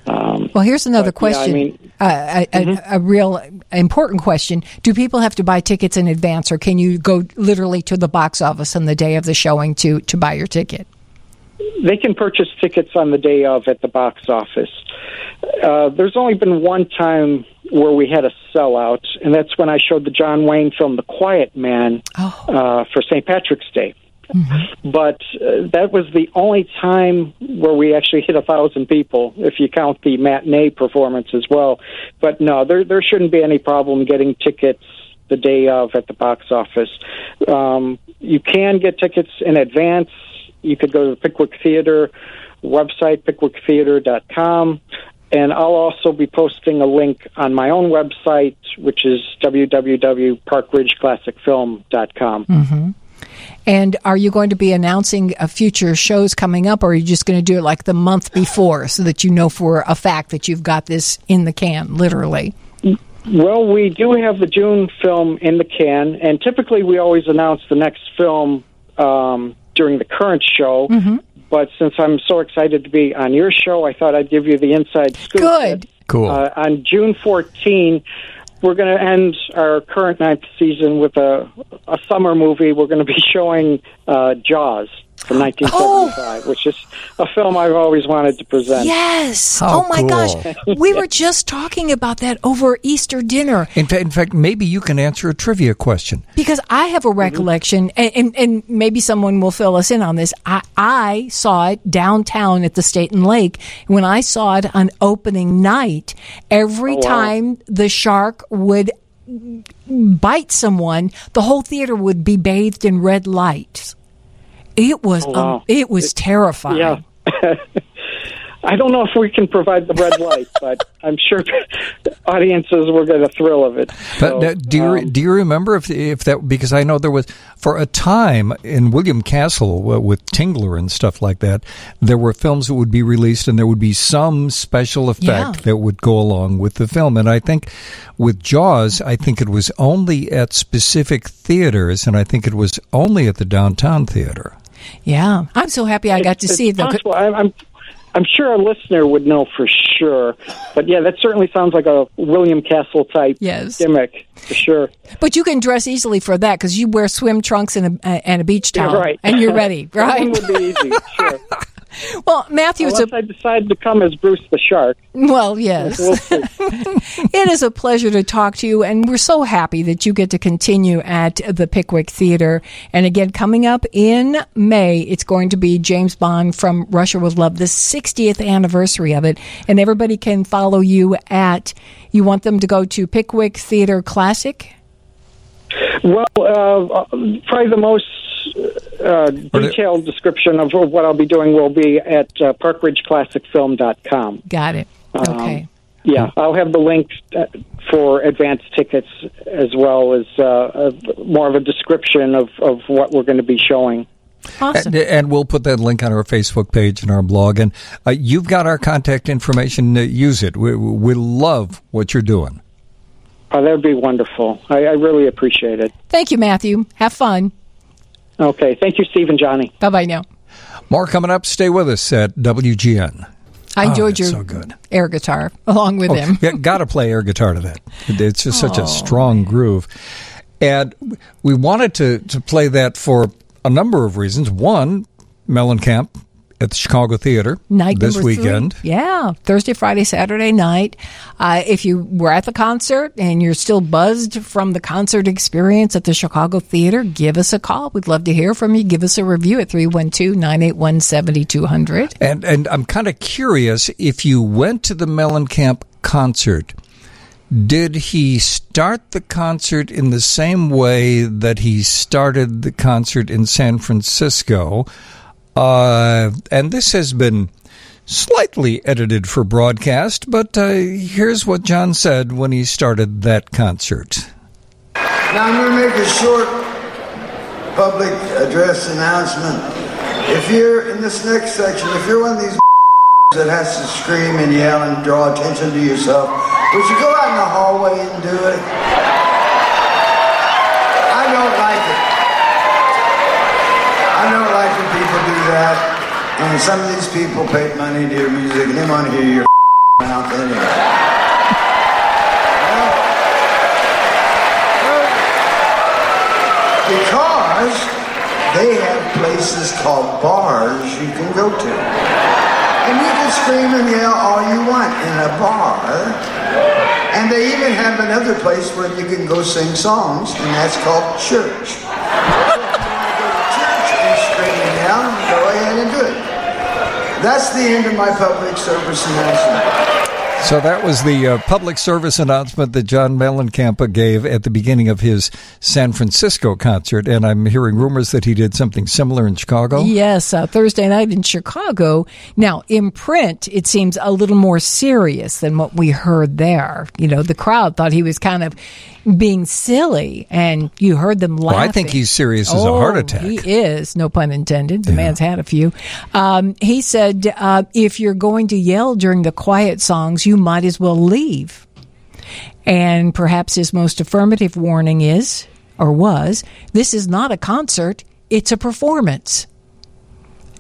Um, well, here's another but, question, yeah, I mean, uh, a, mm-hmm. a, a real important question. Do people have to buy tickets in advance, or can you go literally to the box office on the day of the showing to, to buy your ticket? They can purchase tickets on the day of at the box office. Uh, there's only been one time where we had a sellout, and that's when I showed the John Wayne film The Quiet Man oh. uh, for Saint Patrick's Day. Mm-hmm. But uh, that was the only time where we actually hit a thousand people, if you count the matinee performance as well. But no, there there shouldn't be any problem getting tickets the day of at the box office. Um, you can get tickets in advance. You could go to the Pickwick Theater website, pickwick theater dot com, and I'll also be posting a link on my own website, which is w w w dot park ridge classic film dot com. Mm-hmm. And are you going to be announcing a future shows coming up, or are you just going to do it like the month before so that you know for a fact that you've got this in the can, literally? Well, we do have the June film in the can, and typically we always announce the next film um, during the current show. Mm-hmm. But since I'm so excited to be on your show, I thought I'd give you the inside scoop. Good. That, cool. Uh, on June fourteenth, we're going to end our current ninth season with a, a summer movie. We're going to be showing uh, Jaws from nineteen seventy-five, oh. which is a film I've always wanted to present. Yes. How oh, my cool. gosh. We were just talking about that over Easter dinner. In fact, in fact, maybe you can answer a trivia question. Because I have a recollection, mm-hmm. and, and, and maybe someone will fill us in on this. I, I saw it downtown at the State and Lake. When I saw it on opening night, every oh, wow. time the shark would bite someone, the whole theater would be bathed in red lights. It was oh, wow. um, it was it, terrifying. Yeah. I don't know if we can provide the red light, but I'm sure audiences will get a thrill of it. But so, do you um, do you remember if if that, because I know there was for a time in William Castle uh, with Tingler and stuff like that, there were films that would be released and there would be some special effect yeah. that would go along with the film. And I think with Jaws, I think it was only at specific theaters, and I think it was only at the downtown theater. Yeah, I'm so happy I got it's, to it's see it. Possible. I'm, I'm I'm sure a listener would know for sure. But, yeah, that certainly sounds like a William Castle-type yes. gimmick, for sure. But you can dress easily for that because you wear swim trunks and a, and a beach towel. Yeah, right. And you're ready, right? That would be easy, sure. Well, Matthew, unless a, I decide to come as Bruce the Shark. Well, yes. We'll see. It is a pleasure to talk to you, and we're so happy that you get to continue at the Pickwick Theater. And again, coming up in May, it's going to be James Bond from Russia with Love, the sixtieth anniversary of it. And everybody can follow you at, you want them to go to Pickwick Theater Classic? Well, uh, probably the most Uh, detailed description of what I'll be doing will be at uh, park ridge classic film dot com. Got it. Okay. Um, yeah, I'll have the link for advance tickets as well as uh, a, more of a description of, of what we're going to be showing. Awesome. And, and we'll put that link on our Facebook page and our blog. And uh, you've got our contact information. Uh, use it. We, we love what you're doing. Oh, that would be wonderful. I, I really appreciate it. Thank you, Matthew. Have fun. Okay. Thank you, Steve and Johnny. Bye-bye now. More coming up. Stay with us at W G N. I enjoyed oh, your so good. air guitar along with oh, him. Yeah, got to play air guitar to that. It's just oh, such a strong man. groove. And we wanted to, to play that for a number of reasons. One, Mellencamp at the Chicago Theater night this weekend. Three. Yeah, Thursday, Friday, Saturday night. Uh, if you were at the concert and you're still buzzed from the concert experience at the Chicago Theater, give us a call. We'd love to hear from you. Give us a review at three one two, nine eight one, seven two zero zero. And, and I'm kind of curious, if you went to the Mellencamp concert, did he start the concert in the same way that he started the concert in San Francisco? Uh, and this has been slightly edited for broadcast, but uh, here's what John said when he started that concert. Now, I'm going to make a short public address announcement. If you're in this next section, if you're one of these that has to scream and yell and draw attention to yourself, would you go out in the hallway and do it? I don't like it. I don't like when people do that, and some of these people paid money to your music, and they want to hear your mouth anyway. Well, because they have places called bars you can go to, and you can scream and yell all you want in a bar, and they even have another place where you can go sing songs, and that's called church. Go ahead and do it. That's the end of my public service announcement. So that was the uh, public service announcement that John Mellencamp gave at the beginning of his San Francisco concert, and I'm hearing rumors that he did something similar in Chicago. Yes, uh, Thursday night in Chicago. Now, in print, it seems a little more serious than what we heard there. You know, the crowd thought he was kind of being silly, and you heard them laughing. Well, I think he's serious as oh, a heart attack. He is, no pun intended. The yeah. man's had a few. Um, he said, uh, if you're going to yell during the quiet songs, you might as well leave. And perhaps his most affirmative warning is, or was, this is not a concert, it's a performance.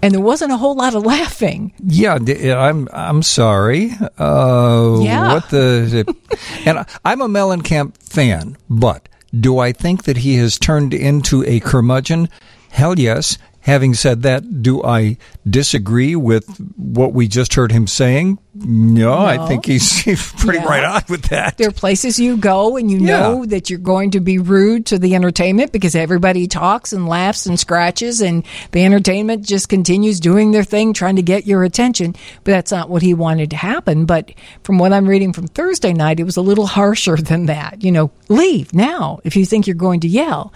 And there wasn't a whole lot of laughing. Yeah, I'm I'm sorry. Uh, yeah. What the? And I'm a Mellencamp fan, but do I think that he has turned into a curmudgeon? Hell yes. Having said that, do I disagree with what we just heard him saying? No, no. I think he's, he's pretty yeah. right on with that. There are places you go and you yeah. know that you're going to be rude to the entertainment because everybody talks and laughs and scratches and the entertainment just continues doing their thing, trying to get your attention. But that's not what he wanted to happen. But from what I'm reading from Thursday night, it was a little harsher than that. You know, leave now if you think you're going to yell.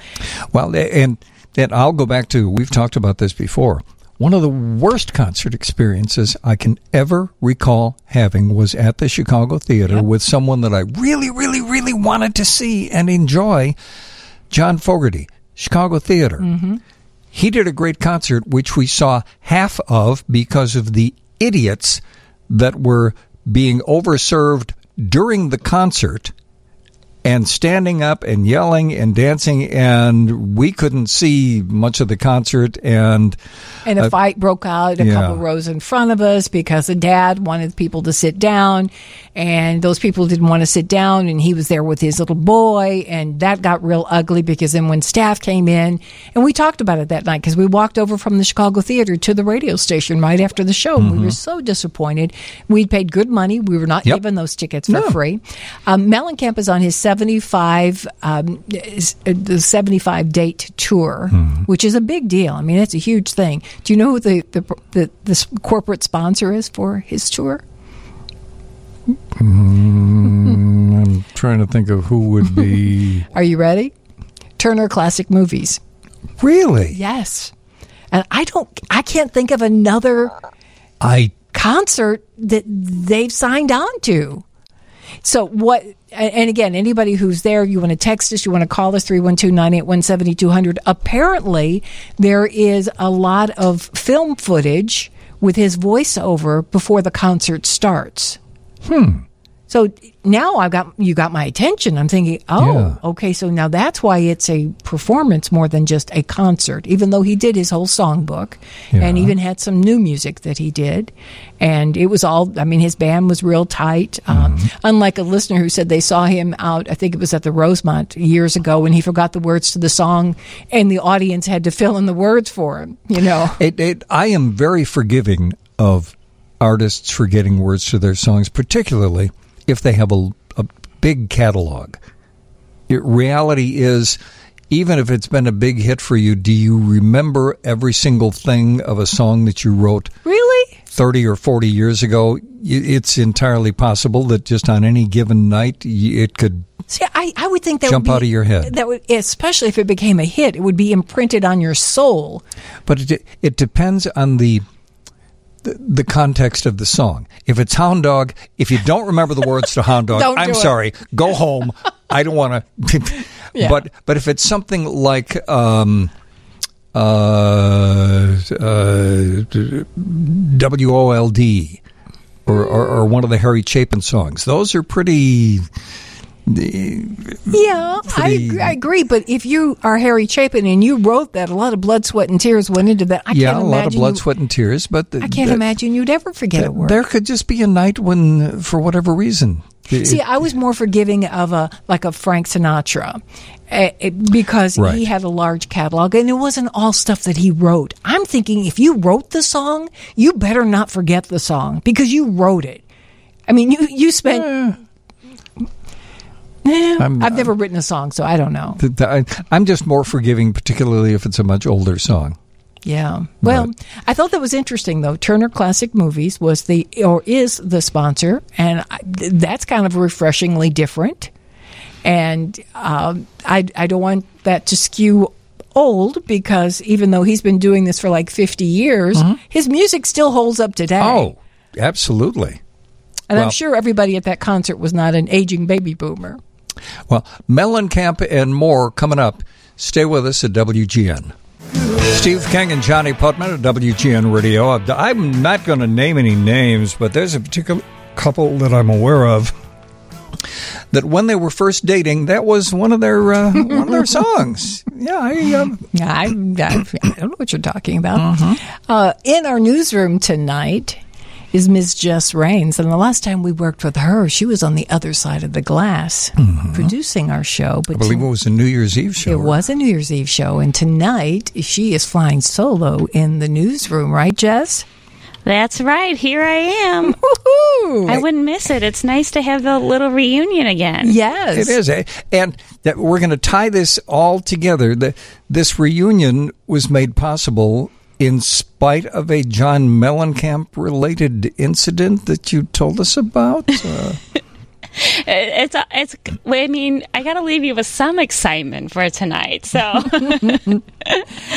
Well, and... And I'll go back to, we've talked about this before, one of the worst concert experiences I can ever recall having was at the Chicago Theater yep. with someone that I really, really, really wanted to see and enjoy, John Fogerty, Chicago Theater. Mm-hmm. He did a great concert, which we saw half of because of the idiots that were being overserved during the concert and standing up and yelling and dancing, and we couldn't see much of the concert. And and a uh, fight broke out a yeah. couple rows in front of us because the dad wanted people to sit down, and those people didn't want to sit down, and he was there with his little boy, and that got real ugly because then when staff came in, and we talked about it that night because we walked over from the Chicago Theater to the radio station right after the show, and mm-hmm. we were so disappointed. We'd paid good money. We were not yep. given those tickets for no. free. Um, Mellencamp is on his seventy-five um, the seventy-five date tour, mm-hmm. which is a big deal. I mean, it's a huge thing. Do you know who the the, the, the corporate sponsor is for his tour? Mm, I'm trying to think of who would be. Are you ready? Turner Classic Movies. Really? Yes. And I don't. I can't think of another I concert that they've signed on to. So what, and again, anybody who's there, you want to text us, you want to call us, three one two, nine eight one, seven two zero zero. Apparently, there is a lot of film footage with his voiceover before the concert starts. Hmm. So now I've got you got my attention. I'm thinking, oh, yeah. okay, so now that's why it's a performance more than just a concert, even though he did his whole songbook yeah. and even had some new music that he did. And it was all, I mean, his band was real tight. Mm-hmm. Um, unlike a listener who said they saw him out, I think it was at the Rosemont years ago, when he forgot the words to the song and the audience had to fill in the words for him, you know. It, it, I am very forgiving of artists forgetting words to their songs, particularly if they have a, a big catalog. It, reality is, even if it's been a big hit for you, do you remember every single thing of a song that you wrote really thirty or forty years ago? It's entirely possible that just on any given night, it could See, I, I would think that jump would be, out of your head. That would, especially if it became a hit, it would be imprinted on your soul. But it, it depends on the... the context of the song. If it's Hound Dog, if you don't remember the words to Hound Dog, I'm sorry, it. Go home. I don't want to. yeah. But but if it's something like um, uh, uh, W O L D or, or, or one of the Harry Chapin songs, those are pretty... Yeah, I, I agree. But if you are Harry Chapin and you wrote that, a lot of blood, sweat, and tears went into that. I yeah, can't a lot of blood, you, sweat, and tears. But the, I can't that, imagine you'd ever forget that, a word. There could just be a night when, for whatever reason. It, See, I was more forgiving of a like a Frank Sinatra uh, it, because right. he had a large catalog and it wasn't all stuff that he wrote. I'm thinking if you wrote the song, you better not forget the song because you wrote it. I mean, you you spent. Uh. I'm, I've never I'm, written a song, so I don't know. The, the, I, I'm just more forgiving, particularly if it's a much older song. Yeah. Well, but. I thought that was interesting, though. Turner Classic Movies was the or is the sponsor, and I, that's kind of refreshingly different. And um, I, I don't want that to skew old, because even though he's been doing this for like fifty years, mm-hmm. his music still holds up today. Oh, absolutely. And well, I'm sure everybody at that concert was not an aging baby boomer. Well, Mellencamp and more coming up. Stay with us at W G N. Steve King and Johnny Putman at W G N Radio. I'm not going to name any names, but there's a particular couple that I'm aware of that when they were first dating, that was one of their uh, one of their songs. Yeah, I, um, yeah I, I, I don't know what you're talking about. Mm-hmm. Uh, in our newsroom tonight is Miss Jess Raines, and the last time we worked with her, she was on the other side of the glass mm-hmm. producing our show. But I believe t- it was a New Year's Eve show. It right? was a New Year's Eve show, and tonight she is flying solo in the newsroom, right, Jess? That's right. Here I am. Woo-hoo! I wouldn't miss it. It's nice to have the little reunion again. Yes. It is. And that we're going to tie this all together. The, this reunion was made possible in spite of a John Mellencamp-related incident that you told us about? Uh. it's, it's. I mean, I got to leave you with some excitement for tonight. So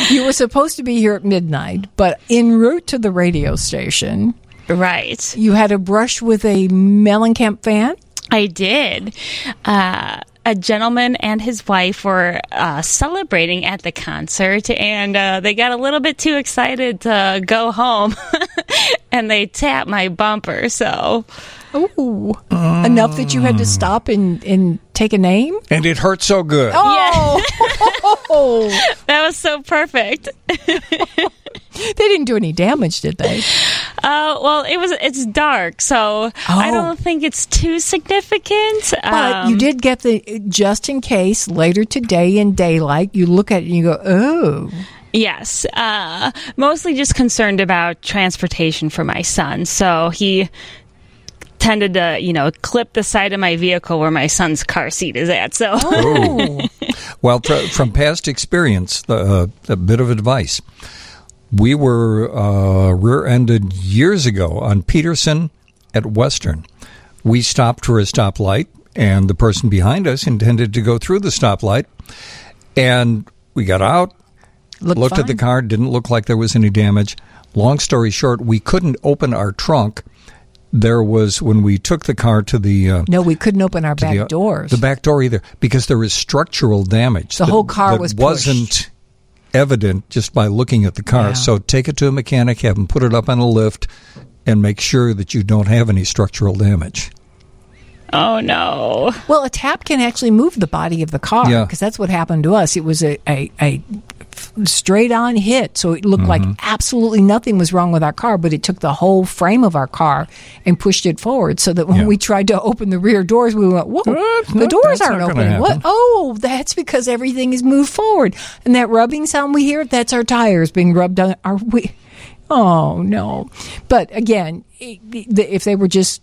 you were supposed to be here at midnight, but en route to the radio station. Right. You had a brush with a Mellencamp fan? I did. Uh A gentleman and his wife were uh, celebrating at the concert, and uh, they got a little bit too excited to go home, and they tapped my bumper, so... Ooh. Mm. Enough that you had to stop and, and take a name? And it hurt so good. Oh! Yeah. That was so perfect. They didn't do any damage, did they? Uh, well, it was. It's dark, so oh. I don't think it's too significant. But um, you did get the, just in case, later today in daylight, you look at it and you go, oh. Yes. Uh, mostly just concerned about transportation for my son. So he... tended to, you know, clip the side of my vehicle where my son's car seat is at. So, oh. Well, pr- from past experience, the, uh, a bit of advice: we were uh, rear-ended years ago on Peterson at Western. We stopped for a stoplight, and the person behind us intended to go through the stoplight, and we got out, looked, looked at the car, didn't look like there was any damage. Long story short, we couldn't open our trunk. There was, when we took the car to the... Uh, no, we couldn't open our back the, uh, doors. The back door either, because there was structural damage. The that, whole car that was wasn't pushed. Evident just by looking at the car. Yeah. So take it to a mechanic, have them put it up on a lift, and make sure that you don't have any structural damage. Oh, no. Well, a tap can actually move the body of the car, because yeah. that's what happened to us. It was a, a, a straight-on hit, so it looked mm-hmm. like absolutely nothing was wrong with our car, but it took the whole frame of our car and pushed it forward, so that when yeah. we tried to open the rear doors, we went, whoa, what? the doors no, aren't opening. What? Oh, that's because everything is moved forward. And that rubbing sound we hear, that's our tires being rubbed on our wheel. Oh, no. But, again, if they were just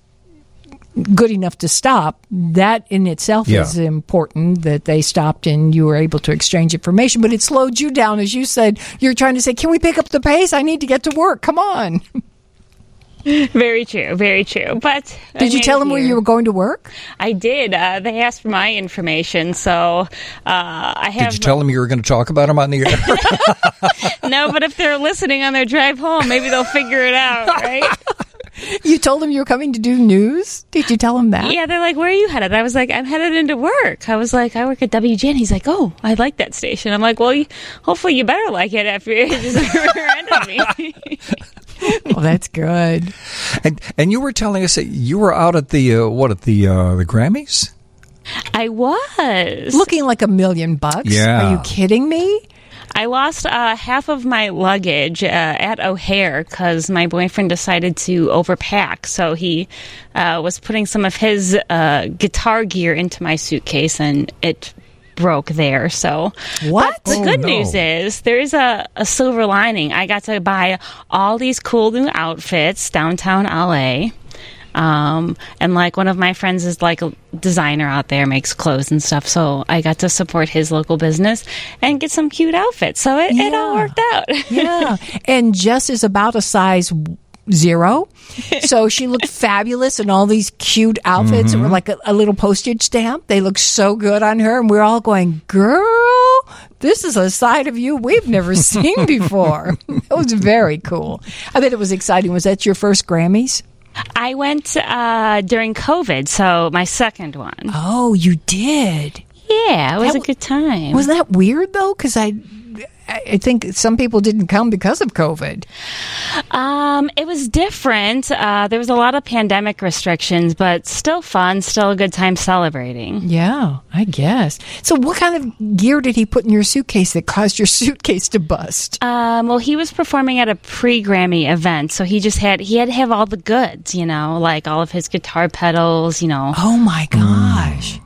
good enough to stop, that in itself yeah. is important, that they stopped and you were able to exchange information, but it slowed you down. As you said, you're trying to say, can we pick up the pace? I need to get to work. Come on. Very true, very true. But did you tell them where you were going to work? I did. Uh, they asked for my information, so uh, I have. Did you tell them you were going to talk about them on the air? No, but if they're listening on their drive home, maybe they'll figure it out, right? You told them you were coming to do news? Did you tell them that? Yeah, they're like, where are you headed? I was like, I'm headed into work. I was like, I work at W G N. He's like, oh, I like that station. I'm like, well, you, hopefully you better like it after you just rear-ended me. Well, that's good. And and you were telling us that you were out at the, uh, what, at the uh, the Grammys? I was. Looking like a million bucks? Yeah. Are you kidding me? I lost uh, half of my luggage uh, at O'Hare because my boyfriend decided to overpack. So he uh, was putting some of his uh, guitar gear into my suitcase, and it broke there. So what? But the oh, good no. news is there is a, a silver lining. I got to buy all these cool new outfits downtown L A. Um, and like one of my friends is like a designer out there, makes clothes and stuff. So I got to support his local business and get some cute outfits. So it, yeah. it all worked out. Yeah. And Jess is about a size zero. So she looked fabulous in all these cute outfits that mm-hmm. were like a, a little postage stamp. They looked so good on her. And we're all going, girl, this is a side of you we've never seen before. It was very cool. I bet it was exciting. Was that your first Grammys? I went uh, during COVID, so my second one. Oh, you did? Yeah, it was that, a good time. Was that weird, though? Because I, I think some people didn't come because of COVID. Um, it was different. Uh, there was a lot of pandemic restrictions, but still fun, still a good time celebrating. Yeah, I guess. So what kind of gear did he put in your suitcase that caused your suitcase to bust? Um, well, he was performing at a pre-Grammy event, so he just had, he had to have all the goods, you know, like all of his guitar pedals, you know. Oh, my gosh. Mm.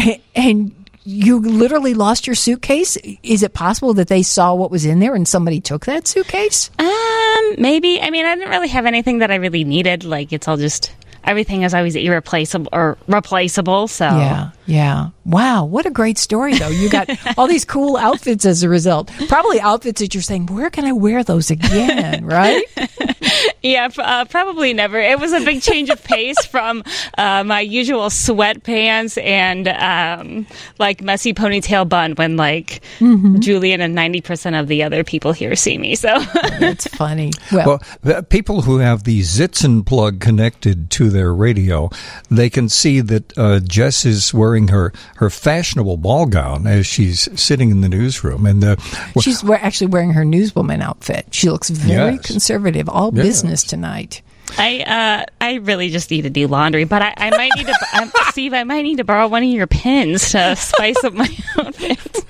And, and you literally lost your suitcase? Is it possible that they saw what was in there and somebody took that suitcase? Um, maybe. I mean, I didn't really have anything that I really needed. Like, it's all just, everything is always irreplaceable or replaceable, so. Yeah, yeah. Wow, what a great story, though. You got all these cool outfits as a result. Probably outfits that you're saying, where can I wear those again, right? Yeah, uh, probably never. It was a big change of pace from uh, my usual sweatpants and um, like messy ponytail bun when like mm-hmm. Julian and ninety percent of the other people here see me. So it's oh, funny. Well, well, people who have the Zitzen plug connected to their radio, they can see that uh, Jess is wearing her, her fashionable ball gown as she's sitting in the newsroom, and uh, well, she's we- actually wearing her newswoman outfit. She looks very yes. conservative. All yes. business. Tonight, I uh, I really just need to do laundry, but I, I might need to um, Steve. I might need to borrow one of your pins to spice up my outfit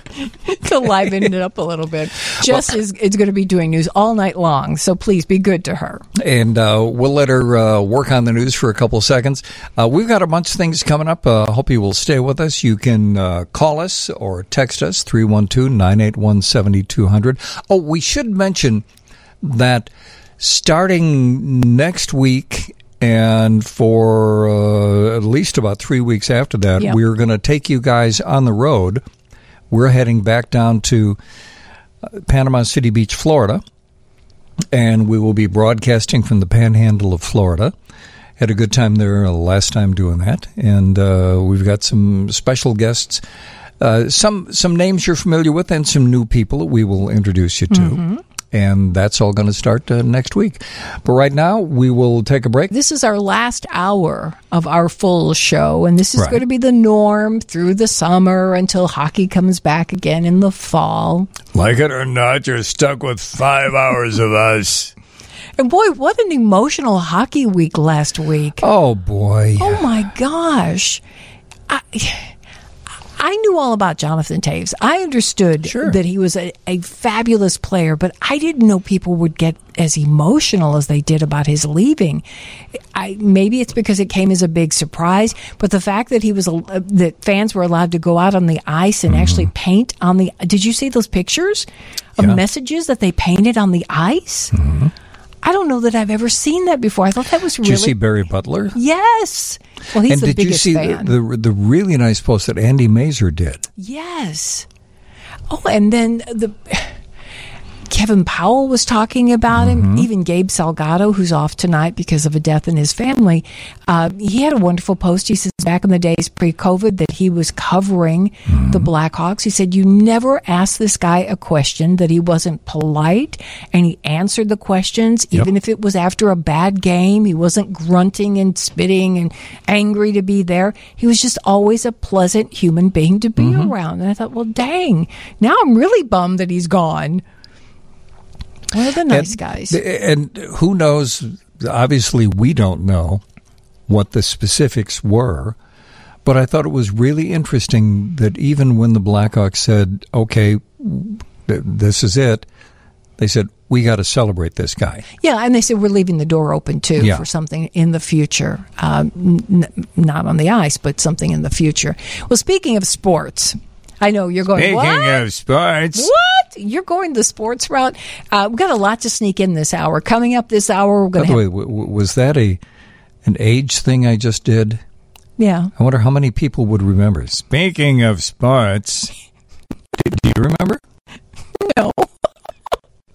to liven it up a little bit. Jess well, is it's going to be doing news all night long, so please be good to her. And uh, we'll let her uh, work on the news for a couple seconds. Uh, we've got a bunch of things coming up. I uh, hope you will stay with us. You can uh, call us or text us three one two, nine eight one, seven two zero zero. Oh, we should mention that. Starting next week and for uh, at least about three weeks after that, yeah. we're going to take you guys on the road. We're heading back down to uh, Panama City Beach, Florida, and we will be broadcasting from the Panhandle of Florida. Had a good time there uh, last time doing that, and uh, we've got some special guests, uh, some, some names you're familiar with and some new people that we will introduce you to. Mm-hmm. And that's all going to start uh, next week. But right now, we will take a break. This is our last hour of our full show, and this is right. going to be the norm through the summer until hockey comes back again in the fall. Like it or not, you're stuck with five hours of us. And boy, what an emotional hockey week last week. Oh, boy. Oh, my gosh. I... I knew all about Jonathan Taves. I understood sure. that he was a, a fabulous player, but I didn't know people would get as emotional as they did about his leaving. I, maybe it's because it came as a big surprise, but the fact that he was uh, that fans were allowed to go out on the ice and mm-hmm. actually paint on the did you see those pictures of yeah. messages that they painted on the ice? Mm-hmm. I don't know that I've ever seen that before. I thought that was really... Did you see Barry Butler? Yes. Well, he's the biggest fan. And did you see the, the, the really nice post that Andy Mazur did? Yes. Oh, and then the Kevin Powell was talking about mm-hmm. him. Even Gabe Salgado, who's off tonight because of a death in his family, uh, he had a wonderful post. He says back in the days pre-COVID that he was covering mm-hmm. the Blackhawks. He said, you never asked this guy a question that he wasn't polite, and he answered the questions, yep. even if it was after a bad game. He wasn't grunting and spitting and angry to be there. He was just always a pleasant human being to be mm-hmm. around. And I thought, well, dang, now I'm really bummed that he's gone. Well, they're nice and, guys. And who knows, obviously we don't know what the specifics were, but I thought it was really interesting that even when the Blackhawks said, okay, this is it, they said, we got to celebrate this guy. Yeah, and they said we're leaving the door open, too, yeah. for something in the future. Um, n- not on the ice, but something in the future. Well, speaking of sports... I know, you're going, Speaking what? of sports. What? You're going the sports route? Uh, we've got a lot to sneak in this hour. Coming up this hour, we're going to By the way, have... was that a an age thing I just did? Yeah. I wonder how many people would remember. Speaking of sports, do, do you remember? No.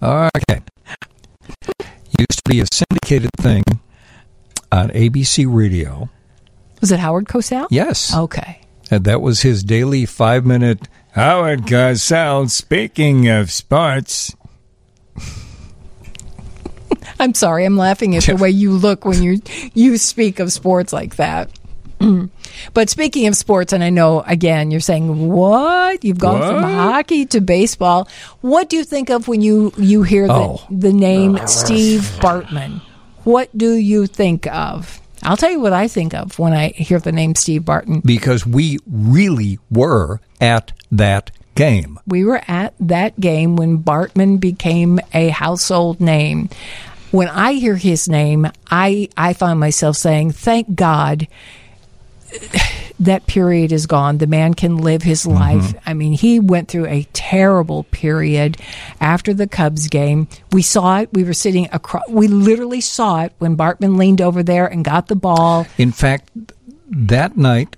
Okay. Used to be a syndicated thing on A B C Radio. Was it Howard Cosell? Yes. Okay. And that was his daily five-minute Howard Cosell, speaking of sports. I'm sorry, I'm laughing at the way you look when you you speak of sports like that. But speaking of sports, and I know, again, you're saying, what? You've gone what? from hockey to baseball. What do you think of when you, you hear the, oh. the name Steve Bartman? What do you think of? I'll tell you what I think of when I hear the name Steve Bartman. Because we really were at that game. We were at that game when Bartman became a household name. When I hear his name, I, I find myself saying, thank God that period is gone. The man can live his mm-hmm. life. I mean, he went through a terrible period after the Cubs game. We saw it. We were sitting across. We literally saw it when Bartman leaned over there and got the ball. In fact, that night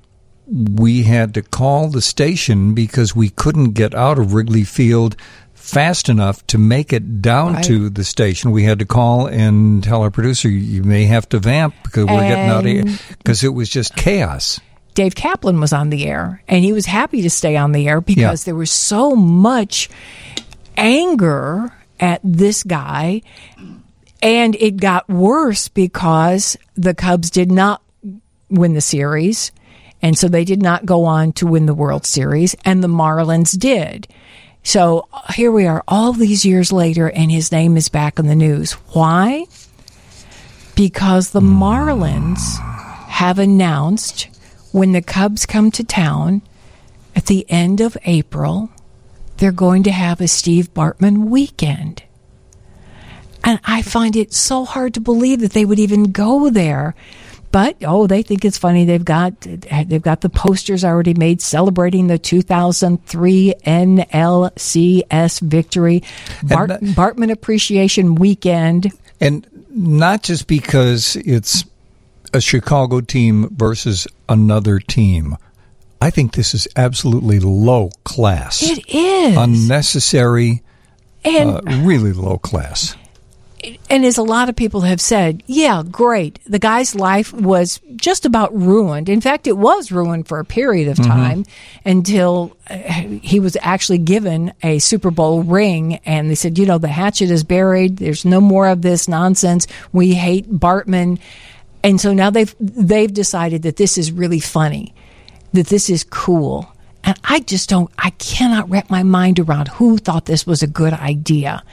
we had to call the station because we couldn't get out of Wrigley Field fast enough to make it down right. to the station. We had to call and tell our producer, you may have to vamp because we're and getting out of here. Because it was just chaos. Dave Kaplan was on the air, and he was happy to stay on the air because yeah. there was so much anger at this guy. And it got worse because the Cubs did not win the series, and so they did not go on to win the World Series, and the Marlins did. So here we are all these years later, and his name is back in the news. Why? Because the Marlins have announced when the Cubs come to town at the end of April, they're going to have a Steve Bartman weekend. And I find it so hard to believe that they would even go there. But oh, they think it's funny. They've got they've got the posters already made celebrating the two thousand three N L C S victory, Bart, not, Bartman Appreciation Weekend, and not just because it's a Chicago team versus another team. I think this is absolutely low class. It is unnecessary, and uh, really low class. And as a lot of people have said, yeah, great. The guy's life was just about ruined. In fact, it was ruined for a period of time mm-hmm. until he was actually given a Super Bowl ring. And they said, you know, the hatchet is buried. There's no more of this nonsense. We hate Bartman. And so now they've they've decided that this is really funny, that this is cool. And I just don't, I cannot wrap my mind around who thought this was a good idea.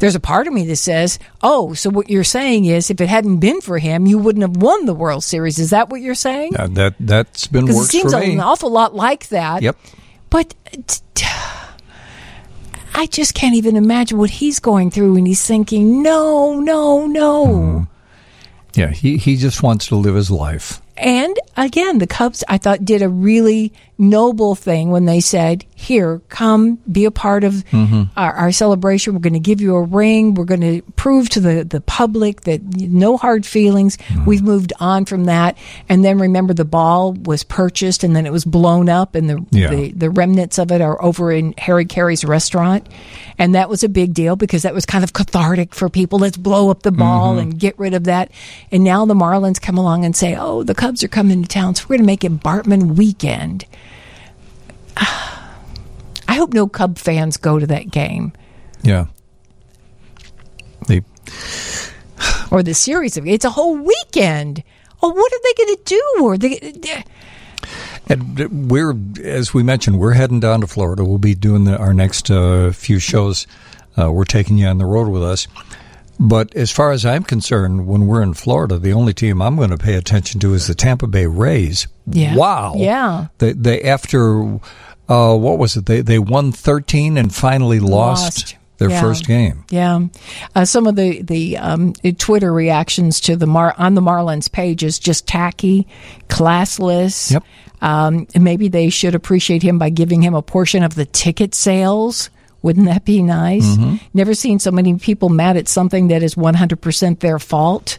There's a part of me that says, oh, so what you're saying is if it hadn't been for him, you wouldn't have won the World Series. Is that what you're saying? Uh, that, that's been works for me. It seems an awful lot like that. Yep. But t- I just can't even imagine what he's going through when he's thinking, no, no, no. Mm-hmm. Yeah, he, he just wants to live his life. And, again, the Cubs, I thought, did a really noble thing when they said, here, come be a part of mm-hmm. our, our celebration. We're going to give you a ring. We're going to prove to the, the public that no hard feelings. Mm-hmm. We've moved on from that. And then, remember, the ball was purchased, and then it was blown up, and the, yeah. the, the remnants of it are over in Harry Carey's restaurant. And that was a big deal because that was kind of cathartic for people. Let's blow up the ball mm-hmm. and get rid of that. And now the Marlins come along and say, oh, the Cubs are coming to town, so we're going to make it Bartman weekend. Uh, I hope no Cub fans go to that game. Yeah. They... or the series of it's a whole weekend. Oh, what are they going to do? Or they... And we're, as we mentioned, we're heading down to Florida. We'll be doing the, our next uh, few shows. Uh, we're taking you on the road with us. But as far as I'm concerned, when we're in Florida, the only team I'm going to pay attention to is the Tampa Bay Rays. Yeah. Wow. Yeah. They, they after, uh, what was it? They they won thirteen and finally lost, lost. their yeah. first game. Yeah. Uh, some of the, the um, Twitter reactions to the Mar- on the Marlins page is just tacky, classless. Yep. Um, maybe they should appreciate him by giving him a portion of the ticket sales. Wouldn't that be nice? Mm-hmm. Never seen so many people mad at something that is one hundred percent their fault.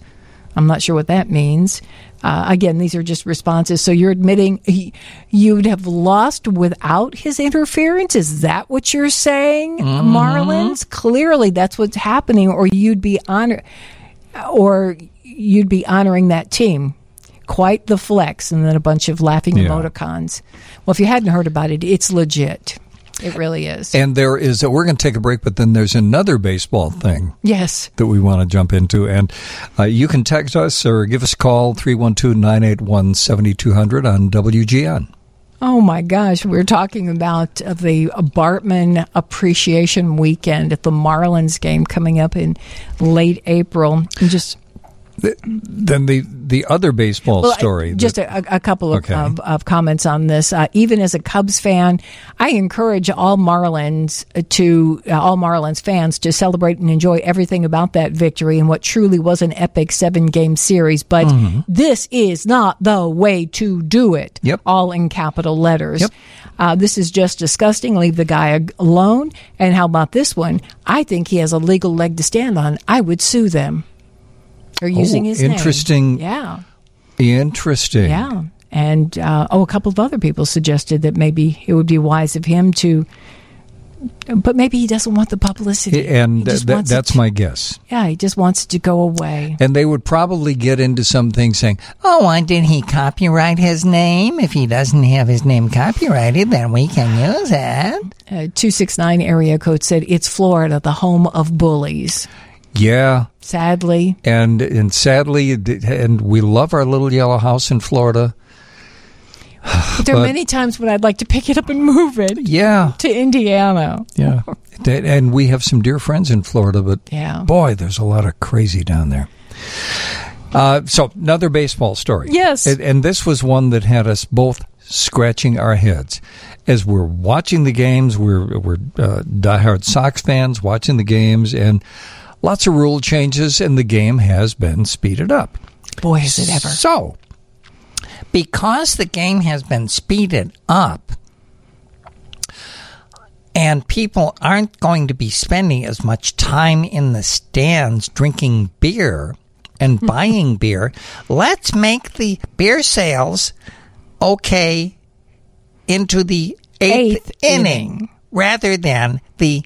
I'm not sure what that means. Uh, again, these are just responses. So you're admitting he, you'd have lost without his interference? Is that what you're saying, mm-hmm. Marlins? Clearly, that's what's happening, or you'd be honor, or you'd be honoring that team. Quite the flex, and then a bunch of laughing yeah. emoticons. Well, if you hadn't heard about it, it's legit. It really is. And there is, a, we're going to take a break, but then there's another baseball thing. Yes. That we want to jump into. And uh, you can text us or give us a call, three one two, nine eight one, seven two zero zero on W G N. Oh, my gosh. We're talking about the Bartman Appreciation Weekend at the Marlins game coming up in late April. And just... Then the the other baseball well, story. Just that, a, a couple of, okay. of, of comments on this. Uh, even as a Cubs fan, I encourage all Marlins to uh, all Marlins fans to celebrate and enjoy everything about that victory and what truly was an epic seven game series. But mm-hmm. this is not the way to do it. Yep. All in capital letters. Yep. Uh, this is just disgusting. Leave the guy alone. And how about this one? I think he has a legal leg to stand on. I would sue them. Or using oh, his interesting. Name. Yeah. Interesting. Yeah. And, uh, oh, a couple of other people suggested that maybe it would be wise of him to, but maybe he doesn't want the publicity. And th- th- that's to, my guess. Yeah, he just wants it to go away. And they would probably get into something saying, oh, why didn't he copyright his name? If he doesn't have his name copyrighted, then we can use it. Uh, two six nine area code said, it's Florida, the home of bullies. Yeah. Sadly. And and sadly, and we love our little yellow house in Florida. But there but, are many times when I'd like to pick it up and move it yeah. to Indiana. Yeah. And we have some dear friends in Florida, but yeah. boy, there's a lot of crazy down there. Uh, so another baseball story. Yes. And, and this was one that had us both scratching our heads. As we're watching the games, we're, we're uh, diehard Sox fans watching the games, and lots of rule changes, and the game has been speeded up. Boy, is it ever. So, because the game has been speeded up, and people aren't going to be spending as much time in the stands drinking beer and buying beer, let's make the beer sales okay into the eighth, eighth inning, inning rather than the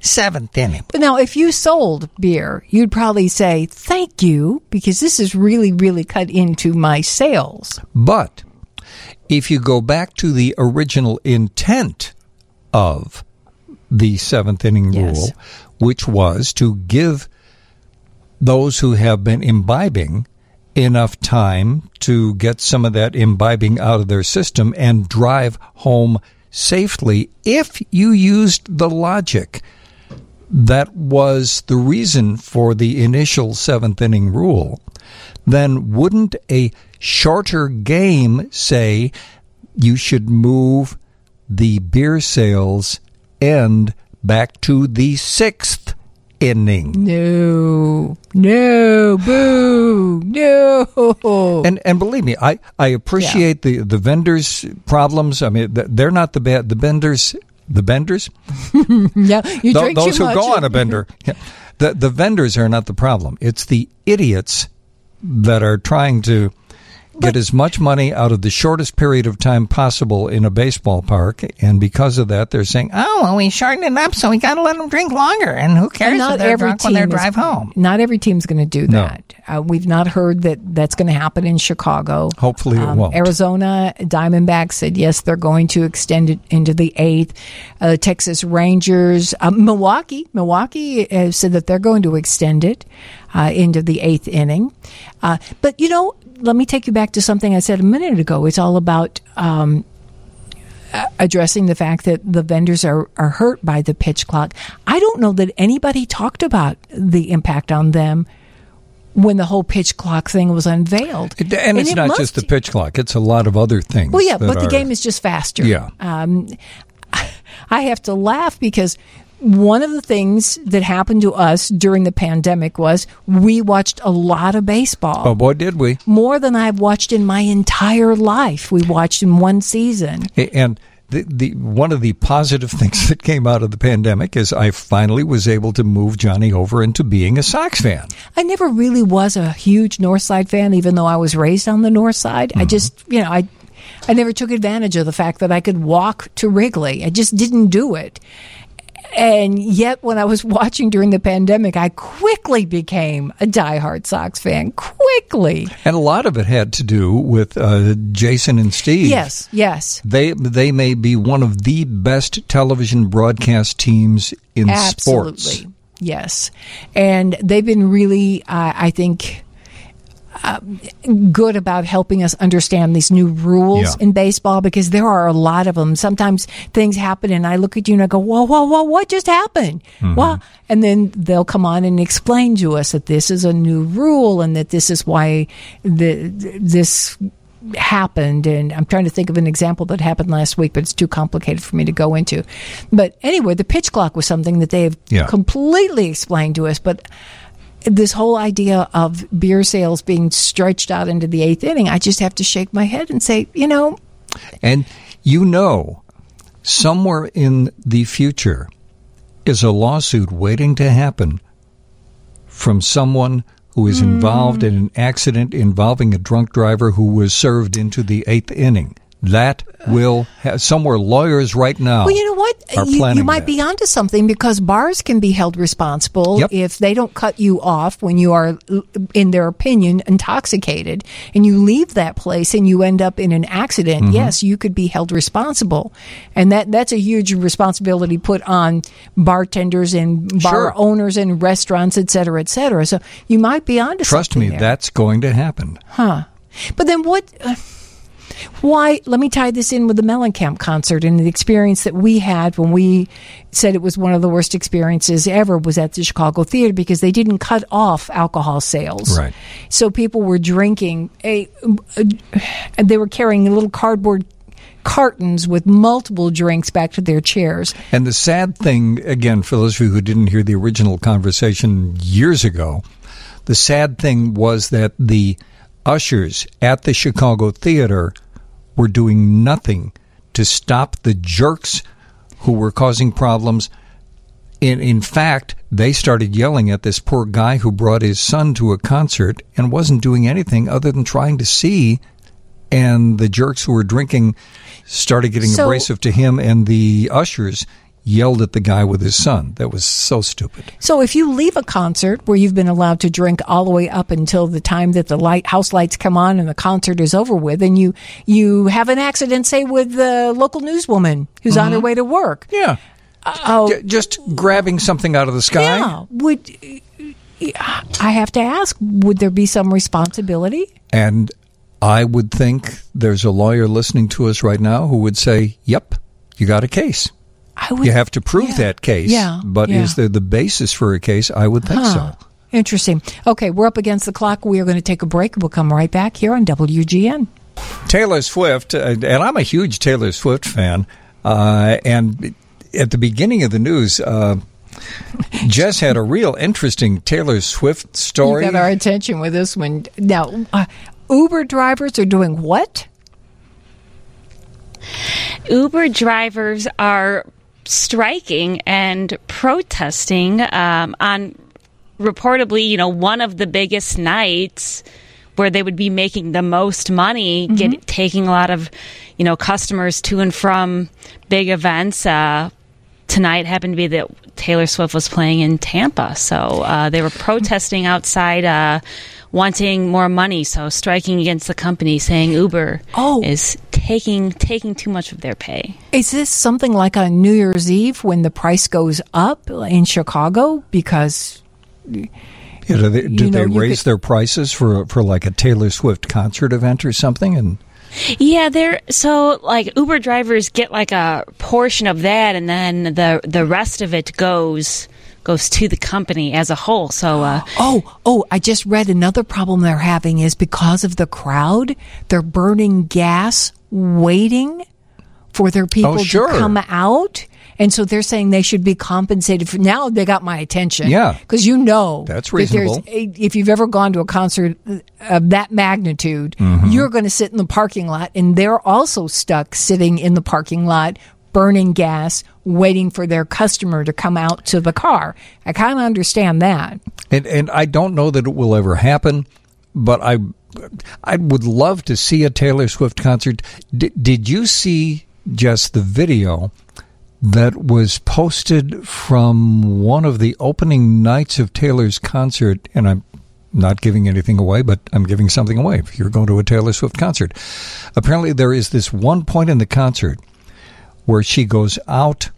seventh inning. But now, if you sold beer, you'd probably say, thank you, because this is really, really cut into my sales. But if you go back to the original intent of the seventh inning yes. rule, which was to give those who have been imbibing enough time to get some of that imbibing out of their system and drive home safely if you used the logic that was the reason for the initial seventh inning rule, then wouldn't a shorter game say you should move the beer sales end back to the sixth inning? No. No. Boo. No. And and believe me, I, I appreciate yeah. the, the vendors' problems. I mean, they're not the bad. The vendors, the vendors? No, you drink Those too who much. Go on a bender. Yeah. The, the vendors are not the problem. It's the idiots that are trying to get as much money out of the shortest period of time possible in a baseball park, and because of that, they're saying, "Oh, well, we shortened it up, so we got to let them drink longer." And who cares if they're drunk on their drive home? Not every team's going to do that. No. Uh, we've not heard that that's going to happen in Chicago. Hopefully, it um, won't. Arizona Diamondbacks said yes, they're going to extend it into the eighth. Uh, Texas Rangers, uh, Milwaukee, Milwaukee uh, said that they're going to extend it uh, into the eighth inning. Uh, but you know. Let me take you back to something I said a minute ago. It's all about um, addressing the fact that the vendors are, are hurt by the pitch clock. I don't know that anybody talked about the impact on them when the whole pitch clock thing was unveiled. And, and it's it not must, just the pitch clock. It's a lot of other things. Well, yeah, but are, the game is just faster. Yeah. Um, I have to laugh because one of the things that happened to us during the pandemic was we watched a lot of baseball. Oh, boy, did we. More than I've watched in my entire life. We watched in one season. And the, the one of the positive things that came out of the pandemic is I finally was able to move Johnny over into being a Sox fan. I never really was a huge North Side fan, even though I was raised on the North Side. Mm-hmm. I just, you know, I I never took advantage of the fact that I could walk to Wrigley. I just didn't do it. And yet, when I was watching during the pandemic, I quickly became a diehard Sox fan. Quickly. And a lot of it had to do with uh, Jason and Steve. Yes, yes. They they may be one of the best television broadcast teams in Absolutely. Sports. Absolutely, yes. And they've been really, uh, I think... Uh, good about helping us understand these new rules yeah. in baseball, because there are a lot of them. Sometimes things happen and I look at you and I go, whoa, whoa, whoa, what just happened? Mm-hmm. Well, and then they'll come on and explain to us that this is a new rule and that this is why the, this happened. And I'm trying to think of an example that happened last week, but it's too complicated for me to go into. But anyway, the pitch clock was something that they have yeah. completely explained to us. But this whole idea of beer sales being stretched out into the eighth inning, I just have to shake my head and say, you know. And you know, somewhere in the future is a lawsuit waiting to happen from someone who is involved mm. in an accident involving a drunk driver who was served into the eighth inning. That will have somewhere lawyers right now. Well, you know what? Are you, you might that. be onto something, because bars can be held responsible yep. if they don't cut you off when you are, in their opinion, intoxicated, and you leave that place and you end up in an accident. Mm-hmm. Yes, you could be held responsible, and that that's a huge responsibility put on bartenders and bar sure. owners and restaurants, et cetera, et cetera. So you might be onto Trust something. Trust me, there. That's going to happen. Huh? But then what? Uh, Why, let me tie this in with the Mellencamp concert and the experience that we had when we said it was one of the worst experiences ever was at the Chicago Theater, because they didn't cut off alcohol sales. Right. So people were drinking, a, a, and they were carrying little cardboard cartons with multiple drinks back to their chairs. And the sad thing, again, for those of you who didn't hear the original conversation years ago, the sad thing was that the ushers at the Chicago Theater were doing nothing to stop the jerks who were causing problems. In, in fact, they started yelling at this poor guy who brought his son to a concert and wasn't doing anything other than trying to see, and the jerks who were drinking started getting so abrasive to him, and the ushers yelled at the guy with his son. That was so stupid. So if you leave a concert where you've been allowed to drink all the way up until the time that the light, house lights come on and the concert is over with, and you, you have an accident, say, with the local newswoman who's mm-hmm. on her way to work. Yeah. Uh, D- just grabbing something out of the sky? Yeah. Would, I have to ask, would there be some responsibility? And I would think there's a lawyer listening to us right now who would say, yep. you got a case. I would, you have to prove yeah, that case. Yeah, but yeah. is there the basis for a case? I would think huh. so. Interesting. Okay, we're up against the clock. We are going to take a break. We'll come right back here on W G N. Taylor Swift, and I'm a huge Taylor Swift fan, uh, and at the beginning of the news, uh, Jess had a real interesting Taylor Swift story. You got our attention with this one. Now, uh, Uber drivers are doing what? Uber drivers are striking and protesting um, on reportedly, you know, one of the biggest nights where they would be making the most money, mm-hmm. get, taking a lot of, you know, customers to and from big events. Uh, tonight happened to be that Taylor Swift was playing in Tampa, so uh, they were protesting outside, uh, wanting more money, so striking against the company, saying Uber oh. is taking taking too much of their pay. Is this something like on New Year's Eve when the price goes up in Chicago because... Yeah, do they, did you know, they raise could, their prices for for like a Taylor Swift concert event or something? And yeah, they're so like Uber drivers get like a portion of that, and then the the rest of it goes goes to the company as a whole. So uh, oh oh, I just read another problem they're having is because of the crowd, they're burning gas waiting for their people oh, sure. to come out. And so they're saying they should be compensated for. Now they got my attention. Yeah. Because you know. That's reasonable. That there's a, if you've ever gone to a concert of that magnitude, mm-hmm. you're going to sit in the parking lot. And they're also stuck sitting in the parking lot, burning gas, waiting for their customer to come out to the car. I kind of understand that. And, and I don't know that it will ever happen, but I, I would love to see a Taylor Swift concert. D- did you see just the video that was posted from one of the opening nights of Taylor's concert? And I'm not giving anything away, but I'm giving something away if you're going to a Taylor Swift concert. Apparently, there is this one point in the concert where she goes out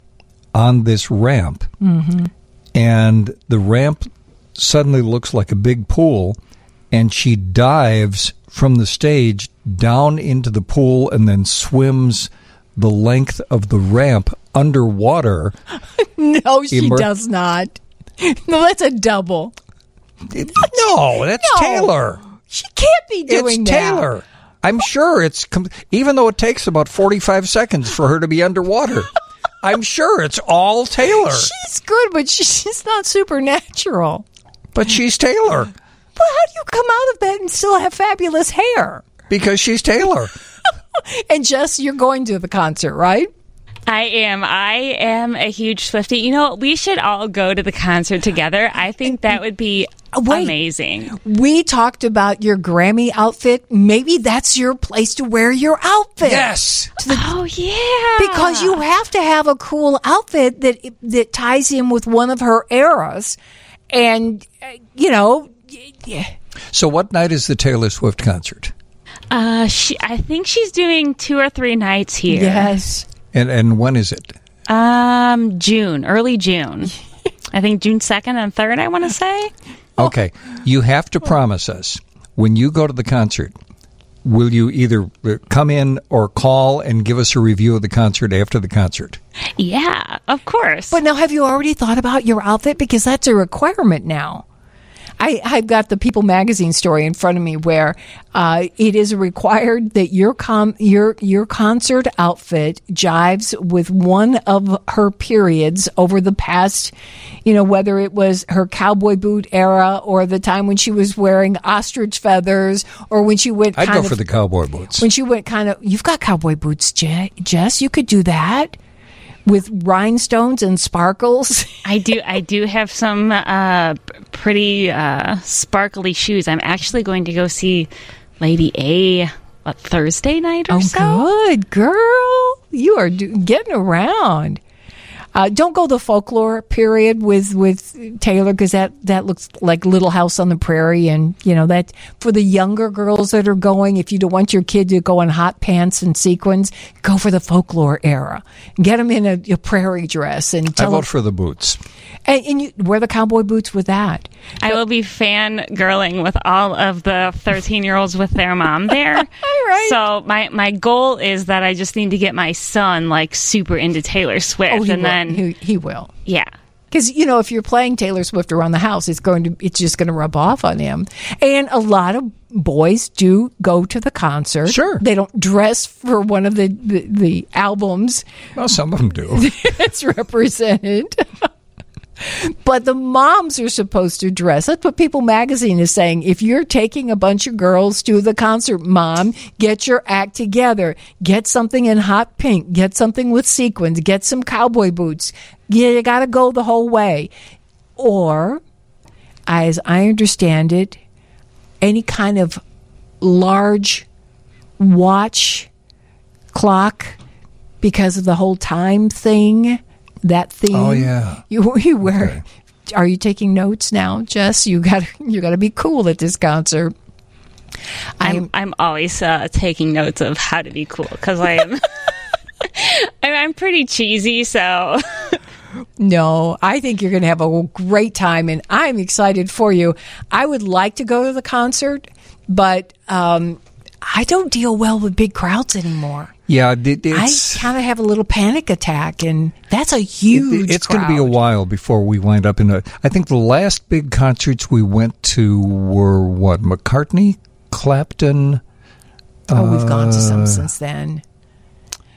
on this ramp, mm-hmm. and the ramp suddenly looks like a big pool, and she dives from the stage down into the pool and then swims the length of the ramp underwater. No, she immer- does not. No, that's a double. It, no, that's no. Taylor. She can't be doing it's that. It's Taylor. I'm sure it's, com- even though it takes about forty-five seconds for her to be underwater, I'm sure it's all Taylor. She's good, but she's not supernatural. But she's Taylor. Well, how do you come out of that and still have fabulous hair? Because she's Taylor. And Jess, you're going to the concert, right? I am. I am a huge Swiftie. You know, we should all go to the concert together. I think that would be Wait, amazing. We talked about your Grammy outfit. Maybe that's your place to wear your outfit. Yes. The, oh, yeah. Because you have to have a cool outfit that that ties in with one of her eras. And, you know. Yeah. So what night is the Taylor Swift concert? Uh, she, I think she's doing two or three nights here. Yes. And and when is it? Um, June, early June. I think June second and third, I want to say. Okay. You have to promise us, when you go to the concert, will you either come in or call and give us a review of the concert after the concert? Yeah, of course. But now, have you already thought about your outfit? Because that's a requirement now. I, I've got the People magazine story in front of me where uh, it is required that your com- your your concert outfit jives with one of her periods over the past, you know, whether it was her cowboy boot era or the time when she was wearing ostrich feathers or when she went kind I'd go of, for the cowboy boots. When she went kind of, you've got cowboy boots, Je- Jess, you could do that. With rhinestones and sparkles. I do I do have some uh, pretty uh, sparkly shoes. I'm actually going to go see Lady A what, Thursday night or oh, so. Oh, good girl. You are do- getting around. Uh, don't go the folklore period with, with Taylor because that, that looks like Little House on the Prairie. And, you know, that for the younger girls that are going, if you don't want your kid to go in hot pants and sequins, go for the folklore era. Get them in a, a prairie dress. And tell I vote them, for the boots. And, and you wear the cowboy boots with that. I will be fangirling with all of the thirteen-year-olds with their mom there. right. So my, my goal is that I just need to get my son like super into Taylor Swift. Oh, he and will. then he, he will. Yeah. Because, you know, if you're playing Taylor Swift around the house, it's going to it's just going to rub off on him. And a lot of boys do go to the concert. Sure. They don't dress for one of the, the, the albums. Well, some of them do. It's represented. But the moms are supposed to dress. That's what People Magazine is saying. If you're taking a bunch of girls to the concert, Mom, get your act together. Get something in hot pink. Get something with sequins. Get some cowboy boots. Yeah, you got to go the whole way. Or, as I understand it, any kind of large watch clock because of the whole time thing. That theme. Oh yeah. You, you were. Okay. Are you taking notes now, Jess? You got. You got to be cool at this concert. I'm. I'm, I'm always uh, taking notes of how to be cool because I am. I'm pretty cheesy, so. No, I think you're going to have a great time, and I'm excited for you. I would like to go to the concert, but um, I don't deal well with big crowds anymore. Yeah, it's, I kind of have a little panic attack, and that's a huge it, It's going to be a while before we wind up in a... I think the last big concerts we went to were, what, McCartney, Clapton... Oh, uh, we've gone to some since then.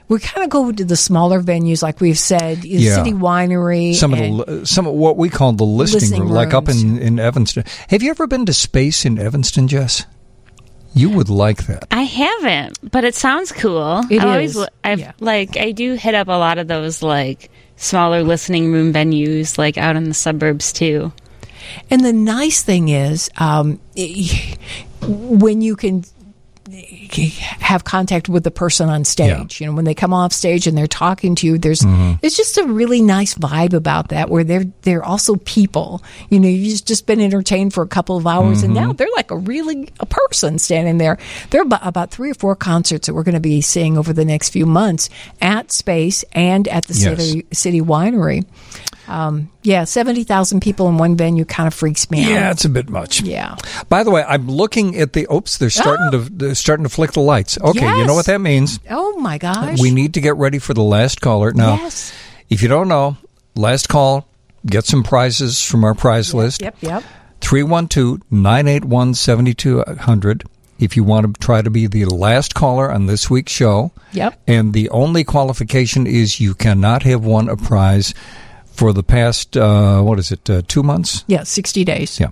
We kind of go to the smaller venues, like we've said, yeah. City Winery. Some of the some of what we call the listening, listening room, rooms. Like up in, in Evanston. Have you ever been to Space in Evanston, Jess? You would like that. I haven't, but it sounds cool. It I is. Always, I've, yeah. Like, I do hit up a lot of those, like, smaller listening room venues, like, out in the suburbs, too. And the nice thing is, um, when you can have contact with the person on stage, yeah. You know, when they come off stage and they're talking to you, there's mm-hmm. There's just a really nice vibe about that, where they're, they're also people. You know, you've just been entertained for a couple of hours, mm-hmm. and now they're like a really a person standing there. There are about three or four concerts that we're going to be seeing over the next few months at Space and at the yes. City, City Winery. Um, yeah, seventy thousand people in one venue kind of freaks me out. Yeah, it's a bit much. Yeah. By the way, I'm looking at the, oops, they're starting, oh. to, they're starting to flick the lights. Okay, yes. You know what that means. Oh, my gosh. We need to get ready for the last caller. Now, yes. If you don't know, last call, get some prizes from our prize yep, list. Yep, yep. three one two, nine eight one, seven two zero zero if you want to try to be the last caller on this week's show. Yep. And the only qualification is you cannot have won a prize for the past, uh, what is it, uh, two months? Yeah, sixty days. Yeah.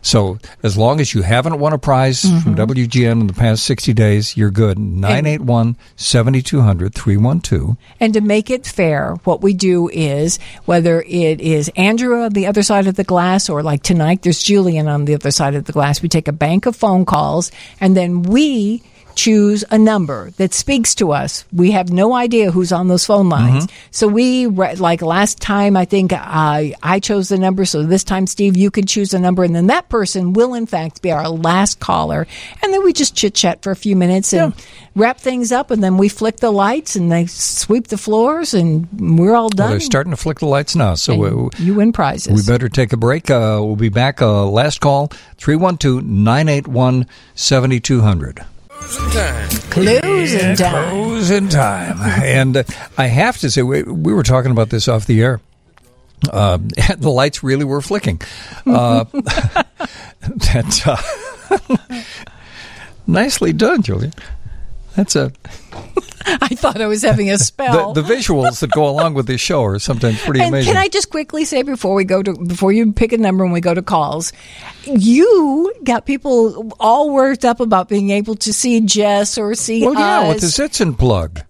So as long as you haven't won a prize mm-hmm. from W G N in the past sixty days, you're good. nine eight one, seven two zero zero, three one two. And to make it fair, what we do is, whether it is Andrew on the other side of the glass or like tonight, there's Julian on the other side of the glass, we take a bank of phone calls and then we choose a number that speaks to us. We have no idea who's on those phone lines. Mm-hmm. So we, like last time, I think I, I chose the number. So this time, Steve, you could choose a number. And then that person will, in fact, be our last caller. And then we just chit-chat for a few minutes and yeah. wrap things up. And then we flick the lights and they sweep the floors and we're all done. Well, they're starting to flick the lights now. So we, you win prizes. We better take a break. Uh, we'll be back. Uh, last call, three one two, nine eight one, seven two zero zero. Closing time. Closing time. Closing time. And uh, I have to say, we, we were talking about this off the air. Uh, the lights really were flicking. Uh, that uh, nicely done, Julia. That's a. I thought I was having a spell. The, the visuals that go along with this show are sometimes pretty and amazing. Can I just quickly say before we go to before you pick a number and we go to calls, you got people all worked up about being able to see Jess or see well, us. Well, yeah, with the Zitzen plug,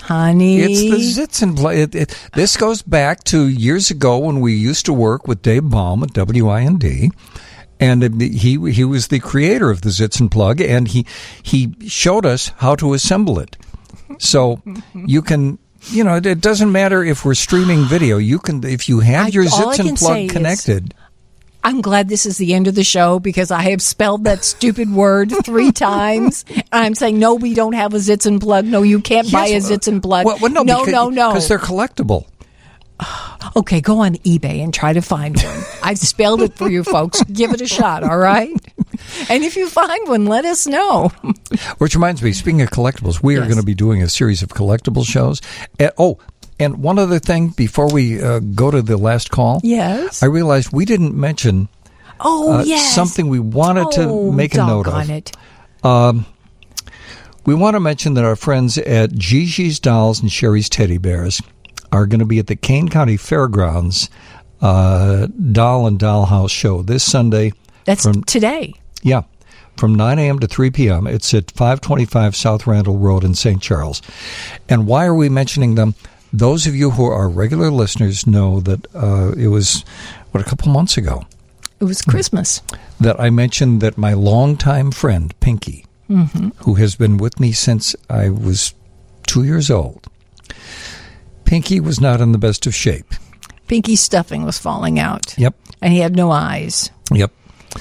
honey. It's the Zitzen plug. It, it, this goes back to years ago when we used to work with Dave Baum at W I N D. And he he was the creator of the Zitzen plug, and he he showed us how to assemble it. So you can, you know, it doesn't matter if we're streaming video. You can, if you have your I, Zitzen plug connected. Is, I'm glad this is the end of the show because I have spelled that stupid word three times. I'm saying, no, we don't have a Zitzen plug. No, you can't yes, buy a Zitzen plug. Well, well, no, no, because, no, no. Because they're collectible. Okay, go on eBay and try to find one. I've spelled it for you folks. Give it a shot, all right? And if you find one, let us know. Which reminds me, speaking of collectibles, we yes. are going to be doing a series of collectible shows. At, oh, and one other thing before we uh, go to the last call. Yes. I realized we didn't mention oh, uh, yes. something we wanted oh, to make a note on of. It. Um, we want to mention that our friends at Gigi's Dolls and Sherry's Teddy Bears are going to be at the Kane County Fairgrounds uh, Doll and Dollhouse Show this Sunday. That's from, today. Yeah, from nine a.m. to three p.m. It's at five twenty-five South Randall Road in Saint Charles. And why are we mentioning them? Those of you who are regular listeners know that uh, it was, what, a couple months ago? It was Christmas. That I mentioned that my longtime friend, Pinky, mm-hmm. who has been with me since I was two years old, Pinky was not in the best of shape. Pinky's stuffing was falling out. Yep. And he had no eyes. Yep.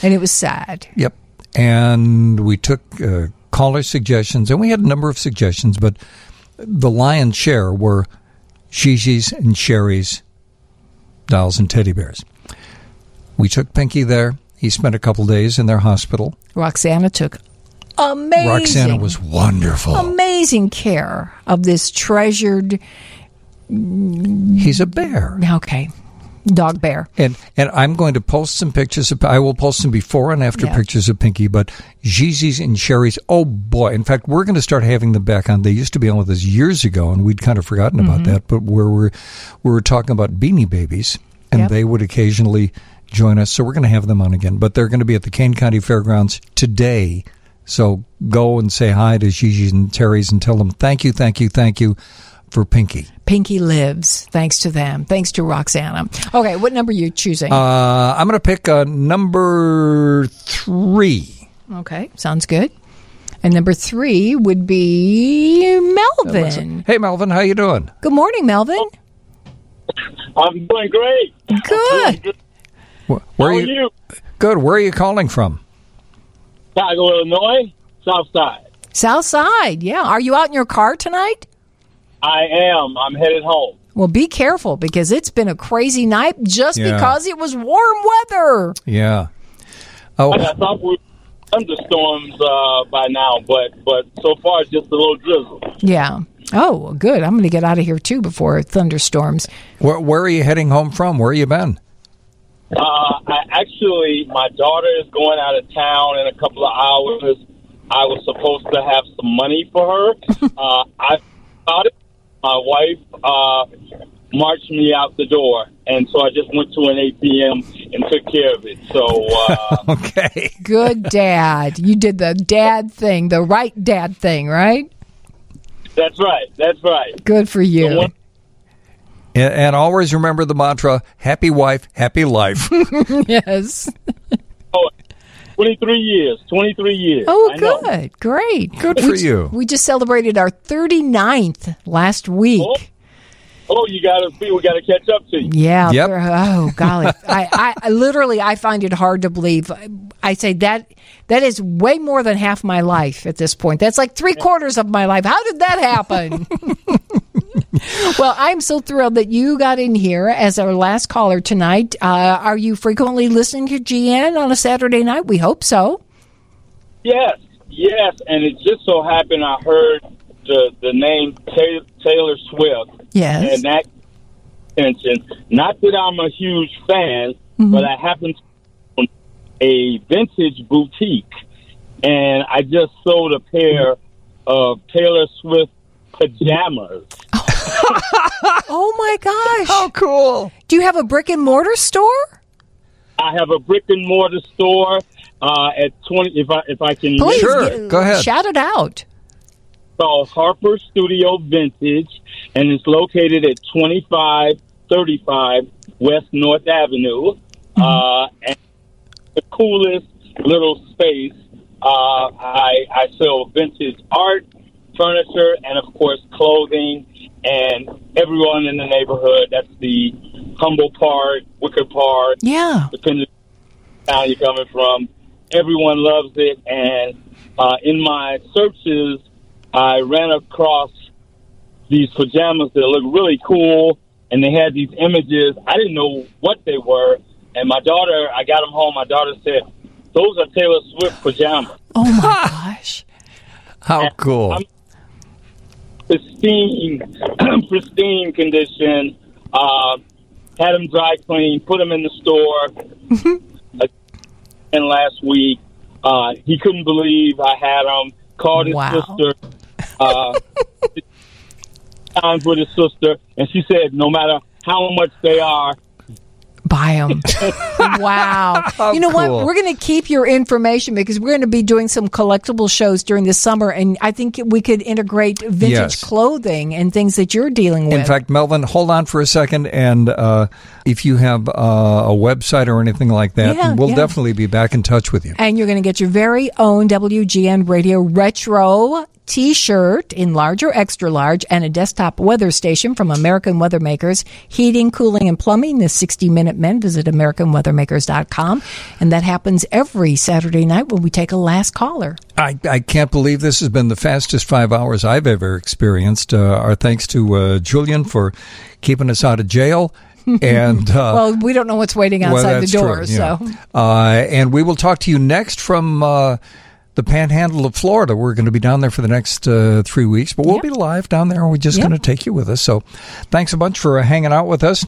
And it was sad. Yep. And we took uh, caller suggestions, and we had a number of suggestions, but the lion's share were Gigi's and Sherry's Dolls and Teddy Bears. We took Pinky there. He spent a couple days in their hospital. Roxana took amazing. Roxana was wonderful. Amazing care of this treasured. He's a bear. Okay. Dog bear. And and I'm going to post some pictures. Of, I will post some before and after yeah. pictures of Pinky, but Gigi's and Sherry's, oh boy. In fact, we're going to start having them back on. They used to be on with us years ago, and we'd kind of forgotten mm-hmm. about that, but we're, we're, we were talking about Beanie Babies, and yep. they would occasionally join us, so we're going to have them on again. But they're going to be at the Kane County Fairgrounds today, so go and say hi to Gigi's and Terry's and tell them thank you, thank you, thank you. For Pinky. Pinky lives, thanks to them. Thanks to Roxana. Okay, what number are you choosing? Uh, I'm going to pick uh, number three. Okay, sounds good. And number three would be Melvin. Hey, Melvin, how you doing? Good morning, Melvin. I'm doing great. Good. Where how are you? Good. Where are you calling from? Chicago, Illinois, South Side. South Side, yeah. Are you out in your car tonight? I am. I'm headed home. Well, be careful because it's been a crazy night just yeah. because it was warm weather. Yeah. Oh. I thought we were thunderstorms uh, by now, but, but so far it's just a little drizzle. Yeah. Oh, good. I'm going to get out of here, too, before thunderstorms. Where, where are you heading home from? Where have you been? Uh, I actually, my daughter is going out of town in a couple of hours. I was supposed to have some money for her. uh, I about it. My wife uh, marched me out the door, and so I just went to an A T M and took care of it. So, uh, okay, good dad. You did the dad thing, the right dad thing, right? That's right. That's right. Good for you. So one- and, and always remember the mantra: happy wife, happy life. Yes. Oh, Twenty-three years. Twenty-three years. Oh, I good, know. Great, good for we, you. We just celebrated our thirty-ninth last week. Oh, oh you got to we got to catch up to you. Yeah. Yep. Oh, golly. I, I, I literally, I find it hard to believe. I say that that is way more than half my life at this point. That's like three quarters of my life. How did that happen? Well, I'm so thrilled that you got in here as our last caller tonight. Uh, are you frequently listening to G N on a Saturday night? We hope so. Yes, yes. And it just so happened I heard the, the name Taylor, Taylor Swift. Yes. And that attention. Not that I'm a huge fan, mm-hmm. but I happen to own a vintage boutique. And I just sold a pair of Taylor Swift pajamas. Oh my gosh. How cool. Do you have a brick and mortar store? I have a brick and mortar store uh, at twenty if I if I can Please, sure. get, go ahead. Shout it out. It's called Harper Studio Vintage and it's located at twenty-five thirty-five West North Avenue. Mm-hmm. Uh, and the coolest little space. Uh, I I sell vintage art, furniture, and of course clothing, and everyone in the neighborhood. That's the Humble Park, Wicker Park, yeah, depending on how you're coming from. Everyone loves it, and uh, in my searches, I ran across these pajamas that look really cool, and they had these images. I didn't know what they were, and my daughter, I got them home. My daughter said, Those are Taylor Swift pajamas. Oh, my gosh. How and cool. I'm pristine, pristine condition. Uh, had them dry cleaned, put them in the store. And last week, uh, he couldn't believe I had them. Called his wow. sister. Uh, times with his sister. And she said, no matter how much they are, buy them. Wow. How you know cool. what? We're going to keep your information because we're going to be doing some collectible shows during the summer, and I think we could integrate vintage yes. clothing and things that you're dealing with. In fact, Melvin, hold on for a second, and uh, if you have uh, a website or anything like that, yeah, we'll yeah. definitely be back in touch with you. And you're going to get your very own W G N Radio Retro T-shirt in large or extra large, and a desktop weather station from American Weather Makers. Heating, cooling, and plumbing, the sixty-minute men. Visit American Weather Makers dot com. And that happens every Saturday night when we take a last caller. I, I can't believe this has been the fastest five hours I've ever experienced. Uh, our thanks to uh, Julian for keeping us out of jail. And uh, well, we don't know what's waiting outside well, the door. True, yeah. So, uh, and we will talk to you next from... Uh, the Panhandle of Florida. We're going to be down there for the next uh, three weeks, but we'll yep. be live down there, and we're just yep. going to take you with us. So thanks a bunch for uh, hanging out with us.